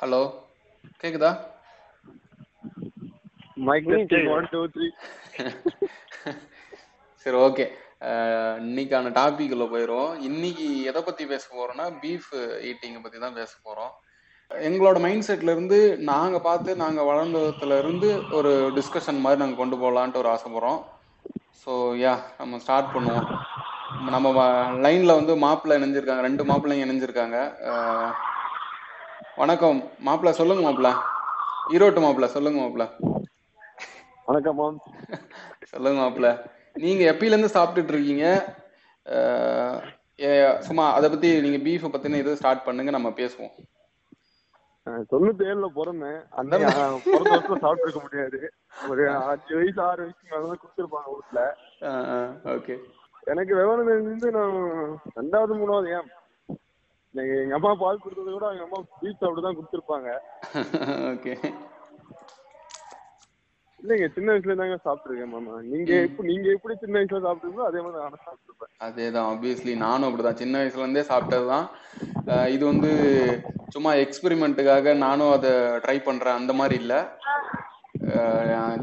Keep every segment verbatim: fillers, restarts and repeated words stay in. Hello கேக்குதா? Mic testing one two three. சரி okay, இன்னைக்கான டாபிக்ல போயிடுவோம். இன்னைக்கு எதை பத்தி பேச போறோம்னா பீஃப் ஈட்டிங்கை பத்தி தான் பேச போறோம். எங்களோட மைண்ட் செட்ல இருந்து நாங்க பார்த்து நாங்க வளர்ந்த விதத்துல இருந்து ஒரு டிஸ்கஷன் மாதிரி நாங்க கொண்டு போகலான்ட்டு ஒரு ஆசைப்படுறோம். ஸோ யா நம்ம ஸ்டார்ட் பண்ணுவோம். நம்ம லைன்ல வந்து மாப்பிள்ளை இணைஞ்சிருக்காங்க, ரெண்டு மாப்பிள்ளைங்க இணைஞ்சிருக்காங்க. வணக்கம் மாப்பிள்ள, சொல்லுங்க மாப்பிள்ள. ஈரோட்டு மாப்பிள்ள சொல்லுங்க மாப்பிள்ள. வணக்கம் சொல்லுங்க மாப்பிள்ள. நீங்க எப்பயில இருந்து சாப்பிட்டுட்டு இருக்கீங்க? சும்மா அதை பத்தி நீங்க பீஃப் பத்தின இது ஸ்டார்ட் பண்ணுங்க, நம்ம பேசுவோம். தொண்ணூத்தி ஏழுல பிறந்தேன், அந்த பிறந்த வருஷம் சாப்பிட்டு இருக்க முடியாது. ஒரு அஞ்சு வயசு ஆறு வயசுக்கு கொடுத்துருப்பாங்க வீட்டுல. ஓகே, எனக்கு விவரம் தெரிஞ்சு நான் ரெண்டாவது மூணாவது ஏன் எங்க அம்மா பால் கொடுத்தது கூட எங்க அம்மா பீஃப் சாப்பிட்டுதான் கொடுத்துருப்பாங்க. ஓகே, இல்லைங்க சின்ன வயசுல தாங்க சாப்பிட்டுருக்கேன் மாமா. நீங்க எப்படி நீங்க எப்படி சின்ன வயசுல சாப்பிட்டுருக்கோ அதே மாதிரி நானும் சாப்பிட்டுருப்பேன். அதேதான், ஆப்வியஸ்லி நானும் அப்படிதான் சின்ன வயசுல இருந்தே சாப்பிட்டதுதான். இது வந்து சும்மா எக்ஸ்பெரிமெண்ட்டுக்காக நானும் அதை ட்ரை பண்றேன் அந்த மாதிரி இல்லை.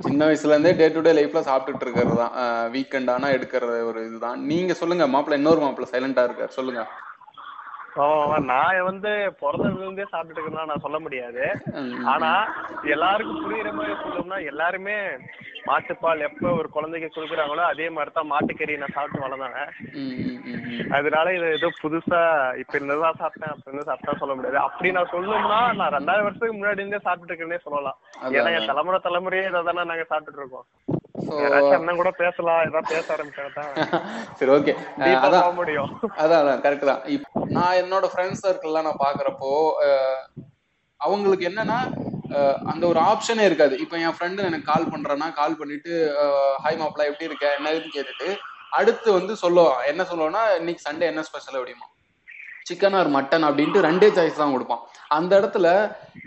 சின்ன வயசுல இருந்தே டே டு டே லைஃப்ல சாப்பிட்டுட்டு இருக்கிறது தான், வீக்கெண்ட் ஆனா எடுக்கிறது ஒரு இதுதான். நீங்க சொல்லுங்க மாப்பிள்ள, இன்னொரு மாப்பிள்ள சைலண்டா இருக்காரு, சொல்லுங்க. நான் வந்து பிறந்ததுல இருந்தே சாப்பிட்டு இருக்கிறதா நான் சொல்ல முடியாது. ஆனா எல்லாருக்கும் புரியுற மாதிரி சொல்லணும்னா, எல்லாருமே மாட்டுப்பால் எப்ப ஒரு குழந்தைக்கு கொடுக்குறாங்களோ அதே மாதிரிதான் மாட்டுக்கறி நான் சாப்பிட்டு வளர்ந்தாங்க. அதனால இது ஏதோ புதுசா இப்ப இருந்ததுதான் சாப்பிட்டேன், அப்ப இருந்து சாப்பிட்டா சொல்ல முடியாது. அப்படி நான் சொல்லணும்னா நான் ரெண்டாயிரம் வருஷத்துக்கு முன்னாடி இருந்தே சாப்பிட்டு இருக்கேன்னே சொல்லலாம். ஏன்னா என் தலைமுறை தலைமுறையே இதான நாங்க சாப்பிட்டுட்டு இருக்கோம். என்னோட ஃப்ரெண்ட்ஸ் சர்க்கிள் நான் பாக்குறப்போ அவங்களுக்கு என்னன்னா அந்த ஒரு ஆப்ஷனே இருக்காது. இப்ப என் ஃப்ரெண்டு எனக்கு கால் பண்றேன்னா கால் பண்ணிட்டு ஹாய் மாப்பிள்ள எப்படி இருக்க என்ன கேட்டுட்டு அடுத்து வந்து சொல்லுவான். என்ன சொல்லுவோம்னா இன்னைக்கு சண்டே என்ன ஸ்பெஷல் அப்படிமா, சிக்கன் ஆர் மட்டன் அப்படின்ட்டு ரெண்டே சாய்ஸ் தான் கொடுப்பான். அந்த இடத்துல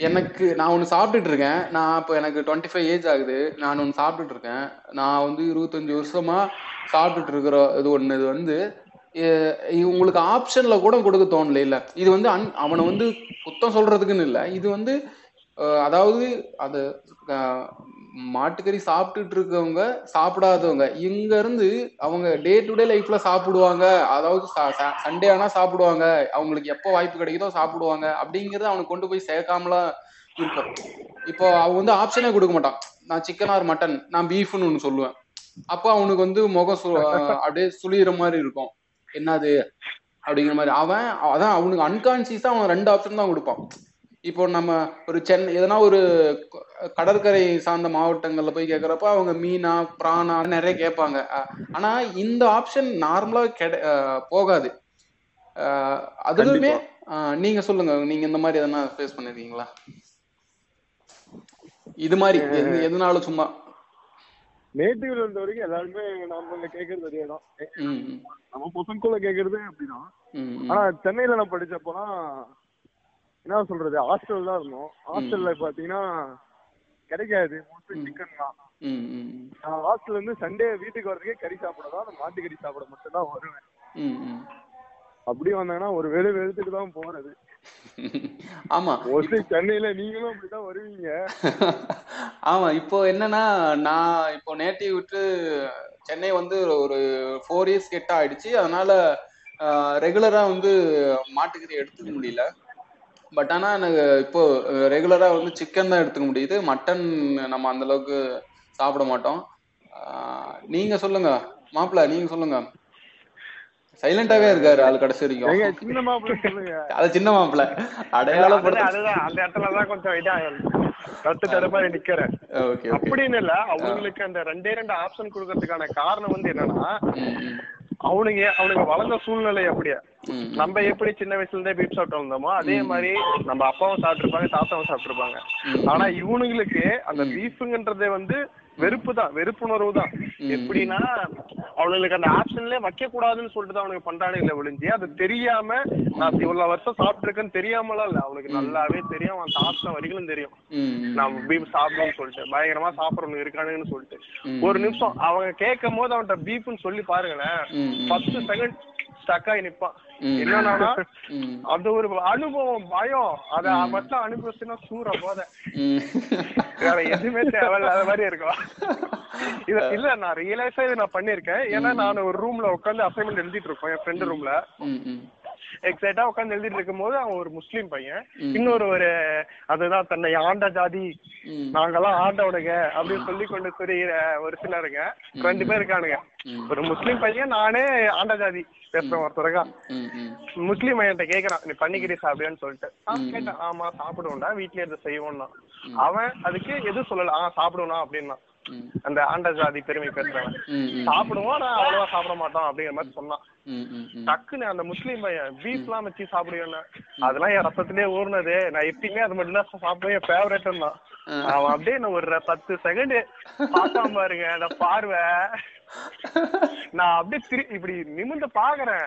எனக்கு நான் ஒன்று சாப்பிட்டுட்டு இருக்கேன், நான் இப்போ எனக்கு டுவெண்ட்டி ஃபைவ் ஏஜ் ஆகுது, நான் ஒன்று சாப்பிட்டுட்டு இருக்கேன், நான் வந்து இருபத்தஞ்சி வருஷமா சாப்பிட்டுட்டு இருக்கிற இது ஒன்று. இது வந்து இவங்களுக்கு ஆப்ஷனில் கூட கொடுக்க தோணலை. இல்லை இது வந்து அன் அவனை வந்து குத்தம் சொல்றதுக்குன்னு இல்லை, இது வந்து அதாவது அது மாட்டுக்கறி சாப்பிட்டுட்டு இருக்கவங்க சாப்பிடாதவங்க இங்க இருந்து அவங்க டே டு டே லைஃப்ல சாப்பிடுவாங்க. அதாவது சண்டே ஆனா சாப்பிடுவாங்க, அவங்களுக்கு எப்போ வாய்ப்பு கிடைக்குதோ சாப்பிடுவாங்க அப்படிங்கறது அவனுக்கு கொண்டு போய் சேர்க்காமலாம் இருக்கும். இப்போ அவன் வந்து ஆப்ஷனே கொடுக்க மாட்டான். நான் சிக்கன் ஆர் மட்டன், நான் பீஃப்னு ஒண்ணு சொல்லுவேன். அப்போ அவனுக்கு வந்து முகம் சு அப்படியே சுளிகிற மாதிரி இருக்கும், என்னது அப்படிங்கிற மாதிரி. அவன் அதான் அவனுக்கு அன்கான்சியஸா அவன் ரெண்டு ஆப்ஷன் தான் கொடுப்பான். இப்போ நம்ம ஒரு சென்னை எதனா ஒரு கடற்கரை சார்ந்த மாவட்டங்கள்ல போய் கேட்கறப்ப அவங்க மீனா பிரானா நிறைய கேட்பாங்க. ஆனா இந்த ஆப்ஷன் நார்மலா கெட போகாது. அதுலுமே நீங்க சொல்லுங்க, நீங்க இந்த மாதிரி எதனா ஃபேஸ் பண்ணிருக்கீங்களா இது மாதிரி எதனால? சும்மா நேட்டிவ்ல இருந்த வரைக்கும் எல்லாருமே நார்மல்ல கேட்கறது அதே தான், நம்ம பொசன்குள்ள கேட்கறது அப்படிதான். ஆனா சென்னையில நான் படிச்சப்போனா என்ன சொல்றது, ஹாஸ்டல் தான் இருந்தோம். ஹாஸ்டல்ல பாத்தீங்கன்னா கிடைக்காது, மோஸ்ட்லி சிக்கன் தான். ஹாஸ்டல் வந்து சண்டே வீட்டுக்கு வர்றதுக்கே கறி சாப்பிடதான், மாட்டுக்கறி சாப்பிட மட்டும் தான் வருவேன். அப்படி வந்தாங்கன்னா ஒரு வேலை வெளுத்துட்டு தான் போறது. ஆமா மோஸ்ட்லி சென்னையில நீங்களும் அப்படிதான் வருவீங்க. ஆமா இப்போ என்னன்னா நான் இப்போ நேட்டிவ் விட்டு சென்னை வந்து ஒரு ஃபோர் இயர்ஸ் கிட்ட ஆயிடுச்சு. அதனால ரெகுலரா வந்து மாட்டுக்கறி எடுத்துக்க முடியல. பட் ஆனா எனக்கு இப்போ ரெகுலரா வந்து சிக்கன் தான் எடுத்துக்க முடியுது, மட்டன் நம்ம அந்த அளவுக்கு சாப்பிட மாட்டோம். நீங்க சொல்லுங்க மாப்பிள்ள, நீங்க சொல்லுங்க. சைலண்டாவே இருக்காரு ஆள் கடைசி வரைக்கும். சின்ன மாப்பிள்ள சொல்லுங்க, அது சின்ன மாப்பிள்ள அடையாளப்படுத்த கொஞ்சம் இதா கத்து தடுப்பாரு நிக்கிறேன் அப்படின்னு இல்ல. அவங்களுக்கு அந்த ரெண்டே ரெண்டு ஆப்ஷன் கொடுக்கறதுக்கான காரணம் வந்து என்னன்னா, அவனுங்க அவனுக்கு வளர்ந்த சூழ்நிலை அப்படியே. நம்ம எப்படி சின்ன வயசுல இருந்தே பீப் சாப்பிட்டு வந்தோமோ அதே மாதிரி நம்ம அப்பாவும் சாப்பிட்டுருப்பாங்க, தாத்தாவும் சாப்பிட்டுருப்பாங்க. ஆனா இவனுங்களுக்கு அந்த பீஃபுங்கன்றதே வந்து வெறுப்பு தான், வெறுப்புணர்வு தான். எப்படின்னா அவனுங்களுக்கு அந்த ஆப்ஷன்ல வைக்க கூடாதுன்னு சொல்லிட்டு தான் அவனுக்கு பண்டாடையில ஒழிஞ்சு, அது தெரியாம நான் இவ்வளவு வருஷம் சாப்பிட்டு இருக்கேன்னு தெரியாமலாம் இல்ல, அவனுக்கு நல்லாவே தெரியும். அவன் சாப்பிட்ட வரைக்கும் தெரியும் நான் பீஃப் சாப்பிடணும்னு சொல்லிட்டு, பயங்கரமா சாப்பிடணும் இருக்கானுன்னு சொல்லிட்டு. ஒரு நிமிஷம் அவங்க கேட்கும் போது அவன்கிட்ட பீஃப்னு சொல்லி பாருங்களேன், ஃபர்ஸ்ட் செகண்ட் ஸ்டக் ஆகி நிப்பான். என்னன்னா அது ஒரு அனுபவம், பயம், அத மட்டும் அனுபவிச்சுன்னா சூற போத வேற எதுவுமே தேவையில்லாத மாதிரி இருக்கும். இது இல்ல நான் ரியலைஸா இது நான் பண்ணிருக்கேன். ஏன்னா நான் ஒரு ரூம்ல உட்காந்து அசைன்மெண்ட் எழுதிட்டு இருப்பேன் என் ஃப்ரெண்டு ரூம்ல. எக்ஸாக்டா உட்காந்து எழுதிட்டு இருக்கும் போது அவன் ஒரு முஸ்லீம் பையன், இன்னொரு ஒரு அதுதான் தன்னை ஆண்ட ஜாதி, நாங்கெல்லாம் ஆண்டவனுங்க அப்படின்னு சொல்லி கொண்டு தெரியற ஒரு சிலருங்க ரெண்டு பேர் இருக்கானுங்க. ஒரு முஸ்லீம் பையன், நானே ஆண்ட ஜாதி பேசுறேன். ஒருத்தருக்கா முஸ்லீம் பையன்கிட்ட கேக்குறான், நீ பண்ணிக்கிறீ சாப்பிடியான்னு சொல்லிட்டு. நான் கேட்டேன், ஆமா சாப்பிடுவோம்டா, வீட்லயே இதை செய்வோம்னா. அவன் அதுக்கு எதுவும் சொல்லல, ஆஹ் சாப்பிடுவோம்னா அப்படின்னா. அந்த ஆண்ட ஜாதி பெருமை பேசுறவன் சாப்பிடுவோம், நான் அவ்வளவா சாப்பிட மாட்டோம் அப்படிங்கிற மாதிரி சொன்னான். டக்குன்னு அந்த முஸ்லீம் பையன், பீஃப் எல்லாம் வச்சு சாப்பிடுவேன்னு, அதெல்லாம் என் ரத்தத்திலே ஊர்னது, நான் எப்பயுமே அது மட்டும் தான் சாப்பிடுவேன், என் ஃபேவரேட்டும் தான். அவன் அப்படியே நான் ஒரு பத்து செகண்ட் பார்க்காம பாருங்க, அந்த பார்வை நான் அப்படியே திரு இப்படி நிமிர்ந்து பாக்குறேன்.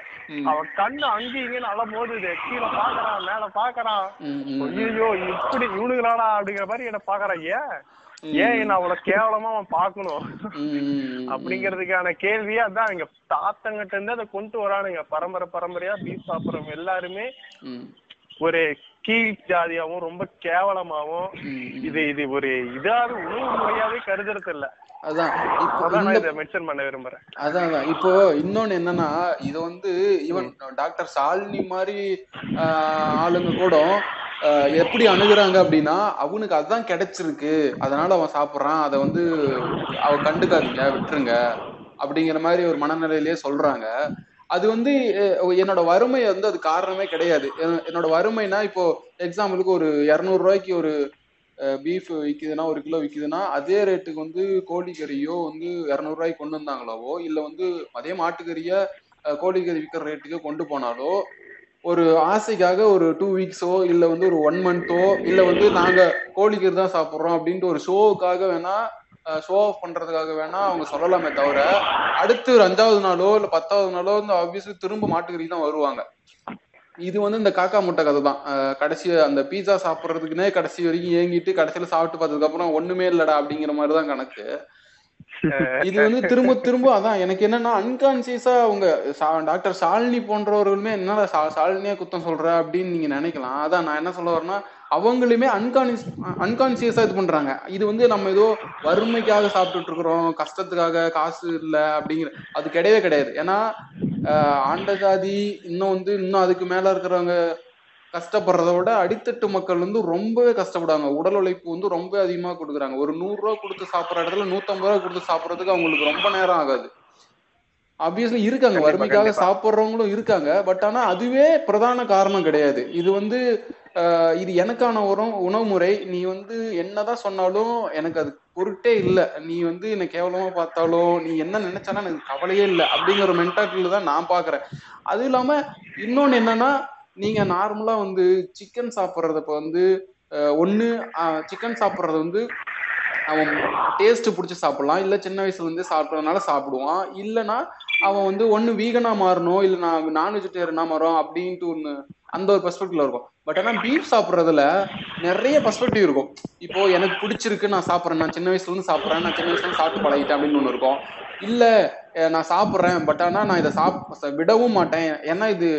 அவன் கண்ணு அங்கேயும் இங்கேன்னு அல மோதுது, கீழே பாக்குறான், மேல பாக்குறான். ஐயோ இப்படி இவனுங்களானா அப்படிங்கிற மாதிரி என்ன பாக்குறான். ஏன் ஏன் என்ன அவ்வளவு கேவலமா அவன் பாக்கணும் அப்படிங்கறதுக்கான கேள்வியே அதான். எங்க தாத்தங்கிட்ட இருந்து அதை கொண்டு வரானுங்க பரம்பரை பரம்பரையா. பீஃப் சாப்பிடுறவங்க எல்லாருமே ஒரு கீழ் ஜாதியாவும் ரொம்ப கேவலமாவும் இது இது ஒரு இதாவது உணவு முறையாவே கருதுறது இல்ல. அதான் அதான் இப்போ இன்னொன்னு என்னன்னா, இது வந்து ஈவன் டாக்டர் சாலினி மாதிரி ஆளுங்க கூட எப்படி அணுகுறாங்க அப்படின்னா, அவனுக்கு அதுதான் கிடைச்சிருக்கு, அதனால அவன் சாப்பிட்றான், அதை வந்து அவன் கண்டுக்காதீங்க, விட்டுருங்க அப்படிங்கிற மாதிரி ஒரு மனநிலையிலேயே சொல்றாங்க. அது வந்து என்னோட வறுமை வந்து அது காரணமே கிடையாது. என்னோட வறுமைனா இப்போ எக்ஸாம்பிளுக்கு ஒரு இருநூறு ரூபாய்க்கு ஒரு பீஃப் விற்குதுன்னா, ஒரு கிலோ விற்குதுன்னா, அதே ரேட்டுக்கு வந்து கோழிக்கறியோ வந்து இரநூறு ரூபாய்க்கு கொண்டு வந்தாங்களோவோ, இல்லை வந்து அதே மாட்டுக்கறிய கோழிக்கறி விற்கிற ரேட்டுக்கு கொண்டு போனாலோ, ஒரு ஆசைக்காக ஒரு டூ வீக்ஸோ இல்லை வந்து ஒரு ஒன் மந்த்தோ, இல்லை வந்து நாங்கள் கோழிக்கறி தான் சாப்பிட்றோம் அப்படின்ட்டு ஒரு ஷோவுக்காக வேணா, ஷோ ஆஃப் பண்றதுக்காக வேணா அவங்க சொல்லலாமே தவிர, அடுத்து ஒரு அஞ்சாவது நாளோ இல்லை பத்தாவது நாளோ இந்த ஆப்வியஸ்லி திரும்ப மாட்டுக்கறி தான் வருவாங்க. இது வந்து இந்த காக்கா முட்டை கதை தான். கடைசி அந்த பீஸா சாப்பிட்றதுக்குன்னே கடைசி வரைக்கும் ஏங்கிட்டு கடைசியில் சாப்பிட்டு பார்த்ததுக்கப்புறம் ஒன்றுமே இல்லடா அப்படிங்கிற மாதிரி தான் கணக்கு. இது வந்து திரும்ப திரும்ப அதான் எனக்கு என்னன்னா, அன்கான்சியஸா அவங்க டாக்டர் சாலினி போன்றவர்களுமே என்ன சாலினியா குத்தம் சொல்ற அப்படின்னு நீங்க நினைக்கலாம். அதான் நான் என்ன சொல்ல வரேன்னா, அவங்களுமே அன்கான்சியஸ் அன்கான்சியஸா இது பண்றாங்க. இது வந்து நம்ம ஏதோ வறுமைக்காக சாப்பிட்டுட்டு இருக்கிறோம், கஷ்டத்துக்காக, காசு இல்லை அப்படிங்கிற அது கிடையவே கிடையாது. ஏன்னா ஆண்ட ஜாதி இன்னும் வந்து இன்னும் அதுக்கு மேல இருக்கிறவங்க கஷ்டப்படுறத விட அடித்தட்டு மக்கள் வந்து ரொம்பவே கஷ்டப்படுவாங்க. உடல் உழைப்பு வந்து ரொம்ப அதிகமாக கொடுக்குறாங்க. ஒரு நூறு ரூபா கொடுத்து சாப்பிட்ற இடத்துல நூற்றம்பது ரூபா கொடுத்து சாப்பிட்றதுக்கு அவங்களுக்கு ரொம்ப நேரம் ஆகாது. ஆப்வியஸ்லி இருக்காங்க, வறுமைக்காக சாப்பிட்றவங்களும் இருக்காங்க. பட் ஆனால் அதுவே பிரதான காரணம் கிடையாது. இது வந்து இது எனக்கான ஒரு உணவு முறை, நீ வந்து என்னதான் சொன்னாலும் எனக்கு அது பொருட்டே இல்லை, நீ வந்து என்னை கேவலமாக பார்த்தாலும் நீ என்ன நினைச்சாலும் எனக்கு கவலையே இல்லை அப்படிங்கிற மென்டாலிட்டியில தான் நான் பார்க்குறேன். அது இல்லாமல் இன்னொன்று என்னன்னா, நீங்க நார்மலா வந்து சிக்கன் சாப்பிட்றத இப்போ வந்து ஒன்று சிக்கன் சாப்பிட்றது வந்து அவன் டேஸ்ட் பிடிச்சி சாப்பிடலாம், இல்லை சின்ன வயசுல இருந்தே சாப்பிட்றதுனால சாப்பிடுவான், இல்லைனா அவன் வந்து ஒன்று வீகனா மாறணும், இல்லை நான் நான் வெஜிடேரியனா மாறும் அப்படின்ட்டு ஒன்று அந்த ஒரு பெர்ஸ்பெக்டிவ்ல இருக்கும். பட் ஆனால் பீஃப் சாப்பிட்றதுல நிறைய பெர்ஸ்பெக்டிவ் இருக்கும். இப்போ எனக்கு பிடிச்சிருக்கு, நான் சாப்பிட்றேன், நான் சின்ன வயசுல இருந்து சாப்பிட்றேன், நான் சின்ன வயசுல சாப்பிட்டு பழகிட்டேன் அப்படின்னு ஒன்று இருக்கும். இல்லை நான் சாப்பிட்றேன், பட் ஆனால் நான் இதை சாப்ப விடவும் மாட்டேன், ஏன்னா இது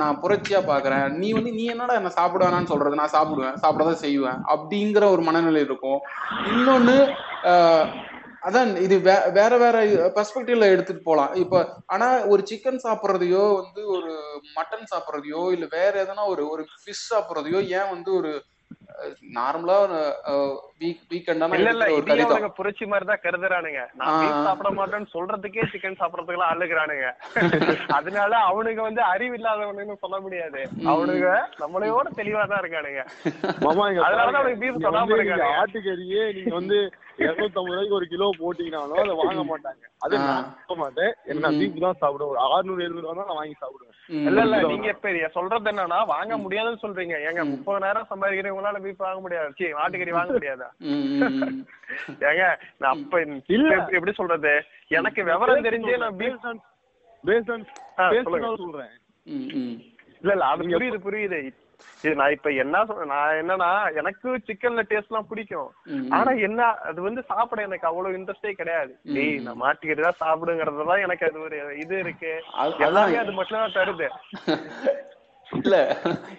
நான் புரட்சியா பார்க்குறேன், நீ வந்து நீ என்னடா என்ன சாப்பிடுவானான்னு சொல்றது, நான் சாப்பிடுவேன், சாப்பிடதான் செய்வேன் அப்படிங்கிற ஒரு மனநிலை இருக்கும். இன்னொன்று அதான் இது வே வேற வேற பெர்ஸ்பெக்டிவ்ல எடுத்துட்டு போகலாம் இப்போ. ஆனால் ஒரு சிக்கன் சாப்பிட்றதையோ வந்து ஒரு மட்டன் சாப்பிட்றதையோ இல்லை வேற எதனா ஒரு ஒரு ஃபிஷ் சாப்பிட்றதையோ ஏன் வந்து ஒரு நார்மலா புரட்சி மாதிரிதான் கருதுறானுங்க. நான் பீஃப் சாப்பிட மாட்டேன்னு சொல்றதுக்கே சிக்கன் சாப்பிடறதுக்கு எல்லாம் அழுகுறானுங்க. அதனால அவனுக்கு வந்து அறிவு இல்லாதவனு சொல்ல முடியாது. அவனுங்க நம்மளையோட தெளிவாதான் இருக்கானுங்க. அதனாலதான் அவனுக்கு பீஃப் சொல்லாம இருக்காங்க. ஆட்டுக்கறியே நீங்க வந்து இருநூத்தி ஐம்பது ரூபாய்க்கு ஒரு கிலோ போட்டீங்கன்னாலும் அதை வாங்க மாட்டாங்க. அது வாங்க மாட்டேன், என்ன பீஃப் தான் சாப்பிடுவேன், ஆறுநூறு எழுநூறு ரூபா தான் நான் வாங்கி சாப்பிடுவேன். இல்ல இல்ல நீங்க இப்ப சொல்றது என்னன்னா வாங்க முடியாதுன்னு சொல்றீங்க. ஏங்க முப்பதாயிரம் சம்பாதிக்கிறவங்களால பீஃப் வாங்க முடியாது, ஆட்டுக்கறி வாங்க முடியாதா? ஏங்க நான் அப்ப எப்படி சொல்றது, எனக்கு விவரம் தெரிஞ்சே நான் பீஃப் பேஸ் ஆன் பேஸ் சொல்றேன். இல்ல இல்ல அது புரியுது புரியுது. இது நான் இப்ப என்ன சொல்றேன், நான் என்னன்னா எனக்கு சிக்கன்ல டேஸ்ட் எல்லாம் பிடிக்கும், ஆனா என்ன அது வந்து சாப்பிட எனக்கு அவ்வளவு இன்ட்ரெஸ்டே கிடையாது. டேய் நான் மாட்டிக்கிட்டுதான் சாப்பிடுங்கிறதுதான் எனக்கு அது ஒரு இது இருக்கு, எல்லாமே அது மட்டும் தான் தருது. இல்ல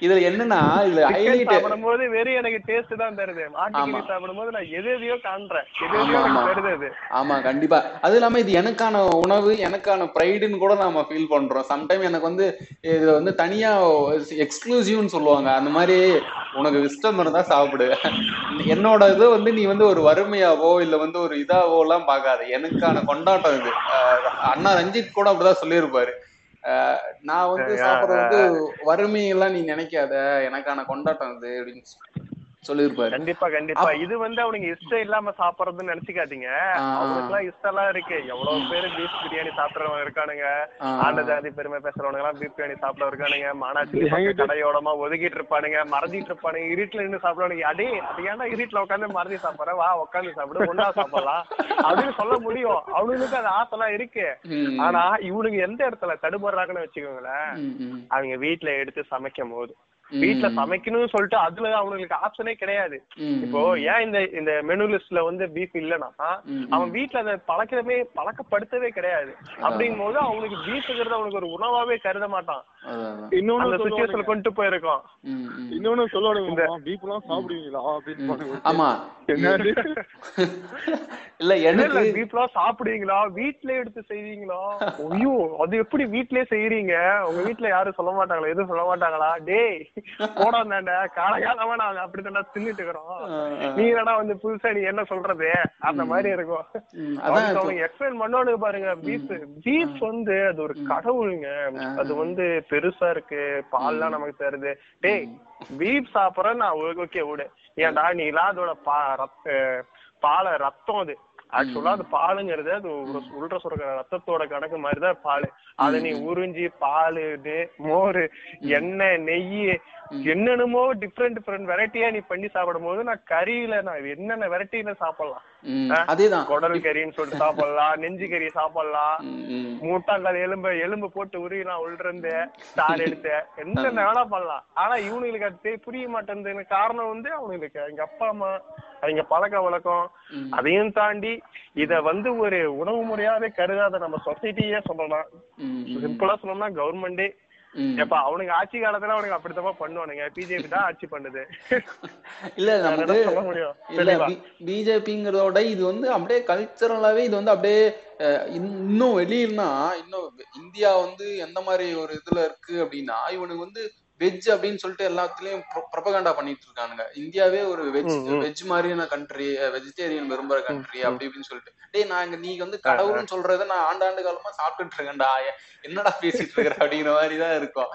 இதுல என்னன்னா இதுல ஹைலைட் சாப்பிடும் போது வெறும் எனக்கு டேஸ்ட் தான் தருது, மாட்டிக்கிட்டு சாப்பிடும் போது நான் எதையோ காண்றேன், எதையோ தருது. ஆமா கண்டிப்பா. அது இல்லாம இது எனக்கான உணவு, எனக்கான பிரைடுன்னு கூட நாம ஃபீல் பண்றோம். சம்டைம் எனக்கு வந்து இதுல வந்து தனியா எக்ஸ்க்ளூசிவ்னு சொல்லுவாங்க, அந்த மாதிரி உனக்கு இஷ்டம் இருந்தா சாப்பிடு, என்னோட இது வந்து நீ வந்து ஒரு வறுமையாவோ இல்ல வந்து ஒரு இதாவோ எல்லாம் பாக்காது, எனக்கான கொண்டாட்டம் இது. அண்ணா ரஞ்சித் கூட அப்படிதான் சொல்லியிருப்பாரு, நான் வந்து சாப்பிடறது வந்து வறுமையெல்லாம் நீ நினைக்காத, எனக்கான கொண்டாட்டம் அது அப்படின்னு சொல்லிருப்பாரு. கண்டிப்பா கண்டிப்பா. இது வந்து அவனுக்கு இஷ்டம் இல்லாம சாப்பிடறதுன்னு நினைச்சுக்காதீங்க, அவங்களுக்கு எல்லாம் இஷ்டம் எல்லாம் இருக்கு. எவ்வளவு பேரு பீஃப் பிரியாணி சாப்பிடறவங்க இருக்கானுங்க, ஆண்ட ஜாதி பெருமை பேசுறவங்க எல்லாம் பீஃப் பிரியாணி சாப்பிட இருக்கானுங்க, மானாச்சி கடையோடமா ஒதுக்கிட்டு இருப்பானுங்க, மறதிட்டு இருப்பானுங்க, இருட்டுல நின்று சாப்பிடுவானுங்க. அடே அது ஏன்னா இருட்டுல உட்காந்து மறதி சாப்பிடற, வா உட்காந்து சாப்பிடு, ஒன்னா சாப்பிடலாம் அப்படின்னு சொல்ல முடியும். அவனுங்களுக்கு அது ஆசைலாம் இருக்கு. ஆனா இவனுக்கு எந்த இடத்துல தடுபடுறாங்கன்னு வச்சுக்கோங்களேன், அவங்க வீட்டுல எடுத்து சமைக்கும் போது, வீட்டுல சமைக்கணும்னு சொல்லிட்டு அதுல அவங்களுக்கு ஆப்ஷனே கிடையாது. இப்போ ஏன் இந்த இந்த மெனு லிஸ்ட்ல வந்து பீஃப் இல்லைன்னா, அவன் வீட்டுல அதை பழக்கமே பழக்கப்படுத்தவே கிடையாது. அப்படிங்கும் போது அவனுக்கு பீஃப்ங்கிறது அவனுக்கு ஒரு உணவாவே கருத மாட்டான். இன்னொன்னு சுச்சுவேஷன் கொண்டு போயிருக்கோம். இன்னொன்னு சொல்லுவாங்க, பீஃப் எல்லாம் சாப்பிடுவீங்களா அப்படின்னு. ஆமா இல்ல என்ன பீஃப் எல்லாம் சாப்பிடுவீங்களா, வீட்லயே எடுத்து செய்வீங்களா, ஐயோ அது எப்படி வீட்லயே செய்யறீங்க, உங்க வீட்டுல யாரும் சொல்ல மாட்டாங்களா, எதுவும் சொல்ல மாட்டாங்களா, டேய் போடாண்டா காலகாலமா நான் அப்படித்தாண்டா தின்னுட்டு இருக்கிறோம், நீ வேணா வந்து புதுசா நீ என்ன சொல்றது, அந்த மாதிரி இருக்கும். அவங்க எக்ஸ்பிளைன் பண்ணோன்னு பாருங்க. பீஃப் பீஃப் வந்து அது ஒரு கடவுளுங்க, அது வந்து பெருசா இருக்கு, பால்லாம் நமக்கு தருது. டேய் பீஃப் சாப்பிடற நான் ஓகே விடு, ஏன்டா நீ எல்லாம் அதோட பா பாலை ரத்தம், அது ஆக்சுவலா அது பாலுங்கிறது அது உள்ள சொல்ற ரத்தத்தோட கணக்கு மாதிரிதான் பால். அதை நீ உறிஞ்சி பால், இது மோர், எண்ணெய், நெய், என்னென்னமோ டிஃப்ரெண்ட் டிஃப்ரெண்ட் வெரைட்டியா நீ பண்ணி சாப்பிடும் போது நான் கறியில நான் என்னென்ன வெரைட்டியில சாப்பிடலாம். அதேதான் குடல் கறின்னு சொல்லிட்டு சாப்பிடலாம், நெஞ்சு கறி சாப்பிடலாம், மூட்டாங்கால் எலும்பு எலும்பு போட்டு உருவிலாம் உள்ளிருந்து தார் எடுத்த என்னென்ன வேணா பண்ணலாம். ஆனா இவனுங்களுக்கு அது புரிய மாட்டேங்குது. காரணம் வந்து அவனுங்களுக்கு எங்க அப்பா அம்மா அவங்க பழக்க வழக்கம், அதையும் தாண்டி இத வந்து ஒரு உணவு முறையாவே கருதாத நம்ம சொசைட்டியே சொல்லலாம். சிம்பிளா சொல்லணும்னா கவர்மெண்டே எப்ப அவனுக்கு ஆட்சி காலத்துல அவனுக்கு அப்படித்தமா பண்ணுவானுங்க. பிஜேபி தான் ஆட்சி பண்ணுது. இல்ல நம்ம சொல்ல முடியும் இல்ல பிஜேபிங்கிறதோட இது வந்து அப்படியே கல்ச்சரலாவே இது வந்து அப்படியே இன்னும் வெளியிலனா இன்னும் இந்தியா வந்து எந்த மாதிரி ஒரு இதுல இருக்கு அப்படின்னா, இவனுக்கு வந்து வெஜ் அப்படின்னு சொல்லிட்டு எல்லாத்துலயும் ப்ரொபகண்டா பண்ணிட்டு இருக்கானுங்க. இந்தியாவே ஒரு வெஜ் வெஜ் மாதிரியான கண்ட்ரி, வெஜிடேரியன் விரும்புற கண்ட்ரி அப்படி இப்படின்னு சொல்லிட்டு, டேய் நாங்க நீ வந்து கடவுள்னு சொல்றத நான் ஆண்டாண்டு காலமா சாப்பிட்டுட்டு இருக்கேன்டா, என்னடா பேசிட்டு இருக்கிற அப்படிங்கிற மாதிரிதான் இருக்கும்.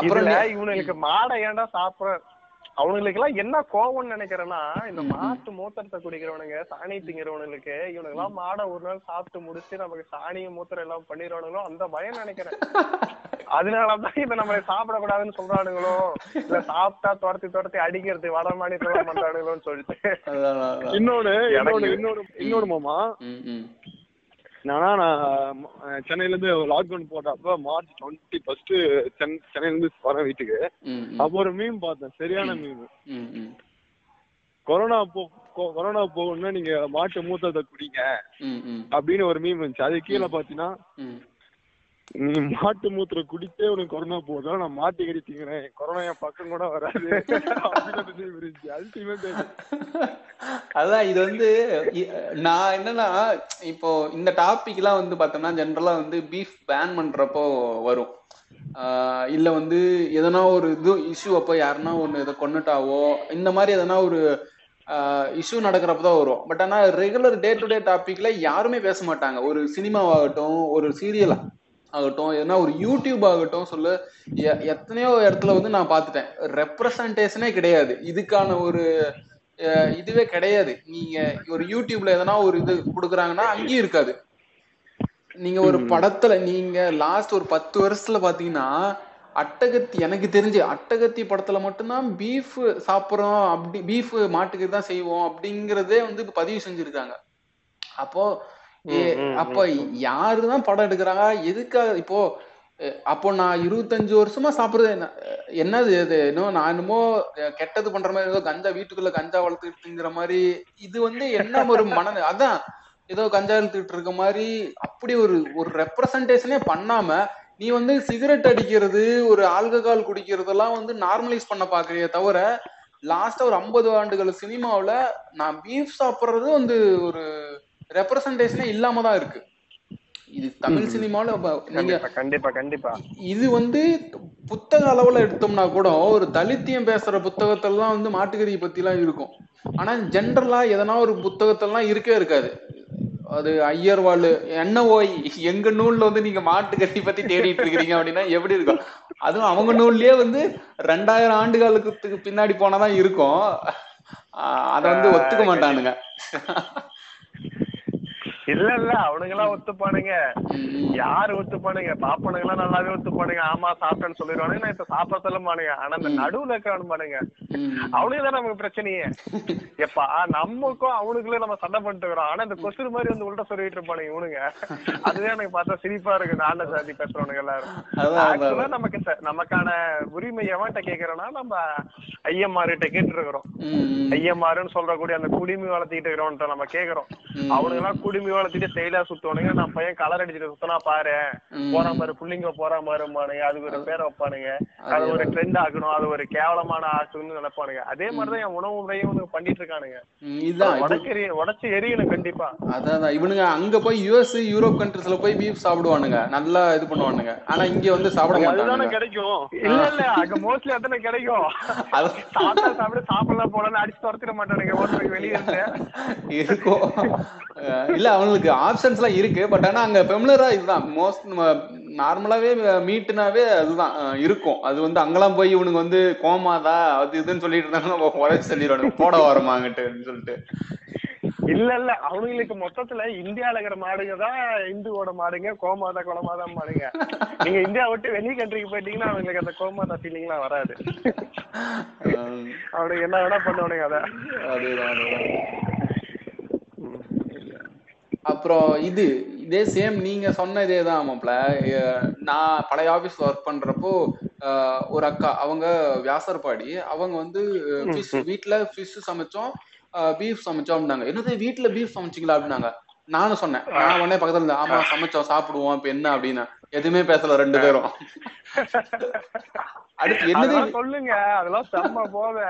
அப்புறம் இவனுக்கு மாடை ஏன்டா சாப்பிட, அவனுங்களுக்கு எல்லாம் என்ன கோவம்னு நினைக்கிறேன்னா, இந்த மாட்டு மூத்திரத்தை குடிக்கிறவனுங்க, சாணி திங்கிறவனுங்களுக்கு, இவனுக்கு எல்லாம் மாடை ஒரு நாள் சாப்பிட்டு முடிச்சு நமக்கு சாணியும் மூத்திரம் எல்லாம் பண்ணிடுவானுங்களோ அந்த பயம் நினைக்கிறேன். அதனாலதான் இதை நம்மளை சாப்பிடக்கூடாதுன்னு சொல்றானுங்களோ, இல்ல சாப்பிட்டா துரத்தி துரத்தி அடிக்கிறது வட மாநிலம் பண்றானுங்களோன்னு சொல்லிட்டு. இன்னொன்னு இன்னொரு இன்னொரு மாமா என்னன்னா, நான் சென்னையில இருந்து லாக்டவுன் போட்டப்ப மார்ச் டுவெண்ட்டி ஃபர்ஸ்ட் சென்னையில இருந்து வர வீட்டுக்கு, அப்போ ஒரு மீம் பார்த்தேன், சரியான மீம். கொரோனா போ கொரோனா போகணும்னா நீங்க மாட்டு மூத்தத்தை குடிங்க அப்படின்னு ஒரு மீம் இருந்துச்சு. அது கீழே பாத்தீங்கன்னா, நீ மாட்டு மூத்திர குடிச்சே உனக்கு கொரோனா போகுதாலும் நான் மாட்டி கடிச்சிக்கிறேன், கொரோனா என் பக்கம் கூட வராது. அதான் இது வந்து நான் என்னன்னா, இப்போ இந்த டாபிக் எல்லாம் வந்து பார்த்தோம்னா ஜென்ரலா வந்து பீஃப் பேன் பண்றப்போ வரும், இல்ல வந்து எதனா ஒரு இது இஷ்யூ அப்போ யாருன்னா ஒண்ணு இதை கொண்டுட்டாவோ இந்த மாதிரி எதனா ஒரு இஷ்யூ நடக்கிறப்பதான் வரும். பட் ஆனா ரெகுலர் டே டு டே டாபிக்ல யாருமே பேச மாட்டாங்க. ஒரு சினிமாவாகட்டும், ஒரு சீரியலா ஆகட்டும், ஏன்னா ஒரு யூடியூப் ஆகட்டும், சொல்லு எத்தனையோ இடத்துல வந்து நான் பார்த்துட்டேன், ரெப்ரசன்டேஷனே கிடையாது, இதுக்கான ஒரு இதுவே கிடையாது. நீங்க ஒரு யூடியூப்ல எதனா ஒரு இது கொடுக்குறாங்கன்னா அங்கேயும் இருக்காது. நீங்க ஒரு படத்துல நீங்க லாஸ்ட் ஒரு பத்து வருஷத்துல பாத்தீங்கன்னா, அட்டகத்தி எனக்கு தெரிஞ்சு அட்டகத்தி படத்துல மட்டும்தான் பீஃப் சாப்பிட்றோம், அப்படி பீஃப் மாட்டுக்கு தான் செய்வோம் அப்படிங்கிறதே வந்து பதிவு செஞ்சிருக்காங்க. அப்போ அப்ப யாருதான் படம் எடுக்கிறாங்க, எதுக்காக? இப்போ அப்போ நான் இருபத்தஞ்சு வருஷமா சாப்பிடுறது என்ன என்னது இது இன்னும் நான் என்னமோ கெட்டது பண்ற மாதிரி ஏதோ கஞ்சா வீட்டுக்குள்ள கஞ்சா வளர்த்துக்கிட்டுங்கிற மாதிரி இது வந்து என்ன ஒரு மன அதான் ஏதோ கஞ்சா வளர்த்துக்கிட்டு இருக்க மாதிரி அப்படி ஒரு ஒரு ரெப்ரசன்டேஷனே பண்ணாம நீ வந்து சிகரெட் அடிக்கிறது ஒரு ஆல்கஹால் குடிக்கிறதெல்லாம் வந்து நார்மலைஸ் பண்ண பாக்குறிய தவிர லாஸ்டா ஒரு ஐம்பது ஆண்டுகள் சினிமாவில நான் பீஃப் சாப்பிட்றது வந்து ஒரு ரெப்ரசன்டேஷனே இல்லாம தான் இருக்கு. இது தமிழ் சினிமாவில் கண்டிப்பா கண்டிப்பா இது வந்து புத்தக அளவுல எடுத்தோம்னா கூட ஒரு தலித்தியம் பேசுற புத்தகத்தெல்லாம் வந்து மாட்டுக்கறியை பத்தி எல்லாம் இருக்கும். ஆனா ஜென்ரலா எதனா ஒரு புத்தகத்தெல்லாம் இருக்கவே இருக்காது. அது ஐயர் வாழ் என்ன ஓய் எங்க நூல்ல வந்து நீங்க மாட்டுக்கறி பத்தி தேடிட்டு இருக்கிறீங்க அப்படின்னா எப்படி இருக்கும்? அதுவும் அவங்க நூல்லயே வந்து ரெண்டாயிரம் ஆண்டு காலத்துக்கு பின்னாடி போனாதான் இருக்கும். அத வந்து ஒத்துக்க மாட்டானுங்க. இல்ல இல்ல அவனுங்க எல்லாம் ஒத்துப்பானுங்க. யாரு ஒத்துப்பானுங்க? பாப்பானுங்க எல்லாம் நல்லாவே ஒத்துப்பானுங்க. ஆமா சாப்பிட்டேன்னு சொல்லிடுவானுங்க. நான் இப்ப சாப்பிடறதுல மானுங்க. ஆனா அந்த நடுவுல இருக்கானுங்க அவனுக்குதான் நமக்கு பிரச்சனையே. எப்பா நமக்கும் அவனுக்குள்ள நம்ம சண்டை பண்ணிட்டு வரோம். ஆனா இந்த கொஸ்டின் மாதிரி வந்து உள்ள சொல்லிட்டு இருப்பானுங்க இவனுங்க. அதுவே எனக்கு பார்த்தா சிரிப்பா இருக்கு. நான்ல சாதி பேசுறவனுங்க எல்லாரும் நமக்கு நமக்கான உரிமை எவன்கிட்ட கேட்கிறோம்னா நம்ம ஐயம்மார்கிட்ட கேட்டு இருக்கிறோம். ஐயம்மாருன்னு சொல்றக்கூடிய அந்த குடிமை வளர்த்திட்டு இருக்கிறவன்ட்ட நம்ம கேட்கிறோம். அவனுக்கு எல்லாம் குடிமை வளர்த்திட்டு செயலா சுத்தவனுங்க. நான் பையன் கலர் அடிச்சுட்டு சுத்தனா பாரு போற மாதிரி புள்ளிங்க போற மாதிரி அது ஒரு பேரை வைப்பானுங்க. அது ஒரு ட்ரெண்ட் ஆக்கணும், அது ஒரு கேவலமான ஆக்கணும்னு நினைப்பானுங்க. அதே மாதிரிதான் என் உணவு முறையும் பண்ணிட்டு இருக்கானுங்க. உடச்செறி உடச்சு எரியணும் கண்டிப்பா. அதான் இவனுங்க அங்க போய் யூஎஸ் யூரோப் கண்ட்ரிஸ்ல போய் பீஃப் சாப்பிடுவானுங்க, நல்லா இது பண்ணுவானுங்க. ஆனா இங்க வந்து சாப்பிட மாட்டானுங்க. கிடைக்கும் இல்ல இல்ல அங்க மோஸ்ட்லி அதானே கிடைக்கும். சாப்பிட சாப்பிட சாப்பிடலாம் போலன்னு அடிச்சு துரத்திட மாட்டானுங்க வெளியே இருக்கும். இல்ல அவங்களுக்கு ஆப்ஷன்ஸ் எல்லாம் இருக்கு. பட் ஆனா அங்க ஃபெமிலியரா இதுதான் மோஸ்ட் நார்மலாவே மீட்டுனாவே அதுதான் இருக்கும். அது வந்து அங்கெல்லாம் போய் இவனுக்கு வந்து கோமாதா அது இதுன்னு சொல்லிட்டு இருந்தாலும் நம்ம உடச்சு சொல்லிடுவானுங்க போட வரமாங்கட்டுன்னு சொல்லிட்டு. இல்ல இல்ல அவங்களுக்கு மொத்தத்துல இந்தியால இருக்கிற மாடுங்க தான் இந்துவோட மாடுங்க. கோமாதா கோலமாதா மாடுங்க. நீங்க இந்தியா விட்டு வெளி கண்ட்ரிக்கு போயிட்டீங்கன்னா அவங்களுக்கு அந்த கோமாதா ஃபீலிங் எல்லாம் வராது. அவனுக்கு என்ன வேணா பண்ணுவானுங்க. அதான் அப்புறம் இது இதே சேம் நீங்க சொன்ன இதே தான். ஆமாம்ல நான் பழைய ஆஃபீஸ்ல ஒர்க் பண்றப்போ ஒரு அக்கா அவங்க வியாசர்பாடி அவங்க வந்து ஃபிஷ் வீட்டுல ஃபிஷ் சமைச்சோம் பீஃப் சமைச்சோம் அப்படின்னாங்க. என்னது வீட்டுல பீஃப் சமைச்சிங்களா அப்படின்னாங்க. நானும் சொன்னேன். நான் உடனே பக்கத்துல இருந்தேன். ஆமா சமைச்சோம் சாப்பிடுவோம் இப்ப என்ன அப்படின்னா எதுவுமே பேசல ரெண்டு பேரும். சொல்லுங்க அதெல்லாம் செம்ம போவே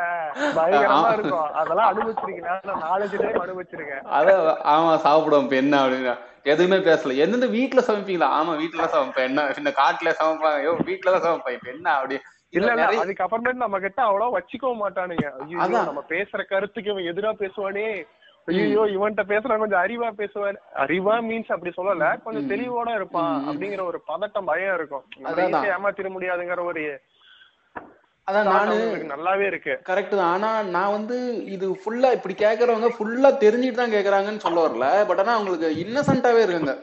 பயங்கரமா இருக்கும். அதெல்லாம் அனுபவிச்சிருக்கேன் நாலேஜ்லயே அனுபவிச்சிருக்கேன். அதான் ஆமா சாப்பிடுவோம் இப்ப என்ன அப்படின்னா எதுவுமே பேசல. என்னது வீட்டுல சமைப்பீங்களா? ஆமா வீட்டுலதான் சமைப்பேன். என்ன இந்த காட்டுல சமைப்பாங்க? ஐயோ வீட்டுலதான் சமைப்பேன். இப்ப என்ன அப்படி இல்ல இல்ல அதுக்கப்புறமேட்டு நம்ம கிட்ட அவ்வளவா வச்சுக்க மாட்டானுங்க. அதான் நம்ம பேசுற கருத்துக்கு எதிரா பேசுவானே. ஐயோ இவன்கிட்ட பேசுறான் கொஞ்சம் அறிவா பேசுவாரு. அறிவா மீன்ஸ் அப்படி சொல்லல, கொஞ்சம் தெளிவோட இருப்பான் அப்படிங்கிற ஒரு பதட்டம் பயம் இருக்கும். ஏமாத்திட முடியாதுங்கிற ஒரு அதான் நானு நல்லாவே இருக்கு. கரெக்ட் தான். ஆனா நான் வந்து இது ஃபுல்லா இப்படி கேக்குறவங்க ஃபுல்லா தெரிஞ்சுட்டு தான் கேக்குறாங்கன்னு சொல்ல வரல. பட் ஆனா அவங்களுக்கு இன்னசென்ட்டாவே இருக்காங்க.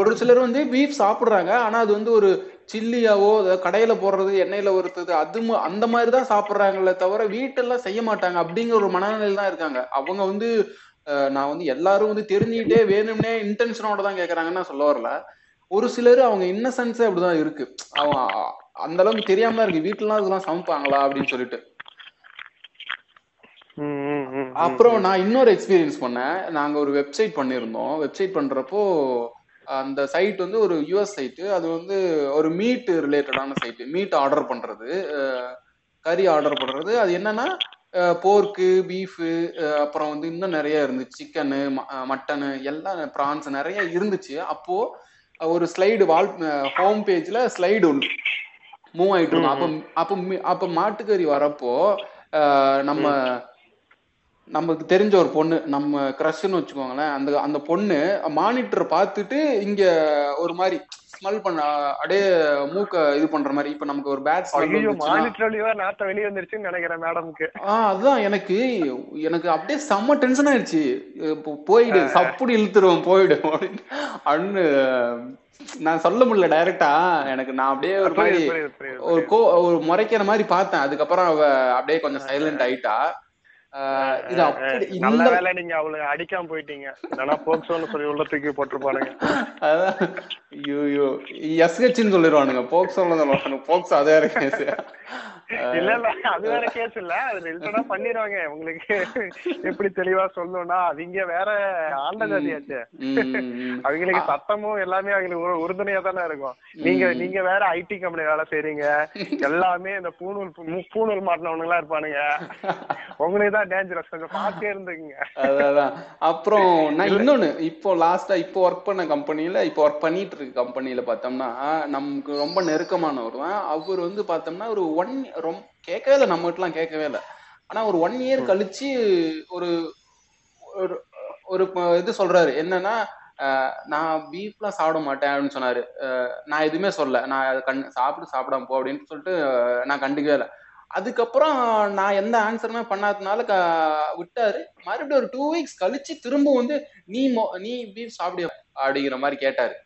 ஒரு சிலர் வந்து பீஃப் சாப்பிடுறாங்க. ஆனா அது வந்து ஒரு சில்லியாவோ கடையில போடுறது எண்ணெயில ஒருத்தது அது அந்த மாதிரிதான் சாப்பிடுறாங்களே தவிர வீட்டெல்லாம் செய்ய மாட்டாங்க அப்படிங்கிற ஒரு மனநிலையில தான் இருக்காங்க. அவங்க வந்து நான் வந்து எல்லாரும் வந்து தெரிஞ்சுக்கிட்டே வேணும்னே இன்டென்ஷனோட தான் கேக்குறாங்கன்னு சொல்ல வரல. ஒரு சிலர் அவங்க இன்னசென்ஸே அப்படிதான் இருக்கு. அவன் அந்த அளவுக்கு தெரியாம தான் இருக்கு வீட்டுலாம் இதெல்லாம் சமைப்பாங்களா அப்படின்னு சொல்லிட்டு. அப்புறம் நான் இன்னொரு எக்ஸ்பீரியன்ஸ் பண்ணேன். நாங்க ஒரு வெப்சைட் பண்ணிருந்தோம். வெப்சைட் பண்றப்போ அந்த சைட் வந்து ஒரு யூஎஸ் சைட்டு. அது வந்து ஒரு மீட் ரிலேட்டடான சைட்டு. மீட் ஆர்டர் பண்றது, கறி ஆர்டர் பண்றது. அது என்னன்னா போர்க்கு பீஃபு அப்புறம் வந்து இன்னும் நிறைய இருந்துச்சு. சிக்கனு மட்டனு எல்லாம் ப்ரான்ஸ் நிறைய இருந்துச்சு. அப்போ ஒரு ஸ்லைடு வால் ஹோம் பேஜ்ல ஸ்லைடு உண்டு மூவ் ஆயிட்டு இருக்கும். அப்போ அப்போ அப்போ மாட்டுக்கறி வரப்போ நம்ம நமக்கு தெரிஞ்ச ஒரு பொண்ணு நம்ம கிரஷ்ன்னு வச்சுக்கோங்களேன். அந்த அந்த பொண்ணு மானிட்டர் பார்த்துட்டு இங்க ஒரு மாதிரி ஸ்மெல் பண்ண அப்படியே மூக்க இது பண்ற மாதிரி. இப்ப நமக்கு ஒரு பேட் மானிட்டர் வெளியே வந்துருச்சுன்னு நினைக்கிறேன் மேடம்க்கு. ஆஹ் அதுதான் எனக்கு எனக்கு அப்படியே செம்ம டென்ஷன் ஆயிடுச்சு. போயிடு சப்புடி இழுத்துருவோம் போயிடும் அப்படின்னு அண்ணு நான் சொல்ல முடியல டைரக்டா. எனக்கு நான் அப்படியே ஒரு மாதிரி ஒரு கோ ஒரு முறைக்கிற மாதிரி பார்த்தேன். அதுக்கப்புறம் அவ அப்படியே கொஞ்சம் சைலண்ட் ஆயிட்டா. அடிக்காம போயிட்டீங்க சொல்லிடுவானுங்க. போக்சோ அதே கேஸ் இல்ல இல்ல அது வேற கேஸ் இல்ல, அது ரிலேட்டடா பண்ணிடுவாங்க. உங்களுக்கு எப்படி தெளிவா சொல்லணும்னா அவங்க வேற ஆண்ட ஜாதியாச்சு, அவங்களுக்கு சத்தமும் எல்லாமே அவங்களுக்கு உறுதுணையா தானே இருக்கும். நீங்க நீங்க வேற ஐடி கம்பெனி வேலை செய்றீங்க, எல்லாமே இந்த பூணூல் பூணூல் மாட்டினவனுங்க எல்லாம் இருப்பானுங்க. உங்களுக்கு தான் டேஞ்சரஸ், கொஞ்சம் பாத்தே இருந்துக்குங்க. அதான் அப்புறம் நான் இன்னொன்னு, இப்போ லாஸ்டா இப்போ ஒர்க் பண்ண கம்பெனியில, இப்போ ஒர்க் பண்ணிட்டு இருக்க கம்பெனியில பார்த்தோம்னா நமக்கு ரொம்ப நெருக்கமானவருவன் அவர் வந்து பார்த்தோம்னா ஒரு ஒன் ரொம்ப கேட்கவே இல்லை, நம்ம கிட்டலாம் கேட்கவே இல்லை. ஆனா ஒரு ஒன் இயர் கழிச்சு ஒரு ஒரு இது சொல்றாரு, என்னன்னா நான் பீஃப்லாம் சாப்பிட மாட்டேன் அப்படின்னு சொன்னாரு. நான் எதுவுமே சொல்ல, நான் கண் சாப்பிட்டு சாப்பிடாம போ அப்படின்னு சொல்லிட்டு நான் கண்டுக்கவே இல்லை. அதுக்கப்புறம் நான் எந்த ஆன்சருமே பண்ணாததுனால க விட்டாரு. மறுபடியும் ஒரு டூ வீக்ஸ் கழிச்சு திரும்ப வந்து நீ மோ நீ பீஃப் சாப்பிடு அப்படிங்கிற மாதிரி கேட்டாரு.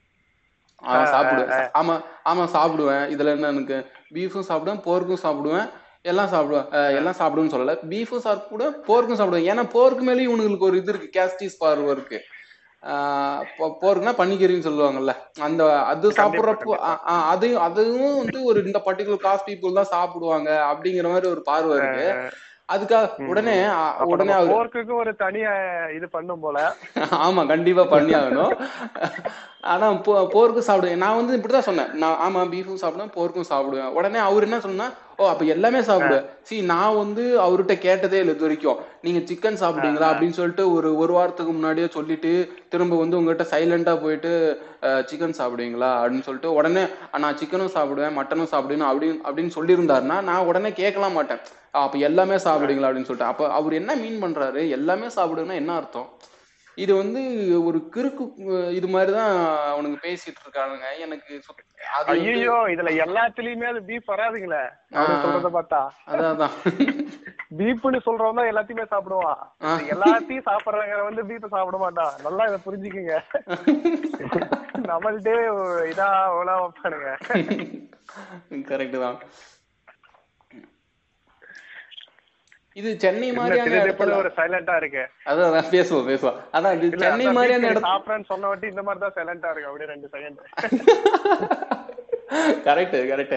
அவன் சாப்பிடுவேன், ஆமா ஆமா சாப்பிடுவேன், இதுல என்ன எனக்கு பீஃபும் சாப்பிடுவேன் போர்க்கும் சாப்பிடுவேன் எல்லாம் சாப்பிடுவேன், எல்லாம் சாப்பிடுவேன்னு சொல்லல, பீஃபும் சாப்பிடுவேன் போர்க்கும் சாப்பிடுவேன். ஏன்னா போர்க்கு மேலேயும் இவனுங்களுக்கு ஒரு இது இருக்கு, கேஸ்டிஸ் பார்வை இருக்கு. போர்க்குன்னா பன்னிக்கறின்னு சொல்லுவாங்கல்ல, அந்த அது சாப்பிட்றப்போ அதையும் அதுவும் வந்து ஒரு இந்த பர்டிகுலர் காஸ்ட் பீப்புள் தான் சாப்பிடுவாங்க அப்படிங்கிற மாதிரி ஒரு பார்வை இருக்கு. அதுக்காக உடனே உடனே போர்க்குக்கு ஒரு தனியா இது பண்ணும் போல. ஆமா கண்டிப்பா பண்ணி ஆகணும். ஆனா போ போர்க்கும் சாப்பிடுவேன் நான் வந்து இப்படிதான் சொன்னேன், நான் ஆமா பீஃபும் சாப்பிடுவேன் போர்க்கும் சாப்பிடுவேன். உடனே அவர் என்ன சொன்னா, ஓ அப்ப எல்லாமே சாப்பிடுவேன். சி நான் வந்து அவர்கிட்ட கேட்டதே இல்லை இது வரைக்கும், நீங்க சிக்கன் சாப்பிடுவீங்களா அப்படின்னு சொல்லிட்டு ஒரு ஒரு வாரத்துக்கு முன்னாடியே சொல்லிட்டு திரும்ப வந்து உங்ககிட்ட சைலண்டா போயிட்டு சிக்கன் சாப்பிடுவீங்களா அப்படின்னு சொல்லிட்டு உடனே நான் சிக்கனும் சாப்பிடுவேன் மட்டனும் சாப்பிடுவேன் அப்படின்னு அப்படின்னு சொல்லியிருந்தாருன்னா நான் உடனே கேட்கல மாட்டேன், அப்ப எல்லாமே சாப்பிடுவீங்களா அப்படின்னு சொல்லிட்டு. அப்ப அவர் என்ன மீன் பண்றாரு, எல்லாமே சாப்பிடுங்கன்னா என்ன அர்த்தம்? இது வந்து ஒரு கிறுக்கு இது மாதிரிதான் அவனுக்கு பேசிட்டு இருக்கானுங்க. எனக்கு ஐயோ இதுல எல்லாத்துலயுமே அது பீஃப் வராதுங்களே, சொல்றத பார்த்தா அதான் பீஃப்னு சொல்றவன் தான் எல்லாத்தையுமே சாப்பிடுவான், எல்லாத்தையும் சாப்பிடுறாங்க வந்து பீஃப் சாப்பிட மாட்டான். நல்லா இதை புரிஞ்சுக்குங்க, நம்மள்டே இதா அவ்வளோ வைப்பானுங்க. கரெக்ட் தான். இது சென்னை மாதிரியான இடத்துல ஒரு சைலண்டா இருக்கு. அதான் பேசுவோம் பேசுவோம். ஆனா இது சென்னை மாதிரியான இடம் சாப்பிட்றேன்னு சொன்ன வாட்டி இந்த மாதிரி தான் சைலண்டா இருக்கு, அப்படியே ரெண்டு செகண்ட். Correct correct.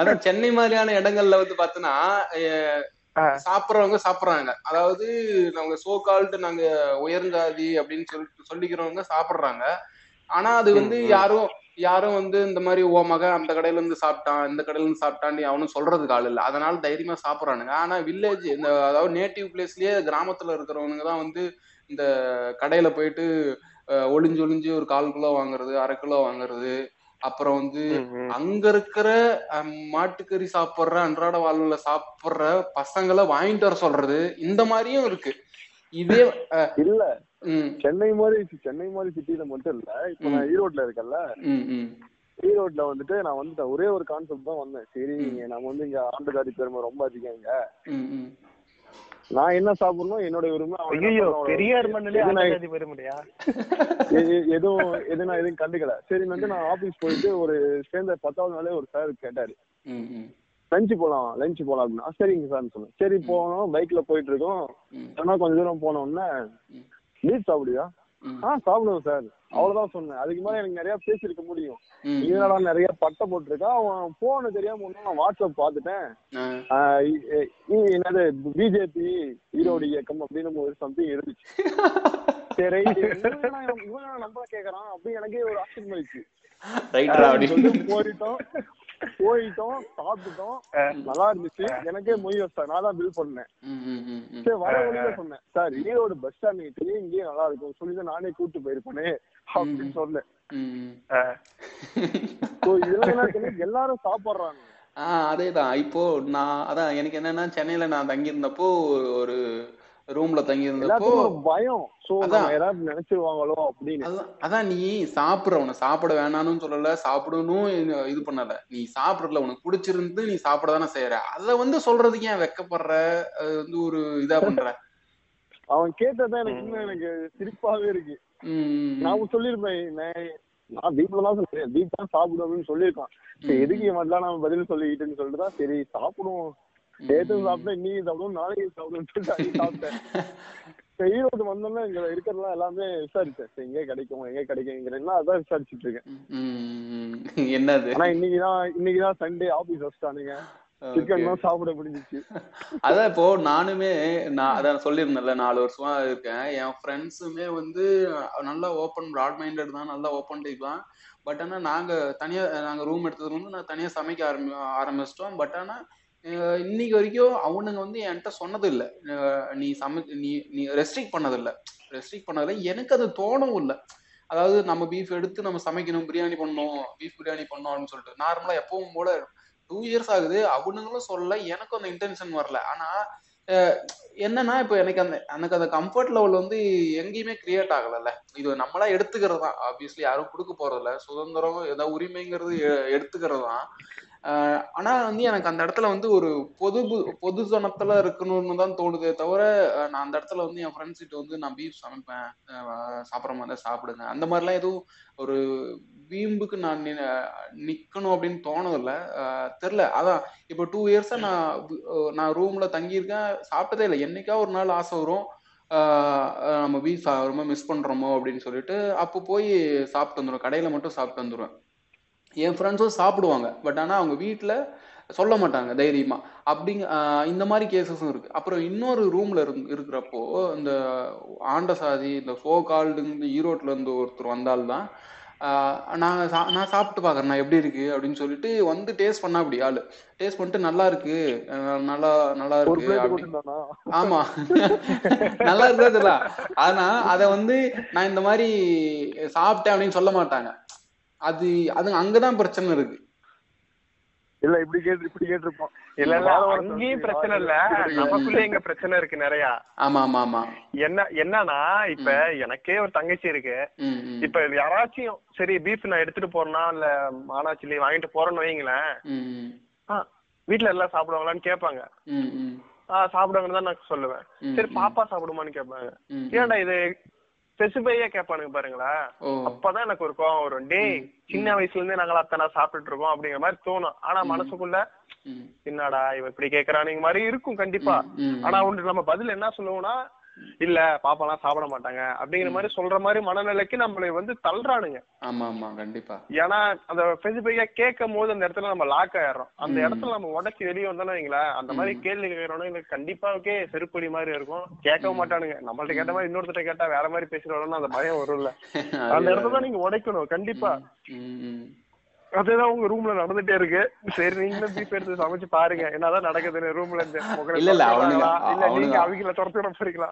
அதான் சென்னை மாதிரியான இடங்கள்ல வந்து பாத்தீங்கன்னா சாப்பிட்றவங்க சாப்பிட்றாங்க, அதாவது நாங்க சோ கால்டு நாங்க உயர்ந்தாதி அப்படின்னு சொல்லி சொல்லிக்கிறவங்க சாப்பிட்றாங்க. ஆனா அது வந்து யாரும் யாரும் வந்து இந்த மாதிரி ஓ மக அந்த கடையில இருந்து சாப்பிட்டான் இந்த கடையில இருந்து சாப்பிட்டான்னு அவனும் சொல்றதுக்கு ஆள் இல்லை, அதனால தைரியமா சாப்பிட்றானுங்க. ஆனா வில்லேஜ் இந்த அதாவது நேட்டிவ் பிளேஸ்லயே கிராமத்துல இருக்கிறவனுங்க தான் வந்து இந்த கடையில போயிட்டு ஒளிஞ்சு ஒளிஞ்சு ஒரு கால் கிலோ வாங்குறது அரை கிலோ வாங்குறது, அப்புறம் வந்து அங்க இருக்கிற மாட்டுக்கறி சாப்பிட்ற அன்றாட வாழ்வுல சாப்பிட்ற பசங்களை வாங்கிட்டு வர சொல்றது, இந்த மாதிரியும் இருக்கு. இதே இல்ல சென்னை மாதிரி சென்னை மாதிரி சிட்டில மட்டும் இல்ல, இப்ப நான் ஈரோட்ல இருக்கேன்ல, ஈரோட்ல வந்துட்டு நான் வந்துட்டேன். ஒரே ஒரு கான்செப்ட் தான் வந்தேன், சரி நம்ம வந்து இங்க ஆண்டு ஜாதி பெருமை ரொம்ப அதிகங்க, நான் என்ன சாப்பிடணும் என்னோட எதுவும் கண்டுக்கல. சரி வந்து நான் ஆபீஸ் போயிட்டு ஒரு சேர்ந்த பத்தாவது நாளே ஒரு சார் கேட்டாரு, லஞ்சு போலாம் லஞ்சு போலாம் அப்படின்னா சரிங்க சார்னு சொன்னேன். சரி போனோம், பைக்ல போயிட்டு இருக்கோம், ஆனா கொஞ்ச தூரம் போனோம்னா பீஃப் சாப்பிடுவியா? ஆ சாப்பிடுவோம் சார், அவ்வளவுதான் சொன்னேன். அதுக்கு மேல எனக்கு நிறைய பேசிருக்க முடியும், இதனால நிறைய பட்டை போட்டிருக்கா. அவன் போன தெரியாம ஒன்னும் வாட்ஸ்அப் பாத்துட்டேன், என்னது பிஜேபி ஈரோடு இயக்கம் அப்படின்னு ஒரு சம்திங் இருந்துச்சு. சரி இவன் நம்மள கேக்குறான் அப்படி எனக்கே ஒரு ஆப்ஷன் போயிடுச்சு. போயிட்டோம் போயிட்டோம் சாப்பிட்டுட்டோம், நல்லா இருந்துச்சு. எனக்கே மொய் வச்சா நான் தான் பில் பண்ணேன். சரி வர வழியில சொன்னேன், சார் ஈரோடு பஸ் ஸ்டாண்ட் தெரியும் இங்கேயும் நல்லா இருக்கும் சொல்லிட்டு நானே கூப்பிட்டு போயிருப்பேனே அப்படின்னு சொன்னேன். எல்லாரும் சாப்பிடுறாங்க. ஆஹ் அதேதான். இப்போ நான் அதான் எனக்கு என்னன்னா சென்னையில நான் தங்கியிருந்தப்போ ஒரு ரூம்ல தங்கி இருந்தப்போ பயம், நினைச்சிருவாங்களோ அப்படின்னு. அதான் நீ சாப்பிடுற, உனக்கு சாப்பிட வேணான்னு சொல்லல, சாப்பிடணும் இது பண்ணல, நீ சாப்பிடல உனக்கு பிடிச்சிருந்து நீ சாப்பிடதானே செய்யற, அத வந்து சொல்றதுக்கு ஏன் வெக்கப்படுற, அது வந்து ஒரு இதா பண்ற. அவன் கேட்டதான் எனக்கு இன்னும் எனக்கு சிரிப்பாவே இருக்கு. நான் சொல்லிருப்பேன் நான் தீப்ல தான் சொல்றேன், தீப் தான் சாப்பிடும் அப்படின்னு சொல்லியிருக்கான். எதுக்கு இவன் நம்ம பதில் சொல்லிக்கிட்டுன்னு சொல்லிட்டுதான் சரி சாப்பிடுவோம் நேற்று சாப்பிட்டேன், இன்னைக்கு சாப்பிடும், நாளைக்கு சாப்பிடும் சாப்பிட்டேன். ஈரோடு வந்தோம்னா இங்க இருக்கிறதா எல்லாமே விசாரிச்சேன், எங்கே கிடைக்கும் எங்கே கிடைக்குங்கிறேன்னா அதான் விசாரிச்சுட்டு இருக்கேன். என்னது ஆனா இன்னைக்குதான் இன்னைக்குதான் சண்டே ஆபீஸ் வச்சுட்டானுங்க. அதான் இப்போ நானுமே நான் அதான் சொல்லியிருந்தேன்ல, நாலு வருஷமா இருக்கேன். என் ஃப்ரெண்ட்ஸுமே வந்து நல்லா ஓப்பன் பிராட் மைண்டட் தான், நல்லா ஓப்பன் டைப் தான். பட் ஆனா நாங்க தனியா நாங்க ரூம் எடுத்ததுல வந்து நான் தனியா சமைக்க ஆரம்பி ஆரம்பிச்சிட்டோம் பட் ஆனா இன்னைக்கு வரைக்கும் அவனுங்க வந்து என்கிட்ட சொன்னது இல்லை, நீ சமை நீ நீ ரெஸ்ட்ரிக்ட் பண்ணதில்லை ரெஸ்ட்ரிக்ட் பண்ணதில்லை எனக்கு அது தோணவும் இல்லை. அதாவது நம்ம பீஃப் எடுத்து நம்ம சமைக்கணும், பிரியாணி பண்ணணும், பீஃப் பிரியாணி பண்ணணும் அப்படின்னு சொல்லிட்டு நார்மலா எப்பவும் போல டூ இயர்ஸ் ஆகுது. அவனுங்களும் சொல்ல, எனக்கும் அந்த இன்டென்ஷன் வரல. ஆனா என்னன்னா இப்போ எனக்கு அந்த எனக்கு அந்த கம்ஃபர்ட் லெவல் வந்து எங்கேயுமே கிரியேட் ஆகலைல்ல. இது நம்மளா எடுத்துக்கிறது தான், ஆப்வியஸ்லி யாரும் கொடுக்க போறதில்ல, சுதந்திரம் ஏதோ உரிமைங்கிறது எடுத்துக்கிறது தான். ஆனா வந்து எனக்கு அந்த இடத்துல வந்து ஒரு பொது பொது ஜனத்துல இருக்கணும்னு தான் தோணுதே தவிர, நான் அந்த இடத்துல வந்து என் ஃப்ரெண்ட்ஸ் கிட்ட வந்து நான் பீஃப் சமைப்பேன், சாப்பிட்ற மாதிரி தான் சாப்பிடுங்க, அந்த மாதிரிலாம் எதுவும் ஒரு வீம்புக்கு நான் நிக்கணும் அப்படின்னு தோணதில்லை. தெரியல, அதான் இப்போ டூ இயர்ஸா நான் நான் ரூம்ல தங்கியிருக்கேன், சாப்பிட்டதே இல்லை. என்னைக்கா ஒரு நாள் ஆசை வரும், நம்ம பீஃப் ரொம்ப மிஸ் பண்றோமோ அப்படின்னு சொல்லிட்டு அப்போ போய் சாப்பிட்டு வந்துடுவேன், கடையில மட்டும் சாப்பிட்டு வந்துடுவேன். என் ஃப்ரெண்ட்ஸும் சாப்பிடுவாங்க, பட் ஆனால் அவங்க வீட்டில் சொல்ல மாட்டாங்க தைரியமா. அப்படிங்க இந்த மாதிரி கேசஸும் இருக்கு. அப்புறம் இன்னொரு ரூம்ல இருந்து இருக்கிறப்போ இந்த ஆண்டசாதி இந்த ஃபோ கால்டுங்க ஈரோட்ல இருந்து ஒருத்தர் வந்தால்தான் நான் சா நான் சாப்பிட்டு பார்க்குறேன் நான் எப்படி இருக்கு அப்படின்னு சொல்லிட்டு வந்து டேஸ்ட் பண்ணா. அப்படி ஆளு டேஸ்ட் பண்ணிட்டு நல்லா இருக்கு, நல்லா நல்லா இருக்கு, ஆமா நல்லா இருக்குதா. ஆனா அதை வந்து நான் இந்த மாதிரி சாப்பிட்டேன் அப்படின்னு சொல்ல மாட்டாங்க. அது அது அங்கதான் பிரச்சனை இருக்கு. இல்ல இப்படி கேட்டு இப்படி கேட்டிருப்போம். இல்ல அங்கேயும் பிரச்சனை இல்ல, நமக்குள்ள எங்க பிரச்சனை இருக்கு நிறைய. ஆமா ஆமா ஆமா. என்ன என்னன்னா இப்ப எனக்கே ஒரு தங்கச்சி இருக்கு. இப்ப யாராச்சும் சரி பீஃப் நான் எடுத்துட்டு போறேன்னா இல்ல மானாச்சிலி வாங்கிட்டு போறேன்னு வைங்களேன், வீட்டுல எல்லாம் சாப்பிடுவாங்களான்னு கேட்பாங்க. ஆஹ் சாப்பிடுவாங்கன்னு தான் நான் சொல்லுவேன். சரி பாப்பா சாப்பிடுமான்னு கேட்பாங்க. ஏன்டா இது ஸ்பெசிஃபையா கேட்பானுங்க பாருங்களா. அப்பதான் எனக்கு ஒரு கோவம் வரும், டே சின்ன வயசுல இருந்தே நாங்களா தானா சாப்பிட்டுட்டு இருக்கோம் அப்படிங்கிற மாதிரி தோணும். ஆனா மனசுக்குள்ள என்னடா இவன் இப்படி கேக்குறானுங்க மாதிரி இருக்கும் கண்டிப்பா. ஆனா அவனுக்கு நம்ம பதில் என்ன சொல்லுவோம்னா, இல்ல பாப்பா எல்லாம் சாப்பிட மாட்டாங்க அப்படிங்கிற மாதிரி சொல்ற மாதிரி மனநிலைக்கு நம்மளை வந்து தள்ளுறானுங்க. ஆமா ஆமா கண்டிப்பா. ஏன்னா அந்த ஸ்பெசிஃபையா கேட்கும் போது அந்த இடத்துல நம்ம லாக் ஆயிடுறோம். அந்த இடத்துல நம்ம உடச்சி வெளியே வந்தோம்னா வைங்களேன், அந்த மாதிரி கேள்வி கேட்கறவனுக்கு கண்டிப்பாவுக்கே செருப்படி மாதிரி இருக்கும், கேட்கவும் மாட்டானுங்க. நம்மள்ட்ட கேட்ட மாதிரி இன்னொருத்தட்ட கேட்டா வேற மாதிரி பேசுறோம்னா அந்த பயம் வரும்ல, அந்த இடத்துல தான் நீங்க உடைக்கணும் கண்டிப்பா. அதேதான் உங்க ரூம்ல நடந்துட்டே இருக்கு. சரி நீங்களும் பீஃப் எடுத்து சமைச்சு பாருங்க என்னதான் நடக்குதுன்னு ரூம்ல இருந்து. அவங்கள துரத்து போறீங்களா?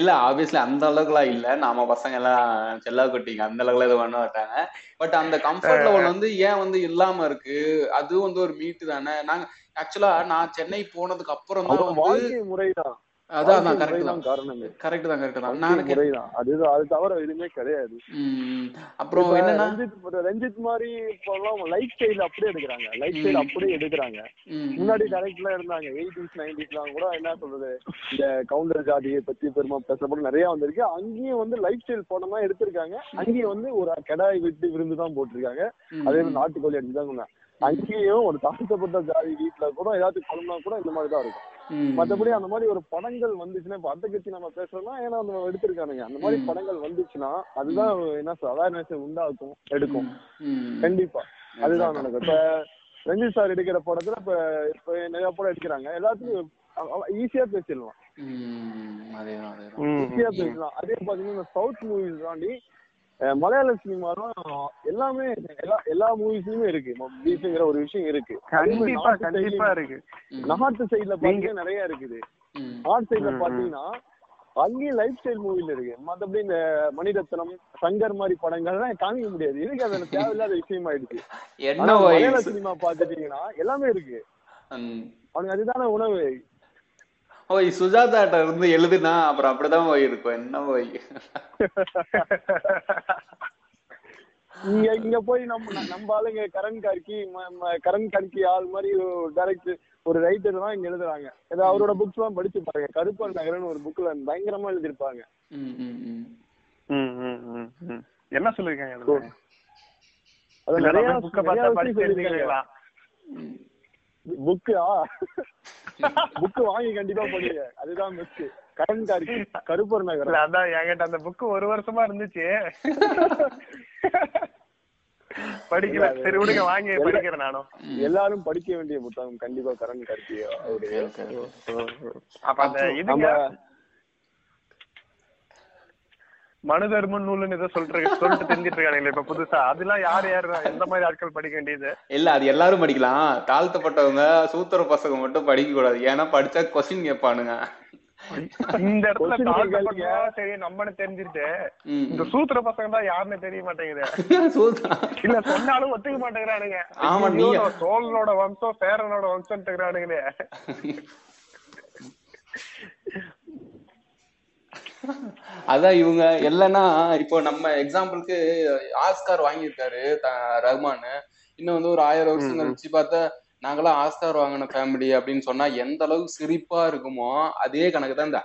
இல்ல ஆப்வியஸ்லி அந்த அளவுக்குலாம் இல்ல, நாம பசங்க எல்லாம் செல்லா கொட்டிங்க அந்த அளவுக்குலாம் எதுவும் பண்ண மாட்டாங்க. பட் அந்த கம்ஃபர்ட் லெவல் வந்து ஏன் வந்து இல்லாம இருக்கு, அது வந்து ஒரு மீட்டு தானே. நாங்க ஆக்சுவலா நான் சென்னை போனதுக்கு அப்புறம் தான் முறைதான் போட்டிருக்காங்க. அதே மாதிரி நாட்டுக்கோழி அடிச்சுதான் அங்கேயும் ஒரு தாழ்த்தப்பட்ட ஜாதி வீட்டுல கூட ஏதாவது கொழுந்தா கூட இந்த மாதிரிதான் இருக்கும். மற்றபடி அந்த மாதிரி ஒரு படங்கள் வந்துச்சுன்னா, இப்ப அத்தை கட்சி நம்ம பேசுறோம்னா ஏன்னா நம்ம எடுத்திருக்கானுங்க, அந்த மாதிரி படங்கள் வந்துச்சுன்னா அதுதான் என்ன அவேர்னஸ் உண்டாக்கும் எடுக்கும் கண்டிப்பா. அதுதான் நடக்கும். இப்ப ரஞ்சித் சார் எடுக்கிற படத்துல இப்ப இப்ப நிறைய படம் எடுக்கிறாங்க, எல்லாத்துக்கும் ஈஸியா பேசிடலாம் ஈஸியா பேசலாம். அதே பாத்தீங்கன்னா சவுத் மூவிஸ் தாண்டி மலையாள சினிமாலும் எல்லாமே எல்லா எல்லா மூவிஸ்லயுமே இருக்கு பீஃப்ங்கிற ஒரு விஷயம் இருக்கு. நார்த் சைட்ல பாத்தீங்க நிறைய இருக்குது, நார்த் சைட்ல பாத்தீங்கன்னா அங்கேயும் லைஃப் ஸ்டைல் மூவில இருக்கு. மத்தபடி இந்த மணிரத்னம் சங்கர் மாதிரி படங்கள்லாம் காமிக்க முடியாது, இதுக்கு அது தேவையில்லாத விஷயமா ஆயிடுச்சு. ஆனா மலையாள சினிமா பாத்துட்டீங்கன்னா எல்லாமே இருக்கு, அவனுக்கு அதுதான உணவு. ஓய் சுஜாதாட்ட இருந்து எழுதுனா அப்புறம் அப்படிதான் போய் இருக்கும். என்ன போய் இங்க இங்க போய் நம்ம நம்ம ஆளுங்க கரண் கார்கி கரண் கார்கி ஆள் மாதிரி ஒரு டைரக்டர் ஒரு ரைட்டர் தான் இங்க எழுதுறாங்க. ஏதோ அவரோட புக்ஸ் எல்லாம் படிச்சு பாருங்க. கருப்பன் நகரன்னு ஒரு புக்ல பயங்கரமா எழுதிருப்பாங்க. என்ன சொல்லிருக்காங்க? புக்கா புக்கு வாங்கி கண்டிப்பா போடுங்க. அதுதான் மிஸ் கரண்டா இருக்கு கருப்பூர் நகர். அதான் என்கிட்ட அந்த புக்கு ஒரு வருஷமா இருந்துச்சு, படிக்கல. சரி விடுங்க, வாங்கி படிக்கிறேன் நானும். எல்லாரும் படிக்க வேண்டிய புத்தகம் கண்டிப்பா கரண் கார்த்திக் அவருடைய மனுதர்மன் நூலுன்னு ஏதோ சொல்றேன் சொல்லிட்டு தெரிஞ்சிட்டு இருக்கானுங்களே இப்ப புதுசா. அதெல்லாம் யார் யாரு எந்த மாதிரி ஆட்கள் படிக்க வேண்டியது இல்ல, அது எல்லாரும் படிக்கலாம். தாழ்த்தப்பட்டவங்க சூத்திர பசங்க மட்டும் படிக்க கூடாது, ஏன்னா படிச்சா கொஸ்டின் கேட்பானுங்க. இந்த இடத்துல சரி நம்மன்னு தெரிஞ்சுட்டு இந்த சூத்திர பசங்க தான் யாருன்னு தெரிய மாட்டேங்குது. இல்ல சொன்னாலும் ஒத்துக்க மாட்டேங்கிறானுங்க. சோழனோட வம்சம் சேரனோட வம்சம்னுங்கிறானுங்களே. அதான் இவங்க இல்லைன்னா இப்போ நம்ம எக்ஸாம்பிளுக்கு ஆஸ்கார் வாங்கியிருக்காரு ரஹ்மான். இன்னும் வந்து ஒரு ஆயிரம் வருஷம் கழிச்சு பார்த்தா நாங்களாம் ஆஸ்கார் வாங்கின ஃபேமிலி அப்படின்னு சொன்னா எந்த அளவுக்கு சிரிப்பா இருக்குமோ அதே கணக்கு தான் இந்த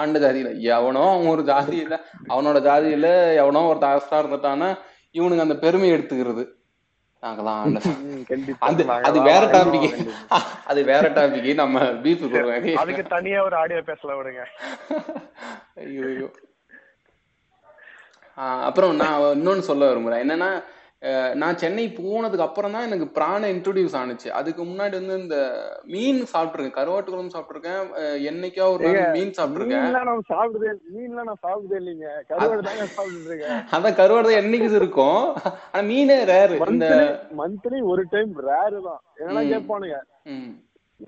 ஆண்டு ஜாதியில எவனோ அவன் ஒரு ஜாதியில அவனோட ஜாதியில எவனோ ஒருத்த ஆஸ்கார் இருந்துட்டான்னா இவனுக்கு அந்த பெருமை எடுத்துக்கிறது. நாங்களாம் ஆண்டு அது வேற டாபிக், அது வேற டாபிக். நம்ம பீஃப் போடுவேன், அதுக்கு தனியா ஒரு ஆடியோ பேசல விடுங்க. ஐயோ. ஆஹ் அப்புறம் நான் இன்னொன்னு சொல்ல விரும்புறேன் என்னன்னா, நான் சென்னை போனதுக்கு அப்புறம் தான் எனக்கு பிராணை இன்ட்ரடியூஸ் ஆனிச்சு. அதுக்கு முன்னாடி வந்து இந்த மீன் சாப்பிட்டுருக்கேன், கருவாட்டு குழம்பு சாப்பிட்டுருக்கேன், என்னைக்கா ஒரு மீன் சாப்பிட்டுருக்கேன். அதான் கருவாடு தான் என்னைக்கு இருக்கும், ஆனா மீனே ரேரு. இந்த மந்த்லி ஒரு டைம் ரேரு தான். ஏன்னா கேட்பானுங்க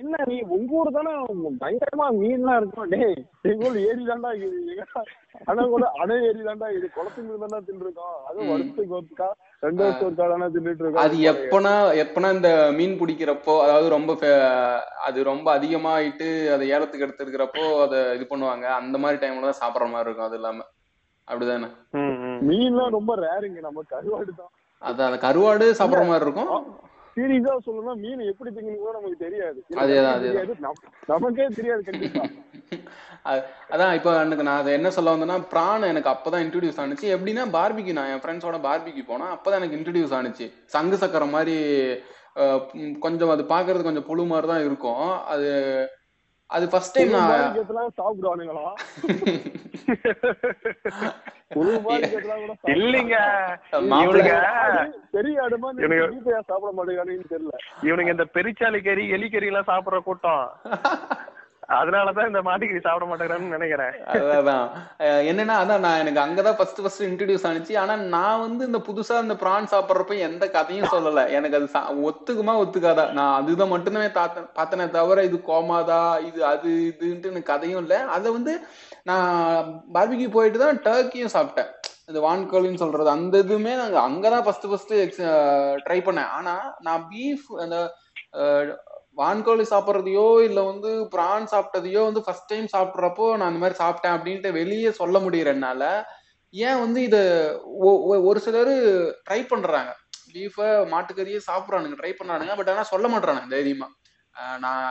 என்ன நீ உங்க ஊர் தானே பயங்கரமா மீன்லாம் இருக்கும், டேய் ஏரி தாண்டா இருக்குது, ஆனா கூட அணை ஏரி தாண்டா இது, குளத்து மீன் தாண்டா தின்றுருக்கோம், அதுவும் வருஷத்துக்கு ஒருக்கா ரெண்டு வருஷம் ஒருக்கா தானே தின்னுட்டு இருக்கோம். அது எப்பனா எப்பனா இந்த மீன் பிடிக்கிறப்போ, அதாவது ரொம்ப அது ரொம்ப அதிகமாயிட்டு அதை ஏலத்துக்கு எடுத்துருக்கிறப்போ அதை இது பண்ணுவாங்க, அந்த மாதிரி டைம்ல தான் சாப்பிட்ற மாதிரி இருக்கும். அது இல்லாம அப்படிதானே மீன்லாம் ரொம்ப ரேருங்க. நம்ம கருவாடு தான், அதான் அந்த கருவாடு சாப்பிட்ற மாதிரி இருக்கும். சீரியஸா சொல்லணும்னா மீன் எப்படி திங்கணும் கூட நமக்கு தெரியாது, நமக்கே தெரியாது கண்டிப்பா. அதான் இப்போ எனக்கு நான் அதை என்ன சொல்ல வந்தேன்னா, பிரான் எனக்கு அப்பதான் இன்ட்ரடியூஸ் ஆனிச்சு. எப்படின்னா பார்பிக்கு, நான் என் ஃப்ரெண்ட்ஸோட பார்பிக்கு போனேன், அப்பதான் எனக்கு இன்ட்ரடியூஸ் ஆனிச்சு. சங்கு சக்கர மாதிரி கொஞ்சம் அது பாக்குறது கொஞ்சம் புழு மாதிரி தான் இருக்கும். அது அது ஃபர்ஸ்ட் டைம் நான் சாப்பிடுவானுங்களா இல்லைங்க, பெரிய அடுமா சாப்பிட மாட்டேங்கானு தெரியல. இவனுக்கு இந்த பெரிச்சாலி கறி எலிக்கறி எல்லாம் சாப்பிடுற கூட்டம், அதனாலதான் இந்த மாட்டுக்கறி சாப்பிட மாட்டேங்கிறான்னு நினைக்கிறேன். அதான் என்னன்னா, அதான் நான் எனக்கு அங்கதான் ஃபர்ஸ்ட் ஃபர்ஸ்ட் இன்ட்ரடியூஸ் ஆனிச்சு. ஆனா நான் வந்து இந்த புதுசா இந்த பிரான் சாப்பிட்றப்ப எந்த கதையும் சொல்லல, எனக்கு அது ஒத்துக்குமா ஒத்துக்காதா நான் அதுதான் மட்டும்தான் தாத்த பார்த்தனே தவிர இது கோமாதா இது அது இதுன்ட்டு எனக்கு கதையும் இல்லை. அதை வந்து நான் பார்பிக்கு போயிட்டு தான் டர்க்கியும் சாப்பிட்டேன், இந்த வான்கோழின்னு சொல்றது அந்த இதுவுமே நாங்கள் அங்கதான் ஃபர்ஸ்ட் ஃபர்ஸ்ட் ட்ரை பண்ணேன். ஆனா நான் பீஃப் அந்த வான்கோழி சாப்பிட்றதையோ இல்லை வந்து பிரான் சாப்பிட்டதையோ வந்து ஃபர்ஸ்ட் டைம் சாப்பிட்றப்போ நான் அந்த மாதிரி சாப்பிட்டேன் அப்படின்ட்டு வெளியே சொல்ல முடியறதுனால, ஏன் வந்து இதை ஒரு சிலர் ட்ரை பண்ணுறாங்க, பீஃபை மாட்டுக்கறியே சாப்பிட்றானுங்க, ட்ரை பண்ணுறானுங்க. பட் ஆனால் சொல்ல மாட்டேறானுங்க தைரியமாக, நான்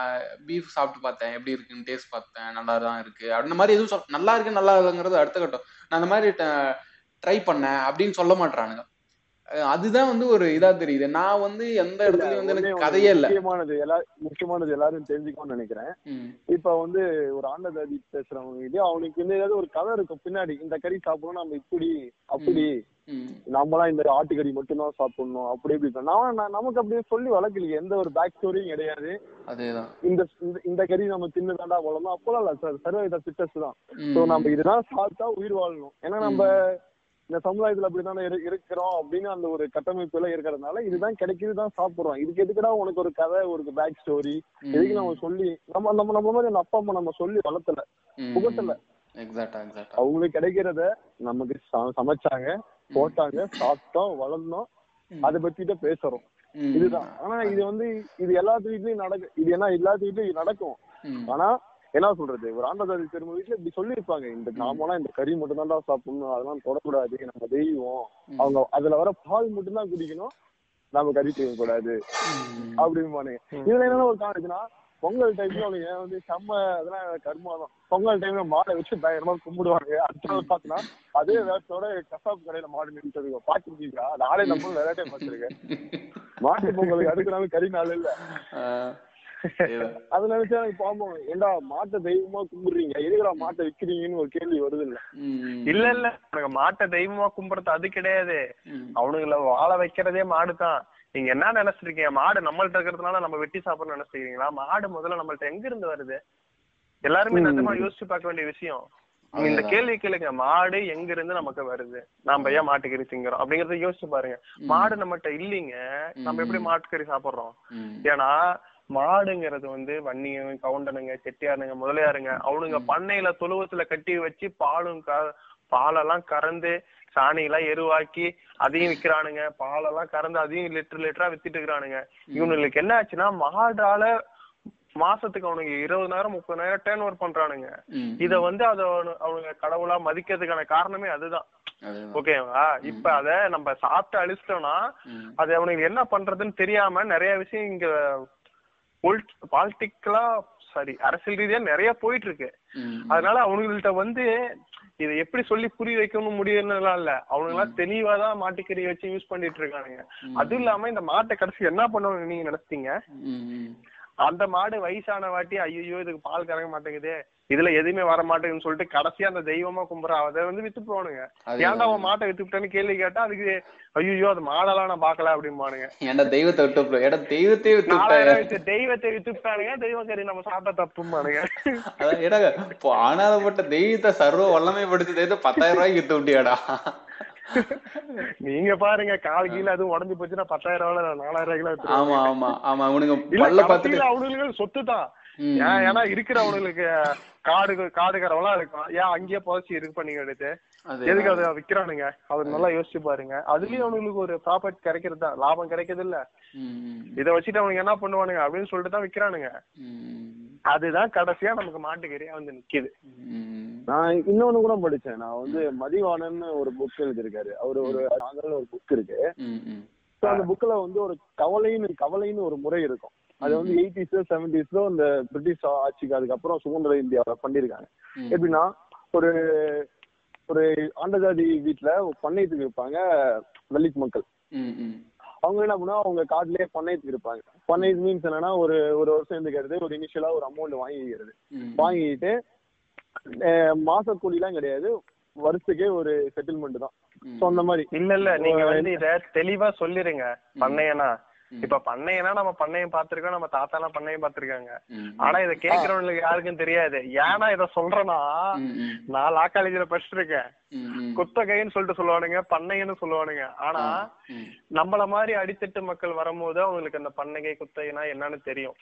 பீஃப் சாப்பிட்டு பார்த்தேன் எப்படி இருக்குன்னு, டேஸ்ட் பார்த்தேன் நல்லா தான் இருக்குது அப்படின்ற மாதிரி எதுவும் சொல் நல்லா இருக்கு நல்லா இல்லைங்கிறது அடுத்த கட்டம். நான் அந்த மாதிரி ட்ரை பண்ணேன் அப்படின்னு சொல்ல மாட்டேறானுங்க. அதுதான் வந்து ஒரு இதா தெரியுது. நான் வந்து எந்த இடத்துலயும் வந்து எனக்கு கதையே இல்ல. முக்கியமானது முக்கியமானது எல்லாரும் தெரிஞ்சுக்கணும்னு நினைக்கிறேன். இப்ப வந்து ஒரு ஆண்ட ஜாதி பேசுறவங்க அவனுக்கு வந்து ஏதாவது ஒரு கதை இருக்கும் பின்னாடி, இந்த கறி சாப்பிடணும் நம்ம இப்படி அப்படி, நம்மளாம் இந்த ஆட்டுக்கறி மட்டும்தான் சாப்பிடணும் அப்படி இப்படி. நான் நமக்கு அப்படியே சொல்லி வளர்க்கலையே, எந்த ஒரு பேக் ஸ்டோரியும் கிடையாது. அதேதான் இந்த இந்த கறி நம்ம தின்னுதாண்டா போலணும் அப்போலாம் இல்ல சார், சர்வைவல் ஃபிட்னஸ் தான். சோ நம்ம இதெல்லாம் சாப்பிட்டா உயிர் வாழணும், ஏன்னா நம்ம இந்த சமுதாயத்துல அப்படித்தானே இருக்கிறோம் அப்படின்னு அந்த ஒரு கட்டமைப்பு எல்லாம் இருக்கிறதுனால இதுதான் கிடைக்குதுதான் சாப்பிடுறோம். இதுக்கு எதுக்கடா உனக்கு ஒரு கதை ஒரு பேக் ஸ்டோரி எதுக்கு நம்ம சொல்லி நம்ம நம்ம நம்ம மாதிரி அந்த அப்பா அம்மா நம்ம சொல்லி வளர்த்தல புகட்டல. அவங்களுக்கு கிடைக்கிறத நமக்கு சமைச்சாங்க, போட்டாங்க, சாப்பிட்டோம், வளர்ந்தோம், அதை பத்திட்டு பேசுறோம். இதுதான். ஆனா இது வந்து இது எல்லாத்து வீட்லயும் நடக்கும். இது ஏன்னா எல்லாத்து வீட்லயும் நடக்கும். ஆனா என்ன சொல்றது, ஒரு ஆண்டதாரி பெருமை வீட்டுல இப்படி சொல்லியிருப்பாங்க, இந்த நாமெல்லாம் இந்த கறி மட்டும் தான்டா சாப்பிடணும், அதெல்லாம் தொடக்கூடாது, நம்ம தெய்வம், அவங்க அதுல வர பால் மட்டும் தான் குடிக்கணும், நாம கறி செய்யக்கூடாது அப்படின்னு. இதுல என்னன்னா ஒரு காரணத்துனா பொங்கல் டைம்ல அவங்க வந்து செம்ம அதெல்லாம் கருமாதான். பொங்கல் டைம்ல மாடை வச்சு பயங்கரமா கும்பிடுவாங்க. அடுத்த பாத்தீங்கன்னா அதே வேலையோட கசாப்பு கடையில மாடு நின்றுட்டு பாத்துருக்கீங்களா? நாளே நம்ம விளையாட்டே பாத்துருக்கேன். மாட்டு பொங்கலுக்கு அடுத்த நாள் கறி நாள் இல்ல. அது நினைச்சா எனக்கு பாம்பு ஏண்டா மாட்டை தெய்வமா கும்பிடுறீங்க, எதுக்குடா மாட்டை விக்கிறீங்கன்னு ஒரு கேள்வி வருது. இல்ல இல்ல இல்ல எனக்கு மாட்டை தெய்வமா கும்பிடுறது அது கிடையாது. அவனுங்களை வாழ வைக்கிறதே மாடுதான். நீங்க என்ன நினைச்சிட்டு இருக்கீங்க, மாடு நம்மள்ட்ட இருக்கிறதுனால நம்ம வெட்டி சாப்பிடணும்னு நினைச்சிட்டு இருக்கீங்களா? மாடு முதல்ல நம்மள்ட்ட எங்க இருந்து வருது? எல்லாருமே நிஜமா யோசிச்சு பார்க்க வேண்டிய விஷயம். இந்த கேள்வி கேளுங்க, மாடு எங்க இருந்து நமக்கு வருது, நாம ஏன் மாட்டுக்கறி திங்கிறோம் அப்படிங்கறத யோசிச்சு பாருங்க. மாடு நம்மகிட்ட இல்லைங்க, நம்ம எப்படி மாட்டுக்கறி சாப்பிடுறோம்? ஏன்னா மாடுங்கிறது வந்து வன்னியங்க, கவுண்டனுங்க, செட்டியாருங்க, முதலியாருங்க அவனுங்க பண்ணையில தொழுவத்துல கட்டி வச்சு பாலும் பாலெல்லாம் கறந்து சாணியெல்லாம் எருவாக்கி அதையும் விற்கிறானுங்க. பாலெல்லாம் கறந்து அதையும் லிட்டர் லிட்டரா வித்துட்டு இருக்கிறானுங்க. இவனுங்களுக்கு என்ன ஆச்சுன்னா மாடால மாசத்துக்கு அவனுக்கு இருபதாயிரம் முப்பதாயிரம் டேர்ன் ஓவர் பண்றானுங்க. இத வந்து அத அவங்க கடவுளா மதிக்கிறதுக்கான காரணமே அதுதான். ஓகேவா? இப்ப அத நம்ம சாப்பிட்டு அழிச்சிட்டோம்னா அது அவனுக்கு என்ன பண்றதுன்னு தெரியாம நிறைய விஷயம் இங்க பாலிட்டிக்கலா சாரி அரசியல் ரீதியா நிறைய போயிட்டு இருக்கு. அதனால அவங்கள்ட்ட வந்து இதை எப்படி சொல்லி புரிய வைக்கணும் முடியும்லாம் இல்ல, அவனுங்க எல்லாம் தெளிவாதான் மாட்டுக்கறி வச்சு யூஸ் பண்ணிட்டு இருக்கானுங்க. அதுவும் இல்லாம இந்த மாட்டை கடைசி என்ன பண்ணுவாங்க நீங்க நினைச்சீங்க? அந்த மாடு வயசான வாட்டி ஐயோ இதுக்கு பால் கறக்க மாட்டேங்குது, இதுல எதுவுமே வர மாட்டேங்குதுன்னு சொல்லிட்டு கடைசியா அந்த தெய்வமா கும்புற அதை வந்து வித்து போவானுங்க. ஏன்டா அவன் மாட்டை வித்துக்கிட்டான்னு கேள்வி கேட்டா அதுக்கு ஐயோ அது மாடெல்லாம் நான் பாக்கல அப்படின்பானுங்க. ஏன்னா தெய்வத்தை விட்டு தெய்வத்தை வித்து தெய்வத்தை வித்துட்டானுங்க, தெய்வம் சரி நம்ம சாப்பிட்டா தப்புமானுங்க. ஆனாதப்பட்ட தெய்வத்தை சர்வ வல்லமை படுத்து தெய்வத்தை பத்தாயிரம் ரூபாய்க்கு வித்து விட்டியாடா. நீங்க பாருங்க கால் கீழ அது உடஞ்சு போச்சுன்னா பத்தாயிரம் ரூபாய் நாலாயிரம் சொத்து தான். ஏன்னா இருக்கிறவங்களுக்கு காடு காடுகரவெல்லாம் இருக்கும், ஏன் அங்கேயே புதைச்சி இருக்கு பண்ணீங்க எடுத்து எதுக்கு அதை விற்கிறானுங்க? அவர் நல்லா யோசிச்சு பாருங்க. அதுலயும் அவனுங்களுக்கு ஒரு ப்ராஃபிட் கிடைக்கிறது தான், லாபம் கிடைக்கிறது இல்ல. இதை வச்சுட்டு அவனுக்கு என்ன பண்ணுவானுங்க அப்படின்னு சொல்லிட்டு தான் விற்கிறானுங்க. அதுதான் கடைசியா நமக்கு மாட்டுக்கறியா வந்து நிக்குது. நான் இன்னொன்னு கூட படிச்சேன், நான் வந்து மதிவாணன் ஒரு புக் எழுதிருக்காரு, அவரு ஒரு ஆங்கில ஒரு புக் இருக்கு. அந்த புக்ல வந்து ஒரு கவலைன்னு கவலைன்னு ஒரு முறை இருக்கும். அது வந்து எயிட்டிஸ்ல செவன்டிஸ்ல இந்த பிரிட்டிஷ் ஆட்சிக்கு அதுக்கப்புறம் சுதந்திர இந்தியாவில பண்ணிருக்காங்க. எப்படின்னா ஒரு ஒரு ஆண்டஜாதி வீட்டுல பண்ணையத்துக்கு இருப்பாங்க தலித் மக்கள். அவங்க என்ன பண்ணுவோம், அவங்க கார்டுலயே பண்ணையத்துக்கு இருப்பாங்க. பண்ணையத்து மீன்ஸ் என்னன்னா ஒரு ஒரு வருஷம் இருந்துக்கிறது, ஒரு இனிஷியலா ஒரு அமௌண்ட் வாங்கிக்கிறது. வாங்கிட்டு மாச கூலிலாம் கிடையாது, வருஷத்துக்கே ஒரு செட்டில்மெண்ட் தான். சோ அந்த மாதிரி இல்ல இல்ல நீங்க வந்து இத தெளிவா சொல்லிருங்க. பண்ணையனா இப்ப பண்ணையனா நம்ம பண்ணையம் பாத்துருக்கோம், நம்ம தாத்தா எல்லாம் பண்ணையம் பாத்துருக்காங்க. ஆனா இத கேக்குறவங்களுக்கு யாருக்கும் தெரியாது. ஏன்னா இத சொல்றேன்னா நான் லா காலேஜ்ல படிச்சுட்டு இருக்கேன். குத்தகைன்னு சொல்லிட்டு சொல்லுவானுங்க, பண்ணையன்னு சொல்லுவானுங்க. ஆனா நம்மள மாதிரி அடித்தட்டு மக்கள் வரும்போது அவங்களுக்கு அந்த பண்ணகை குத்தகைனா என்னன்னு தெரியும்.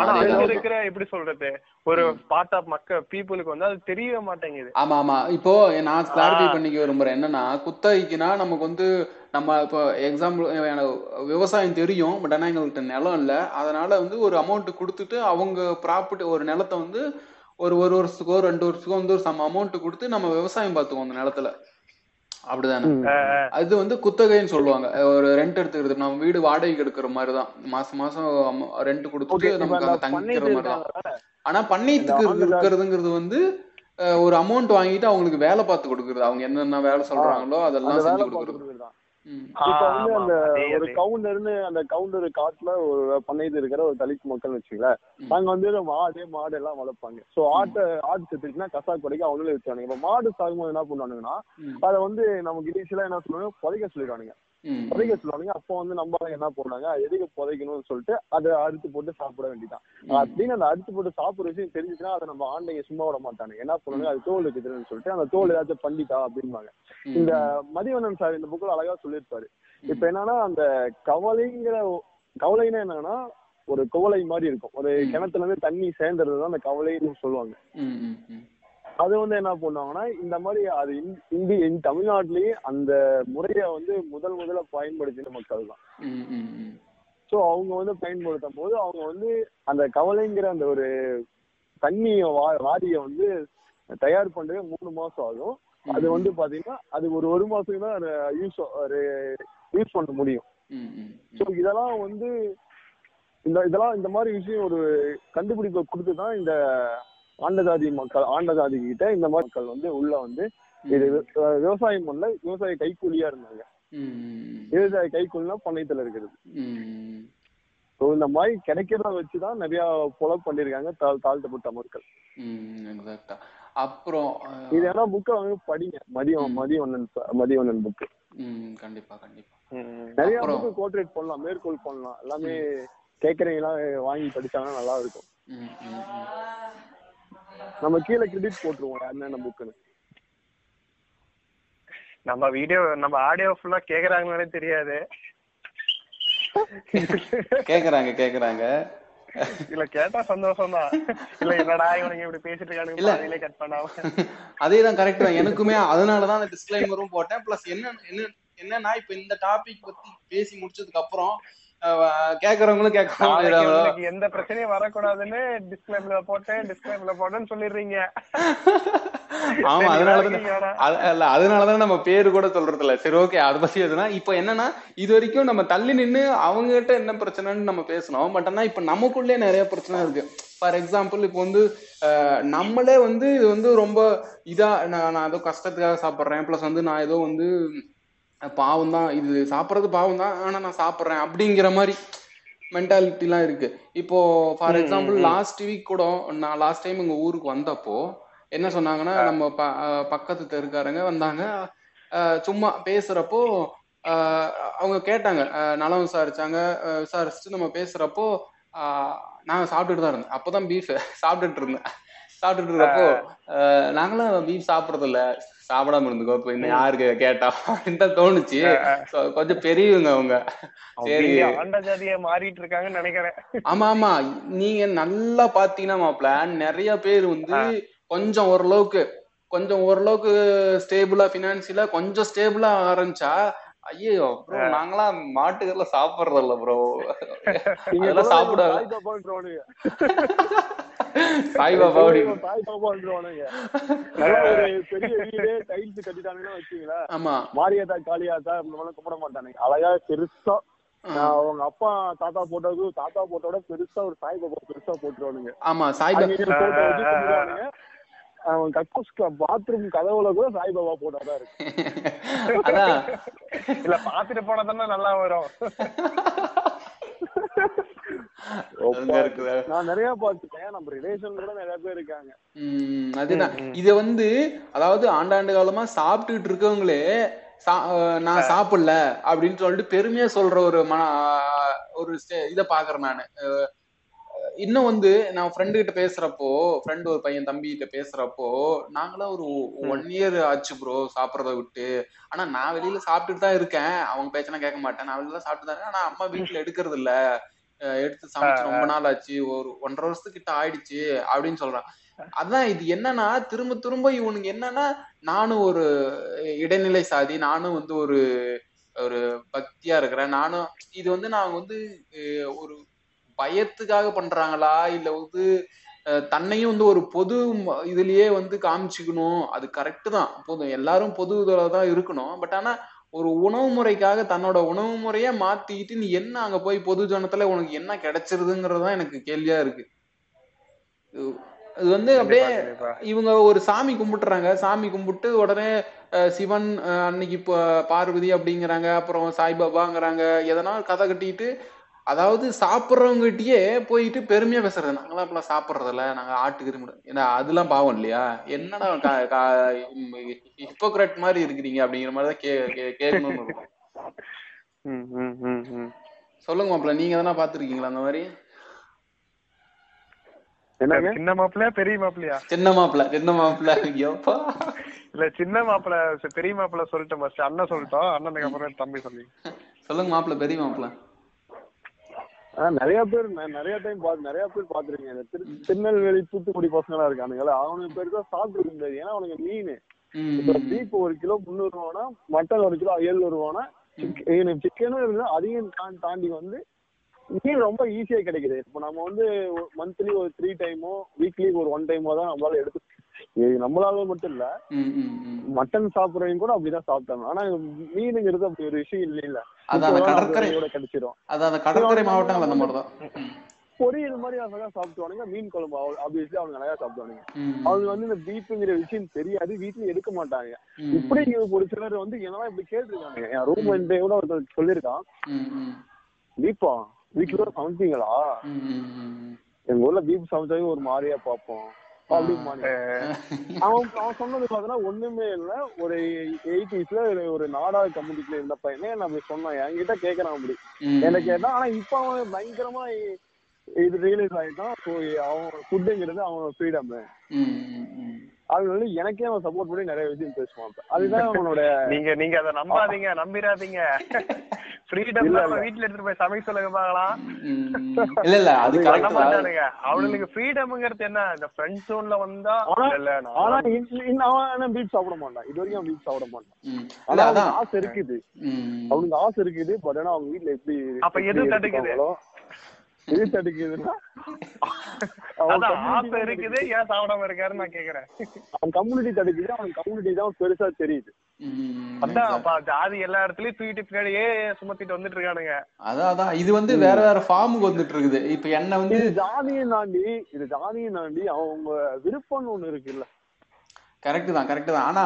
ஆனா அங்க இருக்கிற எப்படி சொல்றது ஒரு பார்ட் ஆஃப் மக்கள் பீப்புளுக்கு வந்து அது தெரியவே மாட்டேங்குது. ஆமா ஆமா இப்போ நான் கிளாரிஃபை பண்ணிக்க விரும்புறேன் என்னன்னா, குத்தகைக்குன்னா நமக்கு வந்து நம்ம இப்போ எக்ஸாம்பிள் விவசாயம் தெரியும், பட் ஆனால் எங்கள்கிட்ட நிலம் இல்லை. அதனால வந்து ஒரு அமௌண்ட் கொடுத்துட்டு அவங்க ப்ராப்பர்ட்டி ஒரு நிலத்தை வந்து ஒரு ஒரு வருஷத்துக்கோ ரெண்டு வருஷத்துக்கோ வந்து ஒரு சம அமௌண்ட் கொடுத்து நம்ம விவசாயம் பார்த்துக்குவோம் அந்த நிலத்துல. அப்படிதானே? அது வந்து குத்தகைன்னு சொல்லுவாங்க. ஒரு ரெண்ட் எடுத்துக்கிறது, நம்ம வீடு வாடகைக்கு எடுக்கிற மாதிரி தான். மாசம் மாசம் ரெண்ட் கொடுத்துட்டு நமக்கு அங்கே தங்கிக்கிற மாதிரி தான். ஆனால் பண்ணையத்துக்கு இருக்கிறதுங்கிறது வந்து ஒரு அமௌண்ட் வாங்கிட்டு அவங்களுக்கு வேலை பார்த்து கொடுக்குறது, அவங்க என்னென்ன வேலை சொல்றாங்களோ அதெல்லாம் செஞ்சு கொடுக்குறது. இப்ப வந்து அந்த ஒரு கவுண்டர்னு அந்த கவுண்டர் காட்டுல ஒரு பண்ணையத்துல இருக்கிற ஒரு தலித் மக்கள் வச்சுங்களேன், நாங்க வந்து மாடு மாடு எல்லாம் வளர்ப்பாங்க. சோ ஆட்டை ஆடு செத்துக்குன்னா கசா கொடைக்கு அவங்களே வச்சானுங்க. இப்ப மாடு சாகும்போது என்ன பண்ணுவானுங்கன்னா அதை வந்து நமக்கு இனிஷியலா என்ன சொல்லுவாங்க, புதைக்க சொல்லிடுவானுங்க. புதைக்க சொல்லுவானுங்க. அப்போ வந்து நம்ம என்ன போடுறாங்க, எதுக்கு புதைக்கணும்னு சொல்லிட்டு அதை அறுத்து போட்டு சாப்பிட வேண்டியதான் அப்படின்னு. அந்த அறுத்து போட்டு சாப்பிடுற விஷயம் தெரிஞ்சுச்சுன்னா அதை நம்ம ஆண்டைங்க சும்மா விட மாட்டானுங்க. என்ன பண்ணுவாங்க, அது தோல் இருக்குதுன்னு சொல்லிட்டு அந்த தோல் ஏதாச்சும் பண்ணிட்டா அப்படின்பாங்க. இந்த மதிவண்ணன் சார் இந்த புக்ல அழகா சொல்லியிருப்பாரு. இப்ப என்னன்னா அந்த கவலைங்கிற கவலைன்னா என்னன்னா ஒரு குவளை மாதிரி இருக்கும், ஒரு கிணத்துல இருந்து தண்ணி சேர்ந்துறதுதான் அந்த கவலைன்னு சொல்லுவாங்க. அது வந்து என்ன பண்ணுவாங்கன்னா இந்த மாதிரி அது இந்தி தமிழ்நாட்டிலேயே அந்த முறைய வந்து முதல் முதல்ல பயன்படுத்தின மக்கள் தான். சோ அவங்க வந்து பயன்படுத்தும் போது அவங்க வந்து அந்த கவலைங்கிற அந்த ஒரு தண்ணிய வா வாரிய வந்து தயார் பண்றதே மூணு மாசம் ஆகும். அது வந்து பாத்தீங்கன்னா அது ஒரு ஒரு மாசத்துக்கு தான் யூஸ் ஒரு யூஸ் பண்ண முடியும். ஸோ இதெல்லாம் வந்து இந்த இதெல்லாம் இந்த மாதிரி விஷயம் ஒரு கண்டுபிடிப்பை கொடுத்துதான் இந்த ஆண்டஜாதி மக்கள் ஆண்டஜாதி கிட்ட இந்த மாதிரி மக்கள் வந்து உள்ள வந்து இது விவசாயம் பண்ணல, விவசாய கைக்கூலியா இருந்தாங்க. விவசாய கைக்கூலினா பண்ணையத்துல இருக்கிறது. ஸோ இந்த மாதிரி கிடைக்கிறத வச்சுதான் நிறைய ஃபாலோ பண்ணிருக்காங்க தாழ்த்தப்பட்ட மக்கள். அப்புறம் இதெல்லாம் புக்கை படிங்க, மதியம் மதியவண்ணன் மதியவண்ணன் புக்கு கண்டிப்பா கண்டிப்பா நிறைய புக்கு கோட்ரேட் பண்ணலாம், மேற்கோள் பண்ணலாம், எல்லாமே கேட்கறீங்களா வாங்கி படிச்சாங்கன்னா நல்லா இருக்கும். நம்ம கீழே கிரெடிட் போட்டுருவோம் என்னென்ன புக்குன்னு. நம்ம வீடியோ நம்ம ஆடியோ ஃபுல்லா கேக்குறாங்கன்னே தெரியாது. கேக்குறாங்க கேக்குறாங்க இல்ல கேட்டா சந்தோஷம் தான். இல்ல என்னடா இவனுக்கு இப்படி பேசிட்டு இருக்கானுங்க, இல்ல அதே கட் பண்ணாம. அதேதான் கரெக்ட் தான். எனக்குமே அதனாலதான் அந்த டிஸ்க்ளைமரும் போட்டேன். பிளஸ் என்ன என்ன என்னன்னா இப்ப இந்த டாபிக் பத்தி பேசி முடிச்சதுக்கு அப்புறம் கேக்குறவங்களும் கேட்கறாங்க, எந்த பிரச்சனையும் வரக்கூடாதுன்னு டிஸ்க்ளைமர் போட்டேன் டிஸ்க்ளைமர் போட்டேன்னு சொல்லிடுறீங்க. ஆமா அதனாலதான் அதனாலதான் நம்ம பேரு கூட சொல்றது இல்ல. சரி ஓகே அது பத்தி எதுனா இப்ப என்னன்னா இது வரைக்கும் நம்ம தள்ளி நின்று அவங்க கிட்ட என்ன பிரச்சனைன்னு நம்ம பேசணும். பட் ஆனா இப்ப நமக்குள்ளே நிறைய பிரச்சனை இருக்கு. ஃபார் எக்ஸாம்பிள் இப்ப வந்து நம்மளே வந்து இது வந்து ரொம்ப இதா நான் நான் ஏதோ கஷ்டத்துக்காக சாப்பிடுறேன், பிளஸ் வந்து நான் ஏதோ வந்து பாவம் தான் இது சாப்பிட்றது பாவம் தான் ஆனா நான் சாப்பிட்றேன் அப்படிங்கிற மாதிரி மென்டாலிட்டிலாம் இருக்கு. இப்போ ஃபார் எக்ஸாம்பிள் லாஸ்ட் வீக் கூட நான் லாஸ்ட் டைம் எங்க ஊருக்கு வந்தப்போ என்ன சொன்னாங்கன்னா நம்ம ப பக்கத்து தெருக்காரங்க வந்தாங்க. சும்மா பேசுறப்போ அவங்க கேட்டாங்க, நல்லா விசாரிச்சாங்க. விசாரிச்சுட்டு நம்ம பேசுறப்போ நான் சாப்பிட்டுட்டு தான் இருந்தேன். அப்பதான் பீஃப் சாப்பிட்டுட்டு இருந்தேன். சாப்பிட்டுட்டு இருக்கப்போ நாங்களாம் பீஃப் சாப்பிட்றது இல்லை, சாப்பிடாம இருந்துக்கோ இப்ப இன்னும் யாருக்கு கேட்டா அப்படின்னு தோணுச்சு. கொஞ்சம் பெரியவங்க அவங்க சரி ஆண்டஜாதியா மாறிட்டு இருக்காங்கன்னு நினைக்கிறேன். ஆமா ஆமா நீங்க நல்லா பாத்தீங்கன்னா மாப்பிள்ள நிறைய பேர் வந்து கொஞ்சம் ஓரளவுக்கு கொஞ்சம் ஓரளவுக்கு ஸ்டேபிளா பினான்சியலா கொஞ்சம் ஸ்டேபிளா ஆரம்பிச்சா ஐயோ ப்ரோ நாங்களாம் மாட்டுக்கெல்லாம் சாப்பிடுறது இல்ல ப்ரோ இதெல்லாம் சாப்பிட சாய்பாபா அழகா பெருசா அவங்க அப்பா தாத்தா போட்டது தாத்தா போட்டோட பெருசா ஒரு சாய்பாபா பெருசா போட்டுருவானுங்க. ஆமா சாய்பாபா பாத்ரூம் கதவுல கூட சாய்பாபா போட்டாதான் இருக்கு. இல்ல பாத்துட்டு போனதானே நல்லா வரும். நான் நிறைய பார்த்துட்டேன். நம்ம ரிலேஷன் கூட நிறைய பேர் இருக்காங்க. அதுதான் இத வந்து அதாவது ஆண்டாண்டு காலமா சாப்பிட்டுட்டு இருக்கவங்களே நான் சாப்பிடல அப்படின்னு சொல்லிட்டு பெருமையா சொல்ற ஒரு மன ஒரு இத பாக்குறேன் நானு. இன்னும் வந்து நான் ஃப்ரெண்டு கிட்ட பேசுறப்போ ஃப்ரெண்டு ஒரு பையன் தம்பி கிட்ட பேசுறப்போ நாங்களாம் ஒரு ஒன் இயர் ஆச்சு ப்ரோ சாப்பிட்றத விட்டு. ஆனா நான் வெளியில சாப்பிட்டுட்டு தான் இருக்கேன், அவங்க பேச்சனா கேட்க மாட்டேன். நான் வெளியில சாப்பிட்டு தான் இருக்கேன் ஆனா அம்மா வீட்டுல எடுக்கிறது இல்ல, எடுத்து சமைச்சு ரொம்ப நாள் ஆச்சு, ஒரு ஒன்றரை வருஷத்துக்கிட்ட ஆயிடுச்சு அப்படின்னு சொல்றான். அதான் இது என்னன்னா திரும்ப திரும்ப இவனுக்கு என்னன்னா நானும் ஒரு இடைநிலை சாதி, நானும் வந்து ஒரு ஒரு பக்தியா இருக்கிறேன், நானும் இது வந்து நான் வந்து ஒரு பயத்துக்காக பண்றாங்களா இல்ல வந்து தன்னையும் வந்து ஒரு பொது இதுலயே வந்து காமிச்சுக்கணும். அது கரெக்டு தான், போதும் எல்லாரும் பொது இதுல தான் இருக்கணும். பட் ஆனா ஒரு உணவு முறைக்காக தன்னோட உணவு முறைய மாத்திக்கிட்டு நீ என்ன அங்க போய் பொது ஜனத்துல உனக்கு என்ன கிடைச்சிருதுங்கிறதுதான் எனக்கு கேள்வியா இருக்கு. இது வந்து அப்படியே இவங்க ஒரு சாமி கும்பிட்டுறாங்க, சாமி கும்பிட்டு உடனே சிவன் அன்னைக்கு இப்போ பார்வதி அப்படிங்கிறாங்க, அப்புறம் சாய்பாபாங்கிறாங்க, எதனா கதை கட்டிட்டு அதாவது சாப்பிட்றவங்ககிட்டயே போயிட்டு பெருமையா பேசுறது நாங்களாம் இப்பெல்லாம் சாப்பிட்றது இல்லை, நாங்க ஆட்டுக்கு முடியாது ஏன்னா அதெல்லாம் பாவம் இல்லையா, என்னன்னா ஹிப்போக்ரட் மாதிரி இருக்கிறீங்க அப்படிங்கிற மாதிரிதான் கே கேட்கணும்னு இருக்கும். சொல்லுங்க மாப்பிள்ள, நீங்க எதனா பாத்துருக்கீங்களா அந்த மாதிரி? சின்ன மாப்பிள்ளையா பெரிய மாப்பிள்ளையா? சின்ன மாப்பிள்ள சின்ன மாப்பிள்ள ஐயோப்பா இல்ல சின்ன மாப்பிள்ள பெரிய மாப்பிள்ள சொல்லிட்டோம் ஃபர்ஸ்ட், அண்ணன் சொல்லிட்டோம், அண்ணனுக்கு அப்புறம் தம்பி சொல்லி சொல்லுங்க மாப்பிள்ள. பெரிய மாப்பிள்ள நிறைய பேர் நிறைய டைம் நிறைய பேர் பாத்துருக்கேன். திருநெல்வேலி தூத்துக்குடி பசங்களா இருக்கானுங்களா அவனுக்கு பேருக்கு தான் சாப்பிட்டு இருந்தது. ஏன்னா அவனுக்கு மீன் இப்ப பீப் ஒரு கிலோ முந்நூறு ரூபானா மட்டன் ஒரு கிலோ எழுநூறு ரூபானா சிக்கனும் இருந்தா அதையும் தாண்டி வந்து மீன் ரொம்ப ஈஸியா கிடைக்குது. இப்ப நம்ம வந்து மந்த்லி ஒரு த்ரீ டைமோ வீக்லி ஒரு ஒன் டைமோ தான் நம்மளால எடுத்து நம்மளால மட்டும் இல்ல மட்டன் சாப்பிடுறவங்க கூட அப்படிதான் சாப்பிட்டாங்க. ஆனா மீனுங்கிறது அப்படி ஒரு விஷயம் இல்ல இல்ல கூட கிடைச்சிடும். பொரியல் மாதிரி அழகா சாப்பிடுவானுங்க, மீன் குழம்பு ஆப்வியஸ்லி அவங்க அழகா சாப்பிடுவானுங்க. அவங்க வந்து இந்த பீப்புங்கிற விஷயம் தெரியாது, வீட்லயும் எடுக்க மாட்டாங்க. இப்படி ஒரு சிலர் வந்து என்னதான் இப்படி கேட்டுருக்காங்க. என் ரூம் கூட ஒருத்தர் சொல்லியிருக்கான், தீபா வீட்டுல சமைப்பீங்களா? எங்க ஊர்ல பீப் சமைச்சாவே ஒரு மாதிரியா பாப்போம். அவன் சொன்னது பாத்தீங்கன்னா ஒண்ணுமே இல்ல, ஒரு எயிட்டிஸ்ல ஒரு நாடாளு கம்யூனிட்டில இருந்த பையனே நம்ம சொன்னான், என்கிட்ட கேக்குறான் அப்படி என்ன கேட்டான். ஆனா இப்ப அவன் பயங்கரமா இது ரியலைஸ் ஆயிட்டான். அவன் ஃபுட்டுங்கிறது அவனோட ஃப்ரீடம். அதனால எனக்கே அவன் சப்போர்ட் பண்ணி நிறைய விஷயம் பேசுவான். அதுதான் அவனோட. நீங்க நீங்க அதை நம்பாதீங்க, நம்பிராதீங்க. ஃப்ரீடம்ல வீட்ல எடுத்து போய் சமைக்க சொல்லுங்க பார்க்கலாம். இல்ல இல்ல அது கரெக்ட்டா மாட்டானுங்க. அவங்களுக்கு ஃப்ரீடம்ங்கிறது என்ன? இந்த ஃப்ரெண்ட் ஜோன்ல வந்தா இல்ல ஆனா இன்ன பீட் சாப்பிட மாட்டான். இது வரைக்கும் பீட் சாப்பிட மாட்டான். ஆனா அதான் ஆசை இருக்குது. அவனுக்கு ஆசை இருக்குது. பட் ஆனா அவங்க வீட்ல எப்படி அப்ப எது தடுக்குது? எது தடுக்குதுன்னா அவன் இருக்குது ஏன் சாப்பிடாம இருக்காருன்னு நான் கேக்குறேன். அவன் கம்யூனிட்டி தடுக்குது. அவன் கம்யூனிட்டி தான் பெருசா தெரியுது. ஜாதி எல்லா இடத்துலயும் தூக்கிட்டு பின்னாடி சுமத்திட்டு வந்துட்டு இருக்கானுங்க. அதான் அதான் இது வந்து வேற வேற ஃபார்முக்கு வந்துட்டு இருக்குது. இப்ப என்ன வந்து ஜாதியை தாண்டி இது ஜாதியை தாண்டி அவங்க விருப்பம்னு ஒண்ணு இருக்குல்ல. கரெக்ட் தான் கரெக்ட் தான். ஆனா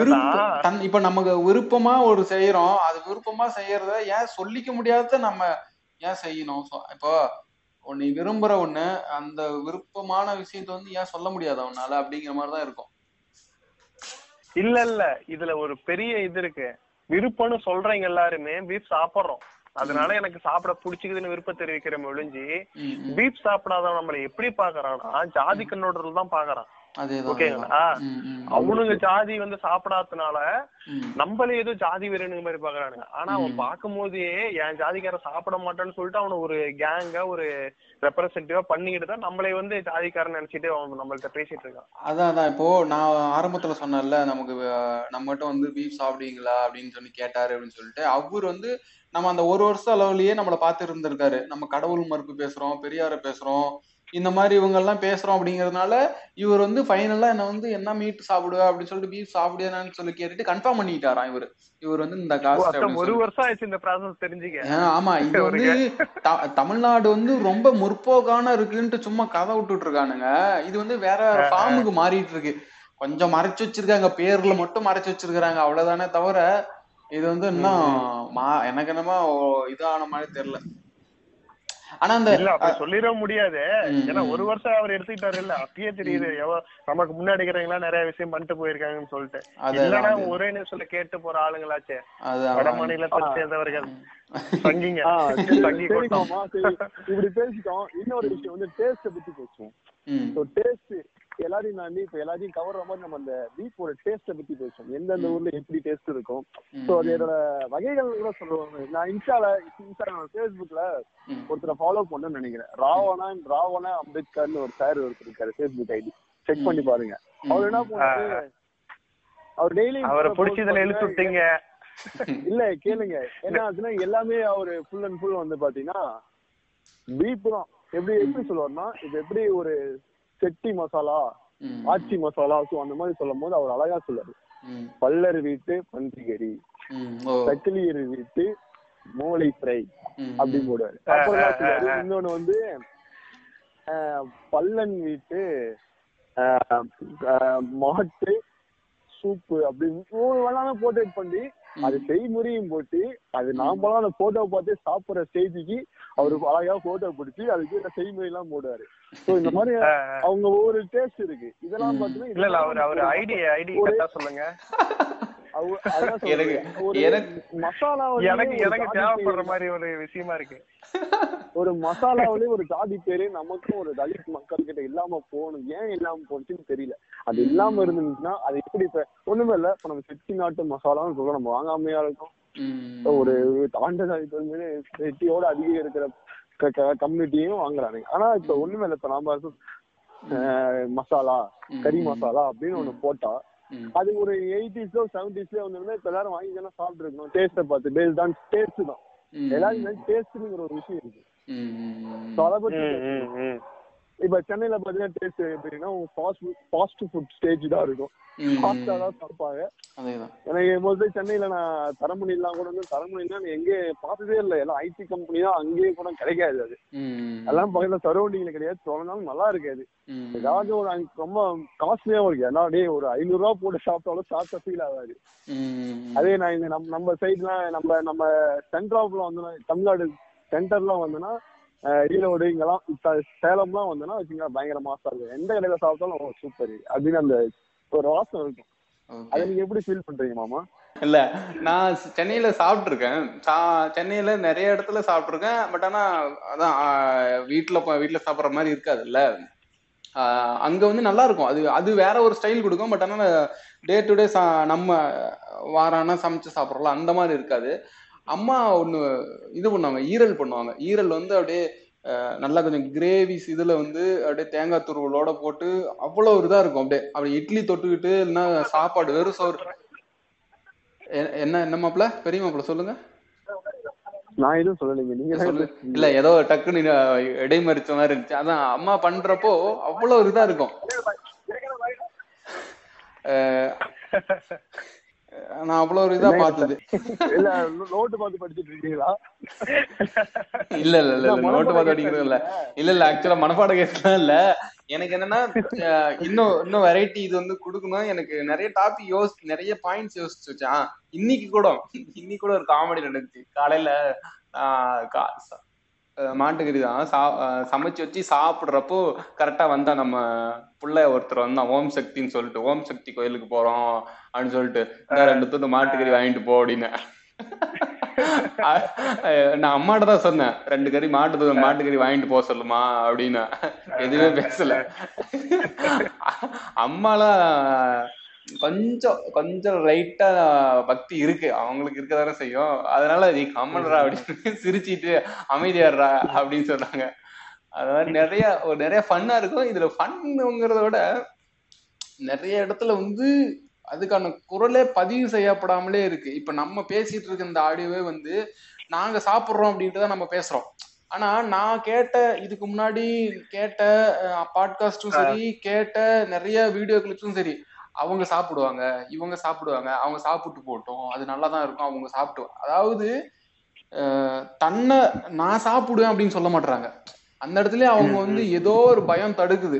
விருப்பம் இப்ப நமக்கு விருப்பமா ஒரு செய்யறோம். அது விருப்பமா செய்யறத ஏன் சொல்லிக்க முடியாத நம்ம ஏன் செய்யணும்? இப்போ ஒன்னு விரும்புற ஒண்ணு அந்த விருப்பமான விஷயத்த வந்து ஏன் சொல்ல முடியாது அவனால அப்படிங்கிற மாதிரிதான் இருக்கும். இல்ல இல்ல இதுல ஒரு பெரிய இது இருக்கு. விருப்பம்னு சொல்றீங்க எல்லாருமே பீப் சாப்பிடுறோம், அதனால எனக்கு சாப்பிட பிடிச்சிக்குதுன்னு விருப்பம் தெரிவிக்கிற ஒழிஞ்சு பீப் சாப்பிடாத நம்மள எப்படி பாக்குறான்னா ஜாதி கண்ணோட்டத்துல தான் பாக்குறான். ஓகேங்களா? அவனுங்க ஜாதி வந்து சாப்பிடாதனால நம்மளே ஏதோ ஜாதி வீரனுங்க மாதிரி பாக்குறானுங்க. ஆனா அவன் பார்க்கும் போதே என் ஜாதிக்கார சாப்பிட மாட்டான்னு சொல்லிட்டு அவனை ஒரு கேங்கா ஒரு ரெப்ரசன்டேட்டிவா பண்ணிக்கிட்டு தான் நம்மளே வந்து ஜாதிக்காரன் நினைச்சிட்டு அவன் நம்மள்ட்ட பேசிட்டு இருக்கான். அதான் அதான் இப்போ நான் ஆரம்பத்துல சொன்னேன்ல, நமக்கு நம்மகிட்ட வந்து பீஃப் சாப்பிடுவீங்களா அப்படின்னு சொல்லி கேட்டாரு அப்படின்னு சொல்லிட்டு. அவர் வந்து நம்ம அந்த ஒரு வருஷம் அளவுலயே நம்மளை பார்த்து இருந்திருக்காரு. நம்ம கடவுள் மறுப்பு பேசுறோம், பெரியார பேசுறோம், இந்த மாதிரி இவங்க எல்லாம் பேசுறோம் அப்படிங்கறதுனால இவர் வந்து ஃபைனலா என்ன வந்து என்ன மீட் சாப்பிடுவா அப்படின்னு சொல்லிட்டு பீஃப் சாப்பிடுவானு சொல்லி கேட்டுட்டு கன்ஃபார்ம் பண்ணிட்டாராம் இவர். இவர் வந்து இந்த காசு ஒரு வருஷம் ஆயிடுச்சு இந்த ப்ராசஸ் தெரிஞ்சுக்க. ஆமா, இது வந்து தமிழ்நாடு வந்து ரொம்ப முற்போக்கான இருக்குன்ட்டு சும்மா கதை விட்டுட்டு இருக்கானுங்க. இது வந்து வேற ஃபார்முக்கு மாறிட்டு இருக்கு. கொஞ்சம் மறைச்சு வச்சிருக்காங்க, பேர்ல மட்டும் மறைச்சு வச்சிருக்காங்க, அவ்வளவுதானே தவிர இது வந்து இன்னும் மா எனக்கு என்னமா இதான மாதிரி தெரியல. ஆனா அந்த சொல்லிட முடியாது. ஏன்னா ஒரு வருஷம் அவர் எடுத்துக்கிட்டாரு இல்ல, அப்பயே தெரியுது நமக்கு முன்னாடி இருக்கிறவங்களா நிறைய விஷயம் பண்ணிட்டு போயிருக்காங்கன்னு சொல்லிட்டு. இல்லன்னா ஒரே நிமிஷத்துல கேட்டு போற ஆளுங்களாச்சே வட மாநிலத்தை சேர்ந்தவர்கள். இப்படி பேசிட்டோம். இன்னொரு விஷயம் வந்து டேஸ்ட பத்தி பேசுவோம். டேஸ்ட் எல்லாரையும் தாண்டி இப்ப எல்லாத்தையும் கவர்ற மாதிரி நம்ம அந்த பீஃபோட டேஸ்ட பத்தி பேசுவோம். எந்தெந்த ஊர்ல எப்படி டேஸ்ட் இருக்கும், சோ அதோட வகைகள் கூட சொல்லுவாங்க. நான் இன்ஸ்டால இன்ஸ்டால பேஸ்புக்ல ஒருத்தரை ஃபாலோ பண்ணணும்னு நினைக்கிறேன். ராவணா ராவண அம்பேத்கர்னு ஒரு சார் ஒருத்தர் இருக்காரு. பேஸ்புக் ஐடி செக் பண்ணி பாருங்க. அவர் என்ன பண்ணுவாரு, அவர் டெய்லி அவரை பிடிச்சதுல இழுத்து விட்டீங்க இல்ல கேளுங்க. என்ன ஆச்சுன்னா எல்லாமே அவரு ஃபுல் அண்ட் ஃபுல் வந்து பாத்தீங்கன்னா பீஃப் தான். எப்படி எப்படி சொல்லுவாருன்னா, இது எப்படி ஒரு செட்டி மசாலா ஆச்சி மசாலா அந்த மாதிரி சொல்லும் போது அவர் அழகா சொல்லுவாரு. பல்லர் வீட்டு பன்றிகறி, சக்கிலியர் வீட்டு மூளை ஃப்ரை அப்படின்னு போடுவாரு. அப்புறம் இன்னொன்னு வந்து பல்லன் வீட்டு மாட்டு சூப்பு அப்படின்னு மூணு போர்ட்ரேட் பண்ணி அது செய்முறையும் போட்டு அது நாம்பலாம் அந்த போட்டோ பார்த்து சாப்பிடுற ஸ்டேஜுக்கு அவரு அழகா போட்டோ பிடிச்சி அதுக்கு இந்த செய்முறை எல்லாம் போடுவாரு. சோ இந்த மாதிரி அவங்க ஒவ்வொரு டேஸ்ட் இருக்கு. இதெல்லாம் பாத்தீங்கன்னா சொல்லுங்க மசாலா தேவைப்படுற மாதிரி ஒரு விஷயமா இருக்கு. ஒரு மசாலாவிலேயே ஒரு ஜாதி பேரு நமக்கும் ஒரு தலித் மக்கள் கிட்ட இல்லாம போகணும். ஏன் இல்லாம போச்சுன்னு தெரியல. அது இல்லாம இருந்துச்சுன்னா அது எப்படி இப்ப ஒண்ணுமே இல்ல. இப்ப நம்ம செட்டி நாட்டு மசாலான்னு சொல்றோம், நம்ம வாங்காமையா இருக்கும். ஒரு தாண்ட ஜாதி செட்டியோட அதிகம் இருக்கிற கம்யூனிட்டியும் வாங்குறாங்க. ஆனா இப்ப ஒண்ணுமே இல்ல. இப்ப நாம மசாலா கறி மசாலா அப்படின்னு ஒண்ணு போட்டா அது ஒரு எயிட்டிஸ்லோ செவன்டிஸ்லயோ வந்து இப்ப எல்லாரும் வாங்கி சாப்பிட்டு இருக்கணும். டேஸ்ட பார்த்து டேஸ்ட் தான் டேஸ்ட் தான் எல்லாரும் டேஸ்ட்ங்கிற ஒரு விஷயம் இருக்கு. இப்ப சென்னையில பாத்தீங்கன்னா டேஸ்ட் எப்படின்னா ஃபாஸ்ட் ஃபுட் ஸ்டேஜ் தான் இருக்கும். ஃபாஸ்டா தான் சாப்பாங்க. எனக்கு மோஸ்ட்லி சென்னையில நான் தரமணி எல்லாம் கூட வந்து தரமணிலாம் எங்க பார்த்ததே இல்லை. எல்லாம் ஐடி கம்பெனி தான். அங்கேயே கூட கிடைக்காது. அது எல்லாம் பக்கத்துல சரௌண்டிங்ல கிடையாது. தொடர்ந்தாலும் நல்லா இருக்காது. ஏதாவது ஒரு ரொம்ப காஸ்ட்லியாவும் இருக்கு. ஏன்னா அப்படியே ஒரு ஐநூறு ரூபா போட்டு சாப்பிட்டாலும் சாப்பிட்டா ஃபீல் ஆகாது. அதே நான் இந்த நம்ம சைட்லாம் நம்ம நம்ம சென்ட்ராப்ல வந்து தமிழ்நாடு சென்டர்லாம் வந்துன்னா ஈரோடு இங்கெல்லாம் சேலம்லாம் வந்துன்னா வச்சுக்கோங்க பயங்கர மாசா இருக்கும். எந்த கடையில சாப்பிட்டாலும் சூப்பர் அப்படின்னு அந்த ஒரு வாசம் இருக்கும். அதை நீங்க எப்படி ஃபீல் பண்றீங்க மாமா? இல்ல நான் சென்னையில சாப்பிட்டு இருக்கேன், சென்னையில நிறைய இடத்துல சாப்பிட்டுருக்கேன். பட் ஆனா அதான் வீட்டுல வீட்டுல சாப்பிட்ற மாதிரி இருக்காதுல்ல, அங்க வந்து நல்லா இருக்கும். அது அது வேற ஒரு ஸ்டைல் கொடுக்கும். பட் ஆனா டே டு டே நம்ம வாரானா சமைச்சு சாப்பிட்றோம்ல அந்த மாதிரி இருக்காது. அம்மா ஒண்ணு இது பண்ணுவாங்க, ஈரல் பண்ணுவாங்க. ஈரல் வந்து அப்படியே நல்லா கொஞ்சம் கிரேவிஸ் இதுல வந்து அப்படியே தேங்காய் துருவலோட போட்டு அவ்வளோ ஒரு இதா இருக்கும். அப்படியே அப்படி இட்லி தொட்டுக்கிட்டு இல்லைன்னா சாப்பாடு வெறும் சோறு. என்ன என்ன மாப்பிள்ள பெரிய மாப்பிள்ள சொல்லுங்க. நான் எதுவும் சொல்லலைங்க, நீங்க சொல்லுங்க. இல்ல ஏதோ டக்குன்னு இடைமறிச்ச மாதிரி இருந்துச்சு. அதான் அம்மா பண்றப்போ அவ்வளோ ஒரு இதா இருக்கும். நான் அவ்வளோ ஒரு இதா பார்த்தது இல்ல. நோட்டு பார்த்து படிச்சுட்டு இருக்கீங்களா? இல்ல இல்ல இல்ல இல்ல நோட்டு பார்த்து படிக்கிறது இல்ல இல்ல இல்ல ஆக்சுவலா மனப்பாட கேட்கலாம். இல்ல எனக்கு என்னன்னா இன்னும் இன்னும் வெரைட்டி இது வந்து கொடுக்கணும். எனக்கு நிறைய டாபிக் யோசிச்சு நிறைய பாயிண்ட்ஸ் யோசிச்சு வச்சேன். இன்னைக்கு கூட இன்னைக்கு கூட ஒரு காமெடி நடந்துச்சு. காலையில ஆஹ் மாட்டுக்கறி தான் சா சமைச்சு வச்சு சாப்பிட்றப்போ கரெக்டா வந்தா நம்ம புள்ள ஒருத்தர் வந்தான், ஓம் சக்தின்னு சொல்லிட்டு ஓம் சக்தி கோயிலுக்கு போறோம் அப்படின்னு சொல்லிட்டு ரெண்டு தூண்டு மாட்டுக்கறி வாங்கிட்டு போ அப்படின்னு. நான் அம்மாட்ட தான் சொன்னேன், ரெண்டு கறி மாட்டு தூண்டு மாட்டுக்கறி வாங்கிட்டு போக சொல்லுமா அப்படின்னு. எதுவுமே பேசல. அம்மாலாம் கொஞ்சம் கொஞ்சம் லைட்டா பக்தி இருக்கு, அவங்களுக்கு இருக்கதானே செய்யும். அதனால நீ கம்மல்றா அப்படின்னு சிரிச்சிட்டு அமைதியாடுறா அப்படின்னு சொன்னாங்க. அது மாதிரி நிறைய ஒரு நிறைய ஃபன்னா இருக்கும். இதுல ஃபன்னுங்கிறத விட நிறைய இடத்துல வந்து அதுக்கான குரலே பதிவு செய்யப்படாமலே இருக்கு. இப்ப நம்ம பேசிட்டு இருக்க இந்த ஆடியோவே வந்து நாங்க சாப்பிட்றோம் அப்படின்ட்டு தான் நம்ம பேசுறோம். ஆனா நான் கேட்ட இதுக்கு முன்னாடி கேட்ட பாட்காஸ்டும் சரி, கேட்ட நிறைய வீடியோ கிளிப்ஸும் சரி, அவங்க சாப்பிடுவாங்க இவங்க சாப்பிடுவாங்க அவங்க சாப்பிட்டு போட்டோம் அது நல்லாதான் இருக்கும் அவங்க சாப்பிட்டு, அதாவது தன்னை நான் சாப்பிடுவேன் அப்படின்னு சொல்ல மாட்டாங்க. அந்த இடத்துல அவங்க வந்து ஏதோ ஒரு பயம் தடுக்குது.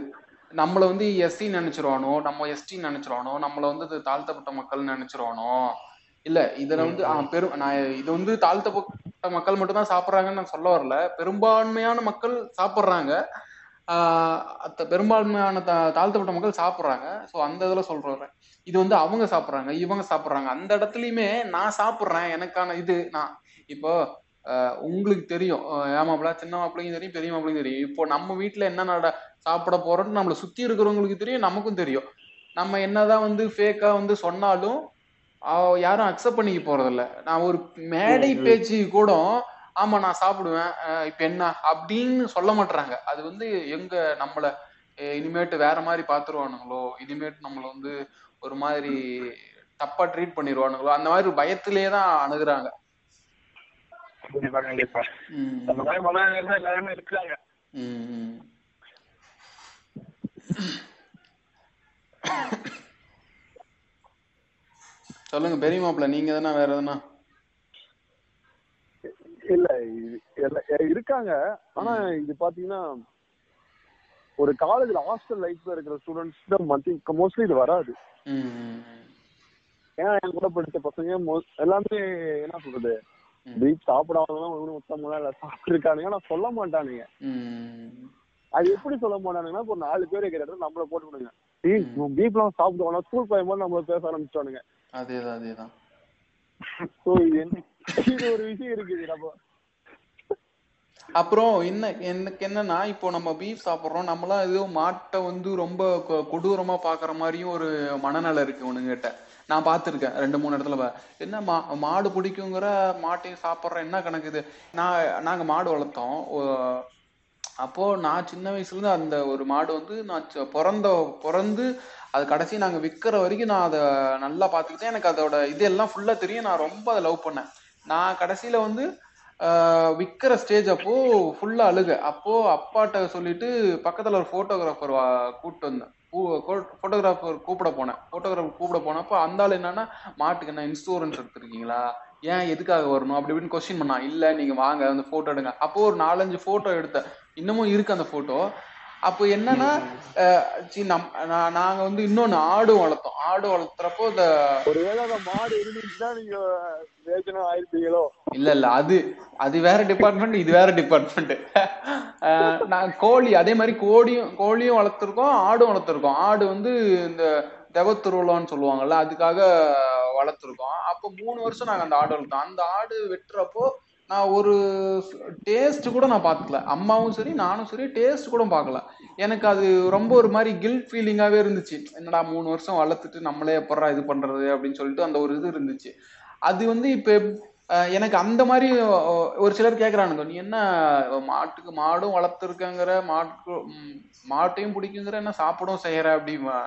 நம்மளை வந்து எஸ்சி நினைச்சிருவானோ, நம்ம எஸ்டி நினைச்சிருவானோ, நம்மளை வந்து தாழ்த்தப்பட்ட மக்கள் நினைச்சிருவானோ. இல்ல இதுல வந்து பெரும் நான் இது வந்து தாழ்த்தப்பட்ட மக்கள் மட்டும் தான் சாப்பிட்றாங்கன்னு நான் சொல்ல வரல. பெரும்பான்மையான மக்கள் சாப்பிட்றாங்க, ஆஹ் பெரும்பான்மையான தா தாழ்த்தப்பட்ட மக்கள் சாப்பிட்றாங்க. ஸோ அந்த இதுல சொல்றேன், இது வந்து அவங்க சாப்பிட்றாங்க இவங்க சாப்பிட்றாங்க. அந்த இடத்துலயுமே நான் சாப்பிட்றேன் எனக்கான இது. நான் இப்போ உங்களுக்கு தெரியும், ஏமாப்பிள்ளா சின்ன மாப்பிள்ளையும் தெரியும் பெரிய மாப்பிள்ளையும் தெரியும். இப்போ நம்ம வீட்டுல என்ன சாப்பிட போறோம்னு நம்மளை சுத்தி இருக்கிறவங்களுக்கு தெரியும், நமக்கும் தெரியும். நம்ம என்னதான் வந்து ஃபேக்கா வந்து சொன்னாலும் யாரும் அக்செப்ட் பண்ணிக்க போறதில்ல. நான் ஒரு மேடை பேச்சு கூட ஆமா நான் சாப்பிடுவேன் இப்ப என்ன அப்படின்னு சொல்ல மாட்டாங்க. அது வந்து எங்க நம்மள இனிமேட்டு வேற மாதிரி பாத்துருவானுங்களோ, இனிமேட்டு நம்மள வந்து ஒரு மாதிரி தப்பா ட்ரீட் பண்ணிடுவானுங்களோ, அந்த மாதிரி ஒரு பயத்திலேயே தான் அணுகுறாங்க. சொல்லுங்க பெரிய மாப்பிள்ள, நீங்க எதனா வேற எதனா? இல்ல இருக்காங்க. ஆனா இது பாத்தீங்கன்னா ஒரு காலேஜ்ல ஹாஸ்டல் லைஃப்ல இருக்கிற ஸ்டூடெண்ட்ஸ் மோஸ்ட்லி இது வராது. ஏன்னா என் கூட படித்த பசங்க எல்லாமே என்ன சொல்றது, சாப்பிடாதான் உத்தமங்களா இல்ல சாப்பிட்டுருக்கானுங்க. ஆனா சொல்ல மாட்டானுங்க. அது எப்படி சொல்ல மாட்டானுங்கன்னா, ஒரு நாலு பேர் இருக்கிற இடத்துல நம்மள போட்டு விடுங்க பீப்லாம் சாப்பிடுவோம், ஸ்கூல் பையன் போது நம்மள பேச ஆரம்பிச்சானுங்க. அதேதான் அதேதான் ஒரு விஷயம் இருக்குது. அப்புறம் என்ன எனக்கு என்னன்னா, இப்போ நம்ம பீஃப் சாப்பிட்றோம், நம்மளாம் ஏதோ மாட்டை வந்து ரொம்ப கொடூரமா பாக்குற மாதிரியும் ஒரு மனநல இருக்கு உனங்கிட்ட. நான் பாத்திருக்கேன் ரெண்டு மூணு இடத்துல. என்ன மா மாடு பிடிக்குங்கிற மாட்டையும் சாப்பிட்ற என்ன கணக்கு இது? நான் நாங்க மாடு வளர்த்தோம். அப்போ நான் சின்ன வயசுல இருந்து அந்த ஒரு மாடு வந்து நான் பிறந்த பிறந்து அது கடைசி நாங்க விற்கிற வரைக்கும் நான் அதை நல்லா பாத்துக்கிட்டேன். எனக்கு அதோட இது எல்லாம் ஃபுல்லா தெரியும். நான் ரொம்ப அதை லவ் பண்ணேன். நான் கடைசியில வந்து ஆஹ் விற்கிற ஸ்டேஜ் அப்போ ஃபுல்லா அழுக. அப்போ அப்பாட்ட சொல்லிட்டு பக்கத்துல ஒரு போட்டோகிராஃபர் கூப்பிட்டு வந்தேன். போட்டோகிராஃபர் கூப்பிட போனேன் போட்டோகிராஃபர் கூப்பிட போனப்போ அந்த ஆள் என்னன்னா, மாட்டுக்கு என்ன இன்சூரன்ஸ் எடுத்துருக்கீங்களா, ஏன் எதுக்காக வரணும் அப்படி இப்படின்னு கொஸ்டின் பண்ணா. இல்ல நீங்க வாங்க அந்த போட்டோ எடுங்க. அப்போ ஒரு நாலஞ்சு போட்டோ எடுத்தேன், இன்னமும் இருக்கு அந்த போட்டோ. அப்போ என்னன்னா நாங்க வந்து இன்னொன்னு ஆடு வளர்த்தோம். ஆடு வளர்த்துறப்போ இந்த ஒருவேளை மாடு இருந்துச்சுன்னா நீங்க வேதனை ஆயிருப்பீங்களோ? இல்ல இல்ல, அது அது வேற டிபார்ட்மெண்ட், இது வேற டிபார்ட்மெண்ட். நான் கோழி அதே மாதிரி கோழியும் கோழியும் வளர்த்துருக்கோம், ஆடும் வளர்த்துருக்கோம். ஆடு வந்து இந்த தெவத்திருவிழான்னு சொல்லுவாங்கல்ல, அதுக்காக வளர்த்துருக்கோம். அப்போ மூணு வருஷம் நாங்க அந்த ஆடு வளர்த்தோம். அந்த ஆடு வெட்டுறப்போ நான் ஒரு டேஸ்ட் கூட நான் பார்க்கல, அம்மாவும் சரி நானும் சரி டேஸ்ட் கூட பார்க்கல. எனக்கு அது ரொம்ப ஒரு மாதிரி கில்ட் ஃபீலிங்காகவே இருந்துச்சு. என்னடா மூணு வருஷம் வளர்த்துட்டு நம்மளே எப்படா இது பண்ணுறது அப்படின்னு சொல்லிட்டு அந்த ஒரு இது இருந்துச்சு. அது வந்து இப்போ எனக்கு அந்த மாதிரி ஒரு சிலர் கேட்குறானுங்க, நீ என்ன மாட்டுக்கு மாடும் வளர்த்துருக்கங்கிற, மாட்டு மாட்டையும் பிடிக்குங்கிற, என்ன சாப்பிடவும் செய்கிற அப்படிமா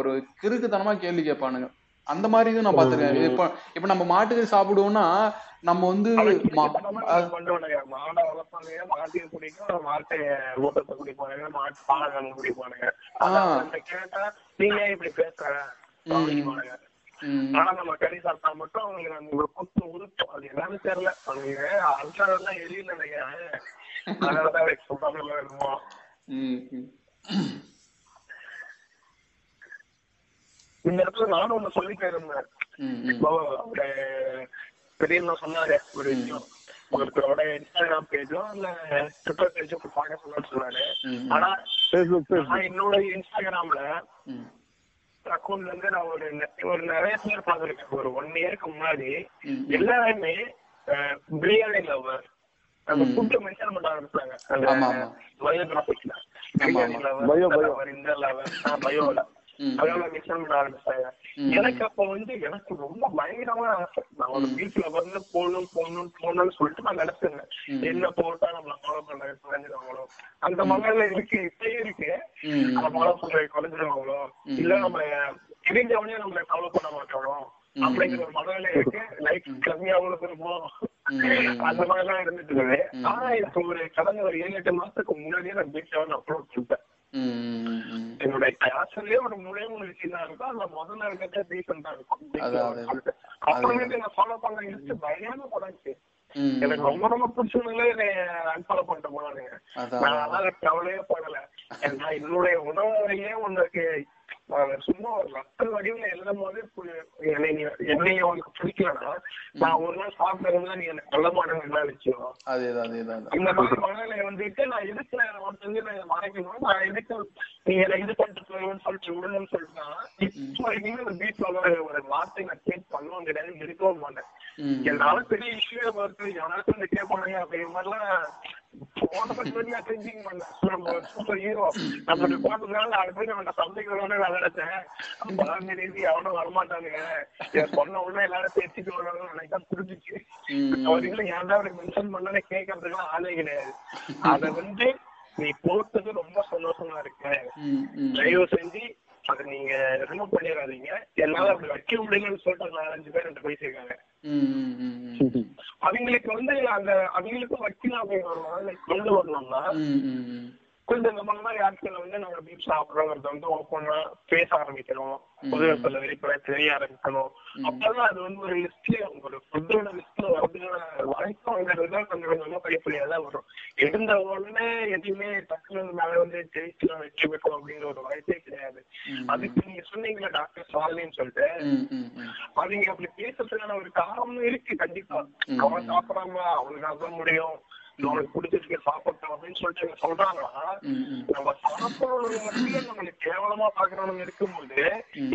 ஒரு கிறுக்குத்தனமாக கேள்வி கேட்பானுங்க. அந்த மாதிரி இது நான் பாத்துருக்கேன். இப்ப இப்ப நம்ம மாட்டுக்கு சாப்பிடுவோம்னா நம்ம வந்து ஆனா நம்ம கறி சாப்பிட்டா மட்டும் அவங்களுக்கு நம்ம கொஞ்சம் உறுத்தும். அது எல்லாமே தெரியல, அவங்க அஞ்சாவது எரியும் நினைக்கிறேன். அதனாலதான் சொல்றாங்க இருக்கும். இந்த இடத்துல நானும் ஒண்ணு சொல்லிக்க இருந்தேன். இப்போ ஒரு பெரிய சொன்னாரு ஒரு விஷயம், ஒருத்தரோட இன்ஸ்டாகிராம் பேஜோ இல்ல ட்விட்டர் பேஜோ பார்க்க சொன்னு சொன்னாரு. ஆனா என்னோட இன்ஸ்டாகிராம்ல அக்கௌண்ட்ல இருந்து நான் ஒரு ஒரு நிறைய பேர் பார்த்துருக்கேன். ஒரு ஒன் இயருக்கு முன்னாடி எல்லாருமே பிரியாணி லவர் அந்த ஃபுட்டு மென்ஷன் பண்ண ஆரம்பிச்சாங்க. அந்த பயோகிராபிக்ல பிரியாணி லவர், இந்த லவர், பயோல அதெல்லாம் மென்ஷன் பண்ண ஆரம்பிச்சாங்க. எனக்கு அப்ப வந்து எனக்கு ரொம்ப பயங்கரமான ஆசை. நான் ஒரு வீட்டுல வந்து போகணும் போகணும் போகணும்னு சொல்லிட்டு நான் நினைச்சிருந்தேன். என்ன போட்டா நம்மள ஃபாலோ பண்றது குறைஞ்சிருவாங்களோ, அந்த மகள்ல இருக்கு இப்பயே இருக்கு, அதை ஃபாலோ பண்றது குறைஞ்சிருவாங்களோ, இல்ல நம்ம தெரிஞ்சவனே நம்மள ஃபாலோ பண்ண மாட்டோம் அப்படிங்கிற ஒரு மகள்ல இருக்கு. லைக் கம்மியாகவும் இருப்போம், அந்த மாதிரிலாம் இருந்துட்டு இருக்குது. ஆனா இப்போ ஒரு கடந்த ஒரு ஏழு எட்டு மாசத்துக்கு முன்னாடியே நான் வீட்டுல வந்து அப்லோட் பண்ணிட்டேன். என்னுடைய கிளாஸ்லயே ஒரு மூணு மூணு விஷயம் தான் இருக்கும். அதுல முதல்ல இருக்கிறதே டீசெண்டா இருக்கும். அப்புறமேட்டு நான் ஃபாலோ பண்ண பயங்கரமா போனாச்சு. எனக்கு ரொம்ப ரொம்ப பிடிச்சதுல அன்ஃபாலோ பண்ணிட்டு போனானுங்க. நான் அதான் கவலையே போடல. ஏன்னா என்னுடைய உணவு முறையே உனக்கு சும்மா ஒரு ரத்த வடிவில் எழுதும் போது என்னைய உனக்கு பிடிக்கலன்னா நான் ஒரு நாள் சாப்பிடுறதுல நீ எனக்கு சொல்ல மாட்டேன்னு நிச்சயம். இந்த மாதிரி மனநிலை வந்துட்டு நான் எதுக்கு நான் வந்து நான் மறைக்கணும், நான் எதுக்கு நீங்க எனக்கு இது பண்ணிட்டு போயிடும்னு சொல்லிட்டு விடணும்னு சொல்லிட்டுனா இப்போ வரைக்கும் ஒரு வீட்டில் ஒரு வார்த்தை நான் சேஞ்ச் பண்ணவும் கிடையாது, எடுக்கவும் மாட்டேன். என்னால பெரிய இஷ்யூ வருது, யாராச்சும் இந்த கேட்பாங்க அப்படிங்கிற மாதிரிலாம் சூப்பர் ஹீரோ நம்ம போட்டதுனால நாலு பேர் நம்ம சந்தைக்கு நினைச்சேன். பழனி ரீதி அவனும் வரமாட்டானுங்க, சொன்ன உடனே எல்லாரும் தெரிஞ்சுட்டு வருவாங்க. எனக்கு தான் புரிஞ்சிச்சு அவருக்கு ஏன் தான் அவருக்கு மென்ஷன் பண்ணனே கேட்கறதுக்கெல்லாம் ஆளே கிடையாது. அதை வந்து நீ போட்டது ரொம்ப சந்தோஷமா இருக்கு, தயவு செஞ்சு அதை நீங்க ரிமூவ் பண்ணிடாதீங்க, எல்லாரும் அப்படி வைக்க முடியலன்னு சொல்லிட்டு நாலஞ்சு பேர் ரெண்டு பேசியிருக்காங்க. அவங்களுக்கு வந்து அந்த அவங்களுக்கும் வைக்கலாம் அப்படிங்கிற ஒரு மனநிலை கொண்டு வரணும்னா கொஞ்சம் இந்த மாதிரி ஆட்களை வந்து நம்ம பீப் சாப்பிட்றோங்கிறத வந்து ஓப்பனா பேச ஆரம்பிக்கணும், பொதுவெப்பல வெளிப்பட தெரிய ஆரம்பிக்கணும். அப்பதான் அது வந்து ஒரு லிஸ்ட்ல ஒரு ஃபுட்டோட லிஸ்ட்ல வருதுங்கிற வரைக்கும் வந்துடுறதா கொஞ்சம் கொஞ்சமா படிப்படியாதான் வரும். இருந்த உடனே எதுவுமே டக்குனு மேல வந்து ஜெயிக்கலாம் வெற்றி பெற்றோம் அப்படிங்கிற ஒரு வாய்ப்பே கிடையாது. அதுக்கு நீங்க சொன்னீங்களா டாக்டர் சாலின்னு சொல்லிட்டு, அவங்க அப்படி பேசுறதுக்கான ஒரு காரணம் இருக்கு கண்டிப்பா. அவன் சாப்பிடாம அவனுக்கு அதுதான் முடியும், நம்மளுக்கு பிடிச்சிருக்க சாப்பிட்டோம் அப்படின்னு சொல்லிட்டு சொல்றாங்கன்னா நம்ம சாப்பிடறவங்க மட்டும் நம்மளை கேவலமா பாக்குறவங்க இருக்கும்போது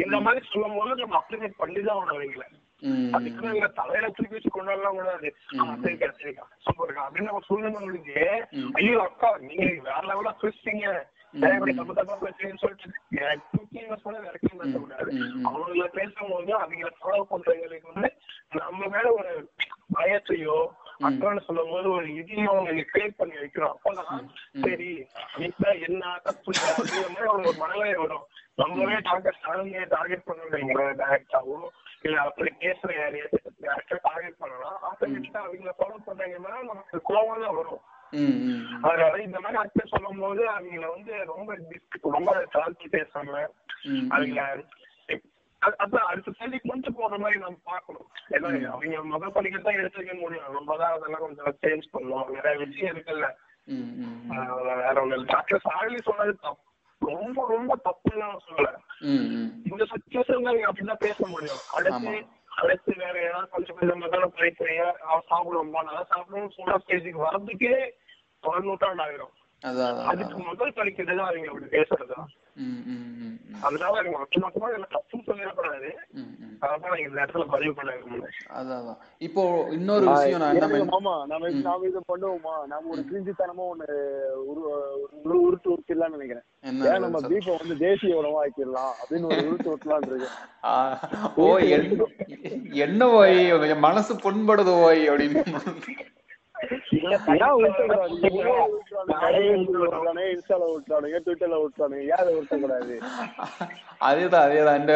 இந்த மாதிரி சொல்லும் போது நம்ம அப்ளிகேட் பண்ணிதான் உணவைகளை அதுக்குன்னு தலையில திருப்பி வச்சு கொண்டாடலாம் கூடாது. சூப்பர் அப்படின்னு நம்ம சொல்லுங்களுக்கு ஐயோ அக்கா நீங்க வேற லெவலா பேசுறீங்க, அவங்கள பேசும்போது அவங்கள ஃபாலோ பண்றவங்களுக்கு வந்து நம்ம மேல ஒரு பயத்தையோ அக்கான்னு சொல்லும் போது ஒரு இதையும் அவங்க கிரியேட் பண்ணி வைக்கிறோம். அப்பதான் சரி நீதான் என்ன தப்பு அப்படிங்கிற மாதிரி அவங்களுக்கு ஒரு மனநிலை வரும். நம்மளே டார்கெட் சாதனையை டார்கெட் பண்ணுறீங்களா டேரக்டாவோ இல்ல அப்படி பேசுற யாரையாச்சும் டேரக்டா டார்கெட் பண்ணலாம். ஆட்டோமேட்டிக்கா அவங்களை ஃபாலோ பண்றீங்கன்னா நமக்கு கோவம் தான் வரும். அதனால இந்த மாதிரி அக்கா சொல்லும் போது அவங்கள வந்து ரொம்ப ரொம்ப தாழ்த்தி பேசாம அவங்கள அதான் அடுத்த கேள்வி கொஞ்சம் போற மாதிரி நம்ம பார்க்கணும். ஏன்னா அவங்க மத படிக்கத்தான் எடுத்துக்க முடியும், ரொம்பதான் அதெல்லாம் கொஞ்சம் சேஞ்ச் பண்ணுவோம். நிறைய விஷயம் இருக்குல்ல வேற ஒண்ணு சாரலி சொன்னது ரொம்ப ரொம்ப தப்புன்னு சொல்லல. இந்த சுச்சுவேஷன் அப்படிதான் பேச முடியும். அடுத்து அடுத்து வேற ஏதாவது கொஞ்சம் கொஞ்சம் பயிற்சியா அவன் சாப்பிடுவோம் நல்லா சாப்பிடுவோம் சொல்ற ஸ்டேஜுக்கு வர்றதுக்கே ஒரு நூற்றாண்டு ஆயிரும். அதுக்கு முதல் படிக்கிறது தான் அவங்க அப்படி பேசுறதுதான். அதனால எனக்கு ஒட்டுமொத்தமா இதுல தப்புன்னு சொல்லிடக்கூடாது. அதனால இந்த இடத்துல பதிவு பண்ண அதான் இப்போ இன்னொரு விஷயம் ஆமா நம்ம நாம இதை பண்ணுவோமா நாம ஒரு கிழிஞ்சித்தனமா ஒண்ணு ஒரு உருட்டு உருத்திடலாம்னு நினைக்கிறேன். ஏன் நம்ம தீபம் வந்து தேசிய உணவா ஆக்கிடலாம் அப்படின்னு ஒரு உருட்டு உருட்டலாம் இருக்கு. ஓ என்ன ஓய் மனசு புண்படுது ஓய் அப்படின்னு அதேதான் அதேதான் இந்த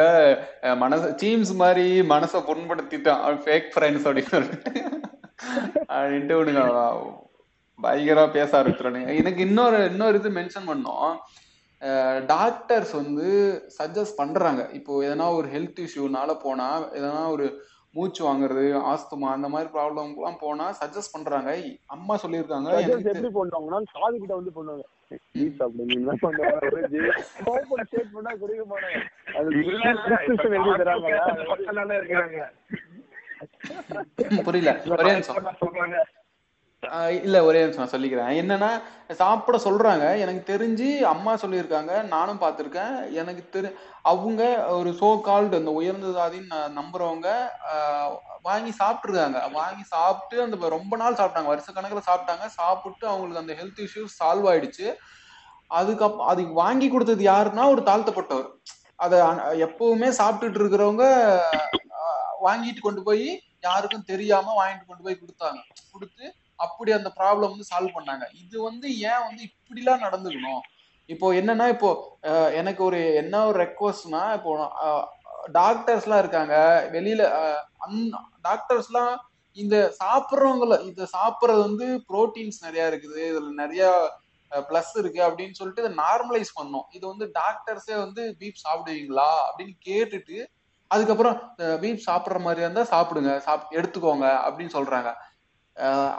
மனச டீம்ஸ் மாதிரி மனசை புண்படுத்திட்டான் அப்படின்னு பயங்கரமா பேச ஆரம்பிச்சிட்டானுங்க. எனக்கு இன்னொரு இன்னொரு இது மென்ஷன் பண்ணோம். டாக்டர்ஸ் வந்து சஜஸ்ட் பண்றாங்க இப்போ எதனா ஒரு ஹெல்த் இஷ்யூனால போனா எதனா ஒரு மூச்சு வாங்குறது ஆஸ்துமா அந்த மாதிரி ப்ராப்ளம்லாம் போனா சஜஸ்ட் பண்றாங்க. அம்மா சொல்லியிருக்காங்க எப்படி பண்ணுவாங்கன்னா சாது கிட்ட வந்து பண்ணுவாங்க புரியல ஒரே நிமிஷம் இல்ல ஒரே நிமிஷம் நான் சொல்லிக்கிறேன். என்னன்னா சாப்பிட சொல்றாங்க. எனக்கு தெரிஞ்சு அம்மா சொல்லியிருக்காங்க, நானும் பார்த்திருக்கேன். எனக்கு தெரி அவங்க ஒரு சோ கால்டு அந்த உயர்ந்த ஜாதின்னு நம்புறவங்க வாங்கி சாப்பிட்டுருக்காங்க. வாங்கி சாப்பிட்டு அந்த ரொம்ப நாள் சாப்பிட்டாங்க, வருஷ கணக்கில் சாப்பிட்டாங்க. சாப்பிட்டு அவங்களுக்கு அந்த ஹெல்த் இஷ்யூஸ் சால்வ் ஆயிடுச்சு. அதுக்கப் அதுக்கு வாங்கி கொடுத்தது யாருன்னா ஒரு தாழ்த்தப்பட்டவர். அதை எப்பவுமே சாப்பிட்டுட்டு இருக்கிறவங்க வாங்கிட்டு கொண்டு போய் யாருக்கும் தெரியாம வாங்கிட்டு கொண்டு போய் கொடுத்தாங்க. கொடுத்து அப்படி அந்த ப்ராப்ளம் வந்து சால்வ் பண்ணாங்க. இது வந்து ஏன் வந்து இப்படிலாம் நடந்துக்கணும்? இப்போ என்னன்னா இப்போ எனக்கு ஒரு என்ன ஒரு ரெக்வஸ்ட்னா இப்போ டாக்டர்ஸ்லாம் இருக்காங்க வெளியில, டாக்டர்ஸ்லாம் இந்த சாப்பிட்றவங்கள இதை சாப்பிட்றது வந்து ப்ரோட்டீன்ஸ் நிறையா இருக்குது, இதுல நிறையா பிளஸ் இருக்கு அப்படின்னு சொல்லிட்டு இதை நார்மலைஸ் பண்ணோம். இது வந்து டாக்டர்ஸே வந்து பீஃப் சாப்பிடுவீங்களா அப்படின்னு கேட்டுட்டு அதுக்கப்புறம் பீஃப் சாப்பிட்ற மாதிரி இருந்தா சாப்பிடுங்க, சாப் எடுத்துக்கோங்க அப்படின்னு சொல்றாங்க.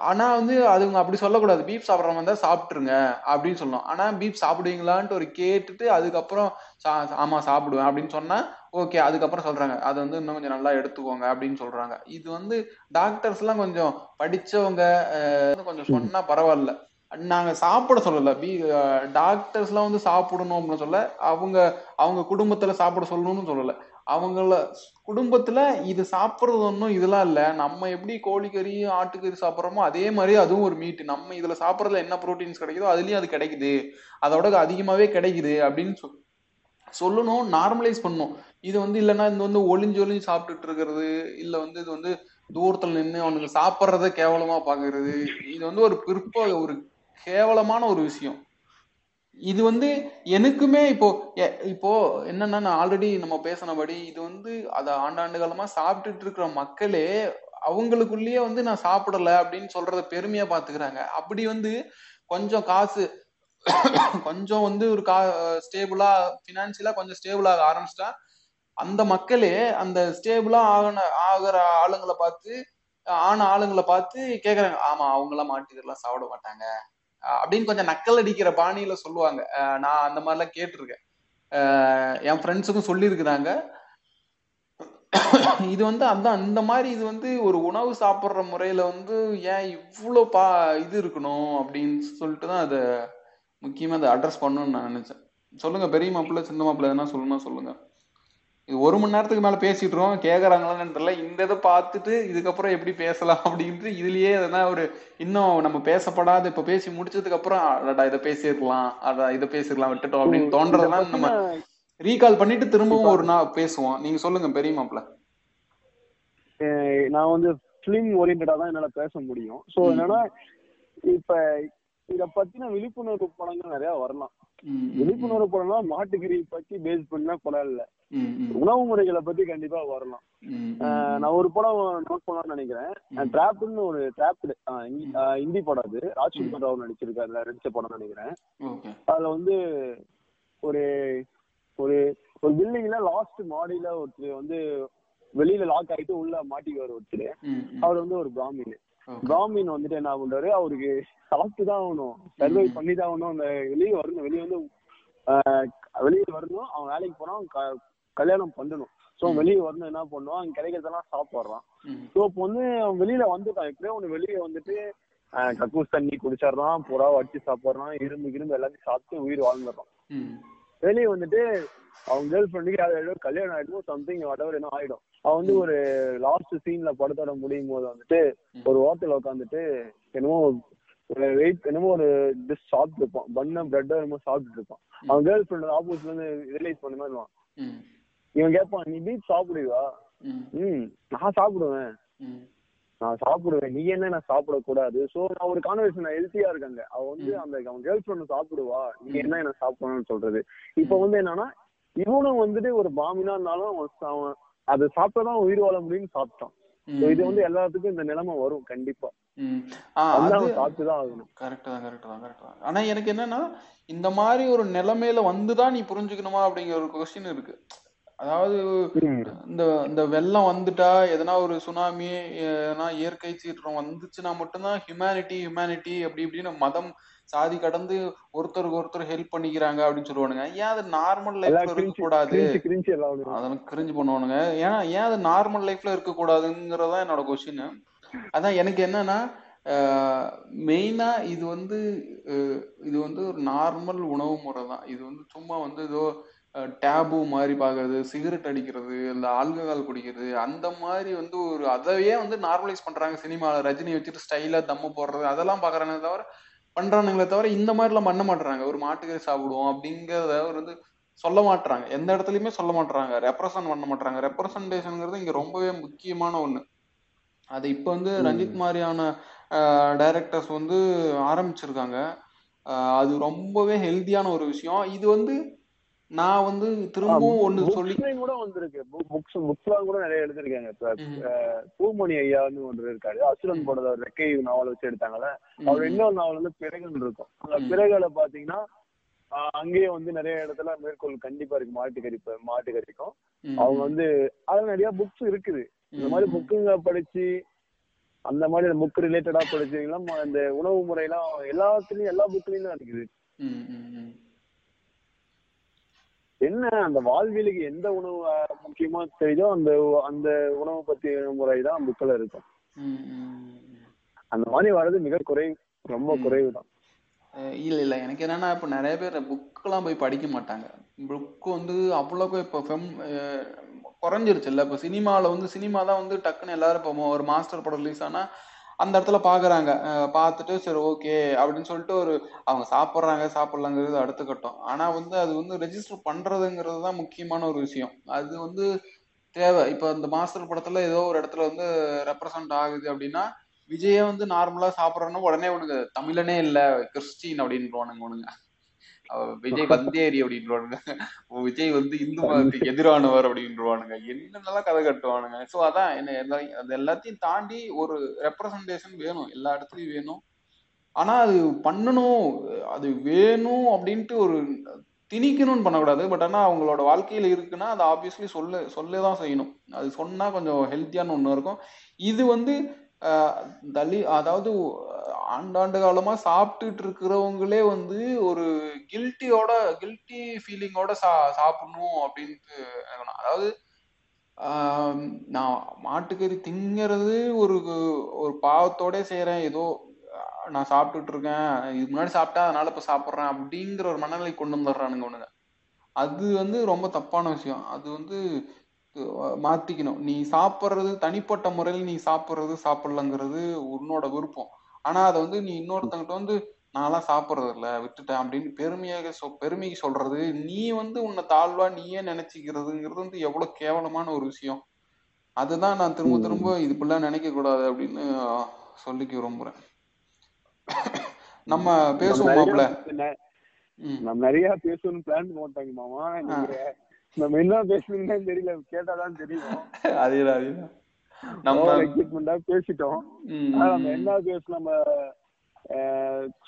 ஆனா வந்து அதுங்க அப்படி சொல்லக்கூடாது. பீஃப் சாப்பிட்ற மாதிரி தான் சாப்பிட்டுருங்க அப்படின்னு சொல்லணும். ஆனா பீஃப் சாப்பிடுவீங்களான்ட்டு ஒரு கேட்டுட்டு அதுக்கப்புறம் சா ஆமா சாப்பிடுவேன் அப்படின்னு சொன்னா ஓகே, அதுக்கப்புறம் சொல்றாங்க அது வந்து இன்னும் கொஞ்சம் நல்லா எடுத்துக்கோங்க அப்படின்னு சொல்றாங்க. இது வந்து டாக்டர்ஸ் எல்லாம் கொஞ்சம் படிச்சவங்க கொஞ்சம் சொன்னா பரவாயில்ல. நாங்க சாப்பிட சொல்லல, பீ டாக்டர்ஸ் எல்லாம் வந்து சாப்பிடணும் அப்படின்னு சொல்ல, அவங்க அவங்க குடும்பத்துல சாப்பிட சொல்லணும்னு சொல்லல. அவங்கள குடும்பத்துல இது சாப்பிட்றது ஒன்றும் இதெல்லாம் இல்லை. நம்ம எப்படி கோழிக்கறி ஆட்டுக்கறி சாப்பிட்றோமோ அதே மாதிரி அதுவும் ஒரு மீட்டு. நம்ம இதுல சாப்பிட்றதுல என்ன ப்ரோட்டீன்ஸ் கிடைக்குதோ அதுலயும் அது கிடைக்குது, அதோட அதிகமாவே கிடைக்குது அப்படின்னு சொ சொல்லணும் நார்மலைஸ் பண்ணணும். இது வந்து இல்லைன்னா இது வந்து ஒளிஞ்சு ஒளிஞ்சு சாப்பிட்டுட்டு இருக்கிறது, இல்லை வந்து இது வந்து தூரத்துல நின்று அவனுக்கு சாப்பிட்றத கேவலமா பாக்குறது, இது வந்து ஒரு பிற்ப ஒரு கேவலமான ஒரு விஷயம். இது வந்து எனக்குமே இப்போ இப்போ என்னன்னா நான் ஆல்ரெடி நம்ம பேசினபடி இது வந்து அதை ஆண்டாண்டு காலமா சாப்பிட்டுட்டு இருக்கிற மக்களே அவங்களுக்குள்ளேயே வந்து நான் சாப்பிடல அப்படின்னு சொல்றத பெருமையா பாத்துக்கிறாங்க. அப்படி வந்து கொஞ்சம் காசு கொஞ்சம் வந்து ஒரு கா ஸ்டேபிளா பினான்சியலா கொஞ்சம் ஸ்டேபிள் ஆக ஆரம்பிச்சிட்டா அந்த மக்களே அந்த ஸ்டேபிளா ஆகின ஆகிற ஆளுங்களை பார்த்து ஆன ஆளுங்களை பார்த்து கேக்குறாங்க, ஆமா அவங்களாம் மாட்டுக்கெல்லாம் சாப்பிட மாட்டாங்க அப்படின்னு கொஞ்சம் நக்கல் அடிக்கிற பாணியில சொல்லுவாங்க. நான் அந்த மாதிரிலாம் கேட்டிருக்கேன், என் ஃப்ரெண்ட்ஸுக்கும் சொல்லியிருக்கிறாங்க. இது வந்து அதான் இந்த மாதிரி இது வந்து ஒரு உணவு சாப்பிட்ற முறையில வந்து ஏன் இவ்வளோ பா இது இருக்கணும் அப்படின்னு சொல்லிட்டு தான் அதை முக்கியமா அதை அட்ரஸ் பண்ணணும்னு நான் நினைச்சேன். சொல்லுங்க பெரிய மாப்பிள்ள சின்ன மாப்பிள்ள எதுனா சொல்லணும்னா சொல்லுங்க. இது ஒரு மணி நேரத்துக்கு மேல பேசிட்டு இருக்கோம், கேக்குறாங்களான்னு தெரியல. இந்த இதை பார்த்துட்டு இதுக்கப்புறம் எப்படி பேசலாம் அப்படின்ட்டு இதுலயே எதனா ஒரு இன்னும் நம்ம பேசப்படாத இப்ப பேசி முடிச்சதுக்கு அப்புறம் அடடா இதை பேசிருக்கலாம் அதான் இதை பேசிருக்கலாம் விட்டுட்டோம் அப்படின்னு தோன்றதெல்லாம் நம்ம ரீகால் பண்ணிட்டு திரும்பவும் ஒரு நாள் பேசுவோம். நீங்க சொல்லுங்க பெரிய மாப்பிள்ள. நான் வந்து பிலிம் ஓரியன்டா தான் என்னால பேச முடியும். சோ என்னன்னா இப்ப இத பத்தின விழிப்புணர்வு படங்கள் நிறைய வரலாம். விழிப்புணர்வு படம்னா மாட்டுக்கறி பத்தி பேஸ் பண்ணா படம் இல்ல, உணவு முறைகளை பத்தி கண்டிப்பா வரலாம். நான் ஒரு படம் நோட் பண்ணலாம்னு நினைக்கிறேன், டிராப்டுன்னு ஒரு டிராப்டு இந்தி படம். அது ராஜ்குமார் ராவ் நடிச்சிருக்காரு, நடிச்ச படம் நினைக்கிறேன். அதுல வந்து ஒரு ஒரு ஒரு பில்டிங்ல லாஸ்ட் மாடியில ஒருத்தர் வந்து வெளியில லாக் ஆயிட்டு உள்ள மாட்டிக்கு வர ஒருத்தர், அவர் வந்து ஒரு பிராமின். பிராமின் வந்துட்டு என்ன பண்றாரு, அவருக்கு சாப்பிட்டுதான் ஆகணும், சர்வை பண்ணிதான் ஆகணும், அந்த வெளியே வரணும், வெளியே வந்து வெளியே வரணும், அவன் வேலைக்கு போனான், கல்யாணம் பண்ணணும், ஸோ வெளியே வரணும், என்ன பண்ணுவான், அவன் கிடைக்கிறதெல்லாம் சாப்பிட்றான். ஸோ இப்போ வந்து அவன் வெளியில வந்துட்டான், எப்படியோ ஒன்று வெளியே வந்துட்டு கக்கூஸ் தண்ணி குடிச்சாடுறான், புறா வச்சு சாப்பிட்றான், இரும்பு இரும்பு எல்லாத்தையும் சாப்பிட்டு உயிர் வாழ்ந்துடுறான். வெளியே வந்துட்டு அவங்க கேர்ள் ஃப்ரெண்டுக்கு யாரும் கல்யாணம் ஆயிடும், சம்திங் வடவர் என்ன ஆயிடும். அவன் வந்து ஒரு லாஸ்ட் சீன்ல படத்தோட முடியும் போது வந்துட்டு ஒரு ஹோட்டல்ல உட்காந்துட்டு என்னமோ வெயிட் என்னமோ ஒரு டிஷ் சாப்பிட்டு இருப்பான், பண்ண பிரெட்டோ என்னமோ சாப்பிட்டு இருப்பான். அவன் கேர்ள் ஃப்ரெண்ட் ஆப்போசிட்ல இருந்து ரியலைஸ் பண்ண மாதிரி இவன் கேட்பான், நீ பீச் சாப்பிடுவா? ம், நான் சாப்பிடுவேன், நான் சாப்பிடுவேன், நீ என்ன நான் சாப்பிடக்கூடாது. ஸோ நான் ஒரு கான்வெர்சேஷன் ஹெல்த்தியா இருக்காங்க. அவன் வந்து அந்த அவன் கேர்ள் ஃப்ரெண்ட் சாப்பிடுவா, நீ என்ன என்ன சாப்பிடணும்னு சொல்றது. இப்போ வந்து என்னன்னா இவனும் வந்துட்டு ஒரு பாமினானாலும் அவன் அதை சாப்பிட்டாதான் உயிர் வாழ முடியும்னு சாப்பிட்டான். இது வந்து எல்லாத்துக்கும் இந்த நிலைமை வரும் கண்டிப்பா. ஆனா எனக்கு என்னன்னா இந்த மாதிரி ஒரு நிலைமையில வந்துதான் நீ புரிஞ்சுக்கணுமா அப்படிங்கிற ஒரு க்வெஸ்டின் இருக்கு. அதாவது இந்த இந்த வெள்ளம் வந்துட்டா, எதனா ஒரு சுனாமி, எதனா இயற்கை சீற்றம் வந்துச்சுன்னா மட்டும்தான் ஹியூமனிட்டி ஹியூமனிட்டி அப்படி இப்படின்னு மதம் சாதி கடந்து ஒருத்தருக்கு ஒருத்தர் ஹெல்ப் பண்ணிக்கிறாங்க அப்படின்னு சொல்லுவானுங்க. ஏன் அது நார்மல் லைஃப்ல இருக்க கூடாது? அதெல்லாம் கிரிஞ்சு பண்ணுவானுங்க. ஏன்னா ஏன் அது நார்மல் லைஃப்ல இருக்க கூடாதுங்கிறதான் என்னோட கொஸ்டின். அதான் எனக்கு என்னன்னா மெயினா இது வந்து இது வந்து ஒரு நார்மல் உணவு முறை தான். இது வந்து சும்மா வந்து ஏதோ டேபு மாதிரி பார்க்கறது, சிகரெட் அடிக்கிறது, இல்லை ஆல்கஹால் குடிக்கிறது, அந்த மாதிரி வந்து ஒரு அதையே வந்து நார்மலைஸ் பண்றாங்க. சினிமாவில் ரஜினி வச்சுட்டு ஸ்டைலா தம்மு போடுறது அதெல்லாம் பாக்குறாங்களே தவிர பண்றானுங்களே தவிர இந்த மாதிரி எல்லாம் பண்ண மாட்டுறாங்க. ஒரு மாட்டுக்கறி சாப்பிடுவோம் அப்படிங்கிறத வந்து சொல்ல மாட்டுறாங்க, எந்த இடத்துலயுமே சொல்ல மாட்டுறாங்க, ரெப்ரசன்ட் பண்ண மாட்டுறாங்க. ரெப்ரசன்டேஷனுங்கிறது இங்க ரொம்பவே முக்கியமான ஒண்ணு. அது இப்ப வந்து ரஞ்சித் மாதிரியான டைரக்டர்ஸ் வந்து ஆரம்பிச்சிருக்காங்க. அது ரொம்பவே ஹெல்த்தியான ஒரு விஷயம். இது வந்து நான் வந்து திரும்பவும் ஒண்ணு சொல்லி கூட வந்திருக்கு, புக்ஸ்லாம் கூட நிறைய எடுத்திருக்காங்க. பூமணி ஐயான்னு ஒன்று இருக்காரு, அசுரன் போனத ஒரு ரெக்கை நாவல் வச்சு எடுத்தாங்கல்ல, அவர் இன்னொரு நாவல் வந்து பிறகுன்னு இருக்கும். அந்த பிறகுல பாத்தீங்கன்னா அங்கேயே வந்து நிறைய இடத்துல மேற்கோள் கண்டிப்பா இருக்கு, மாட்டுக்கறி மாட்டுக்கறிக்கும். அவங்க வந்து அது நிறைய புக்ஸ் இருக்குது. இந்த மாதிரி புக்குங்க படிச்சு அந்த மாதிரி புக் ரிலேட்டடா படிச்சீங்கன்னா இந்த உணவு முறையெல்லாம் எல்லாத்துலயும் எல்லா புக்லயும் தான் இருக்குது. என்ன அந்த வாழ்வியலுக்கு எந்த உணவு முக்கியமா தெரியுதோ அந்த அந்த உணவை பத்திய முறைதான் புக்கில் இருக்கும். அந்த மாதிரி வர்றது மிக குறைவு, ரொம்ப குறைவு தான். இல்லை இல்லை எனக்கு என்னன்னா இப்போ நிறைய பேர் புக்கெல்லாம் போய் படிக்க மாட்டாங்க. புக்கு வந்து அவ்வளோக்கும் இப்போ ஃபெம் குறைஞ்சிருச்சு. இல்லை இப்போ சினிமாவில் வந்து சினிமா தான் வந்து டக்குன்னு எல்லாரும் இப்போ ஒரு மாஸ்டர் படம் ரிலீஸ் ஆனால் அந்த இடத்துல பார்க்குறாங்க, பார்த்துட்டு சரி ஓகே அப்படின்னு சொல்லிட்டு ஒரு அவங்க சாப்பிட்றாங்க, சாப்பிட்லாங்கிறது அடுத்த கட்டம். ஆனால் வந்து அது வந்து ரெஜிஸ்டர் பண்ணுறதுங்கிறது தான் முக்கியமான ஒரு விஷயம். அது வந்து தேவை. இப்போ இந்த மாஸ்டர் படத்தில் ஏதோ ஒரு இடத்துல வந்து ரெப்ரசன்ட் ஆகுது அப்படின்னா விஜயை வந்து நார்மலாக சாப்பிட்றோன்னா உடனே உனக்கு தமிழனே இல்லை கிறிஸ்டின் அப்படின்றானுங்க, உனக்கு விஜய் வந்தேரி அப்படின்றானுங்க, விஜய் வந்து இந்து மதத்துக்கு எதிரானவர் அப்படின்றானுங்க, என்னென்னலாம் கதை கட்டுவானுங்க. ஸோ அதான் என்ன அது எல்லாத்தையும் தாண்டி ஒரு ரெப்ரசன்டேஷன் வேணும், எல்லா இடத்துலையும் வேணும். ஆனா அது பண்ணணும், அது வேணும் அப்படின்ட்டு ஒரு திணிக்கணும்னு பண்ணக்கூடாது. பட் ஆனா அவங்களோட வாழ்க்கையில இருக்குன்னா அது ஆப்வியஸ்லி சொல்ல சொல்லதான் செய்யணும். அது சொன்னா கொஞ்சம் ஹெல்த்தியான ஒன்று இருக்கும். இது வந்து தலி அதாவது ஆண்டாண்டு காலமா சாப்பிட்டுட்டு இருக்கிறவங்களே வந்து ஒரு கில்ட்டியோட கில்ட்டி ஃபீலிங்கோட சா சாப்பிடணும் அப்படின்ட்டு. அதாவது ஆஹ் நான் மாட்டுக்கறி திங்கிறது ஒரு ஒரு பாவத்தோட செய்யறேன், ஏதோ நான் சாப்பிட்டுட்டு இருக்கேன், இதுக்கு முன்னாடி சாப்பிட்டா அதனால இப்ப சாப்பிட்றேன் அப்படிங்கிற ஒரு மனநிலை கொண்டு வந்துடுறானுங்க ஒண்ணுங்க. அது வந்து ரொம்ப தப்பான விஷயம். அது வந்து மாத்திக்கணும். நீ சாப்பிட்றது தனிப்பட்ட முறையில் நீ சாப்பிட்றது சாப்பிடலங்கிறது உன்னோட விருப்பம். ஆனா அதை வந்து நீ இன்னொருத்தங்கிட்ட வந்து நான்லாம் சாப்பிட்றது இல்லை விட்டுட்டேன் அப்படின்னு பெருமையாக சொ பெருமைக்கு சொல்றது, நீ வந்து உன்னை தாழ்வா நீயே நினைச்சுக்கிறதுங்கிறது வந்து எவ்வளவு கேவலமான ஒரு விஷயம். அதுதான் நான் திரும்ப திரும்ப இது இப்படிலாம் நினைக்க கூடாது அப்படின்னு சொல்லிக்க விரும்புறேன். நம்ம பேசுவோம்ல, நம்ம நிறைய பேசணும்னு பிளான் போட்டாங்க மாமா, நம்ம என்ன பேசணும்னு தெரியல, கேட்டாதான் தெரியும். அதேதான் அதேதான் நம்ம எக்ஸைட்மெண்டா பேசிட்டோம். நம்ம என்ன பேச நம்ம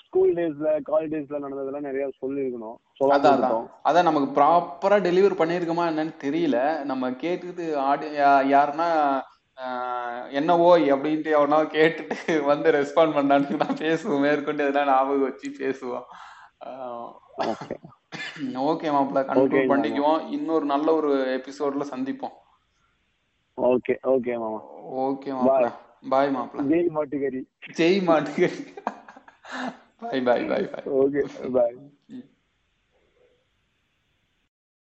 ஸ்கூல் டேஸ்ல காலேஜ் டேஸ்ல நடந்ததெல்லாம் நிறைய சொல்லிருக்கணும். அதான் அதான் நமக்கு ப்ராப்பரா டெலிவர் பண்ணிருக்கோமா என்னன்னு தெரியல. நம்ம கேட்டுக்கிட்டு ஆடி யாருன்னா என்னவோ அப்படின்ட்டு எவனோ கேட்டுட்டு வந்து ரெஸ்பாண்ட் பண்ணான்னு நான் பேசுவோம், மேற்கொண்டு இதெல்லாம் ஞாபகம் வச்சு பேசுவோம். ஓகே மாப்பிள்ள, கன்க்ளூட் பண்ணிக்குவோம். இன்னொரு நல்ல ஒரு எபிசோட்ல சந்திப்போம். ஓகே ஓகே மாமா. ஓகே மாப்பிள்ள, பாய் மாப்பிள்ள. ஜெய் மாட்டுகறி, ஜெய் மாட்டுகறி. Bye bye bye bye. Okay பாய்.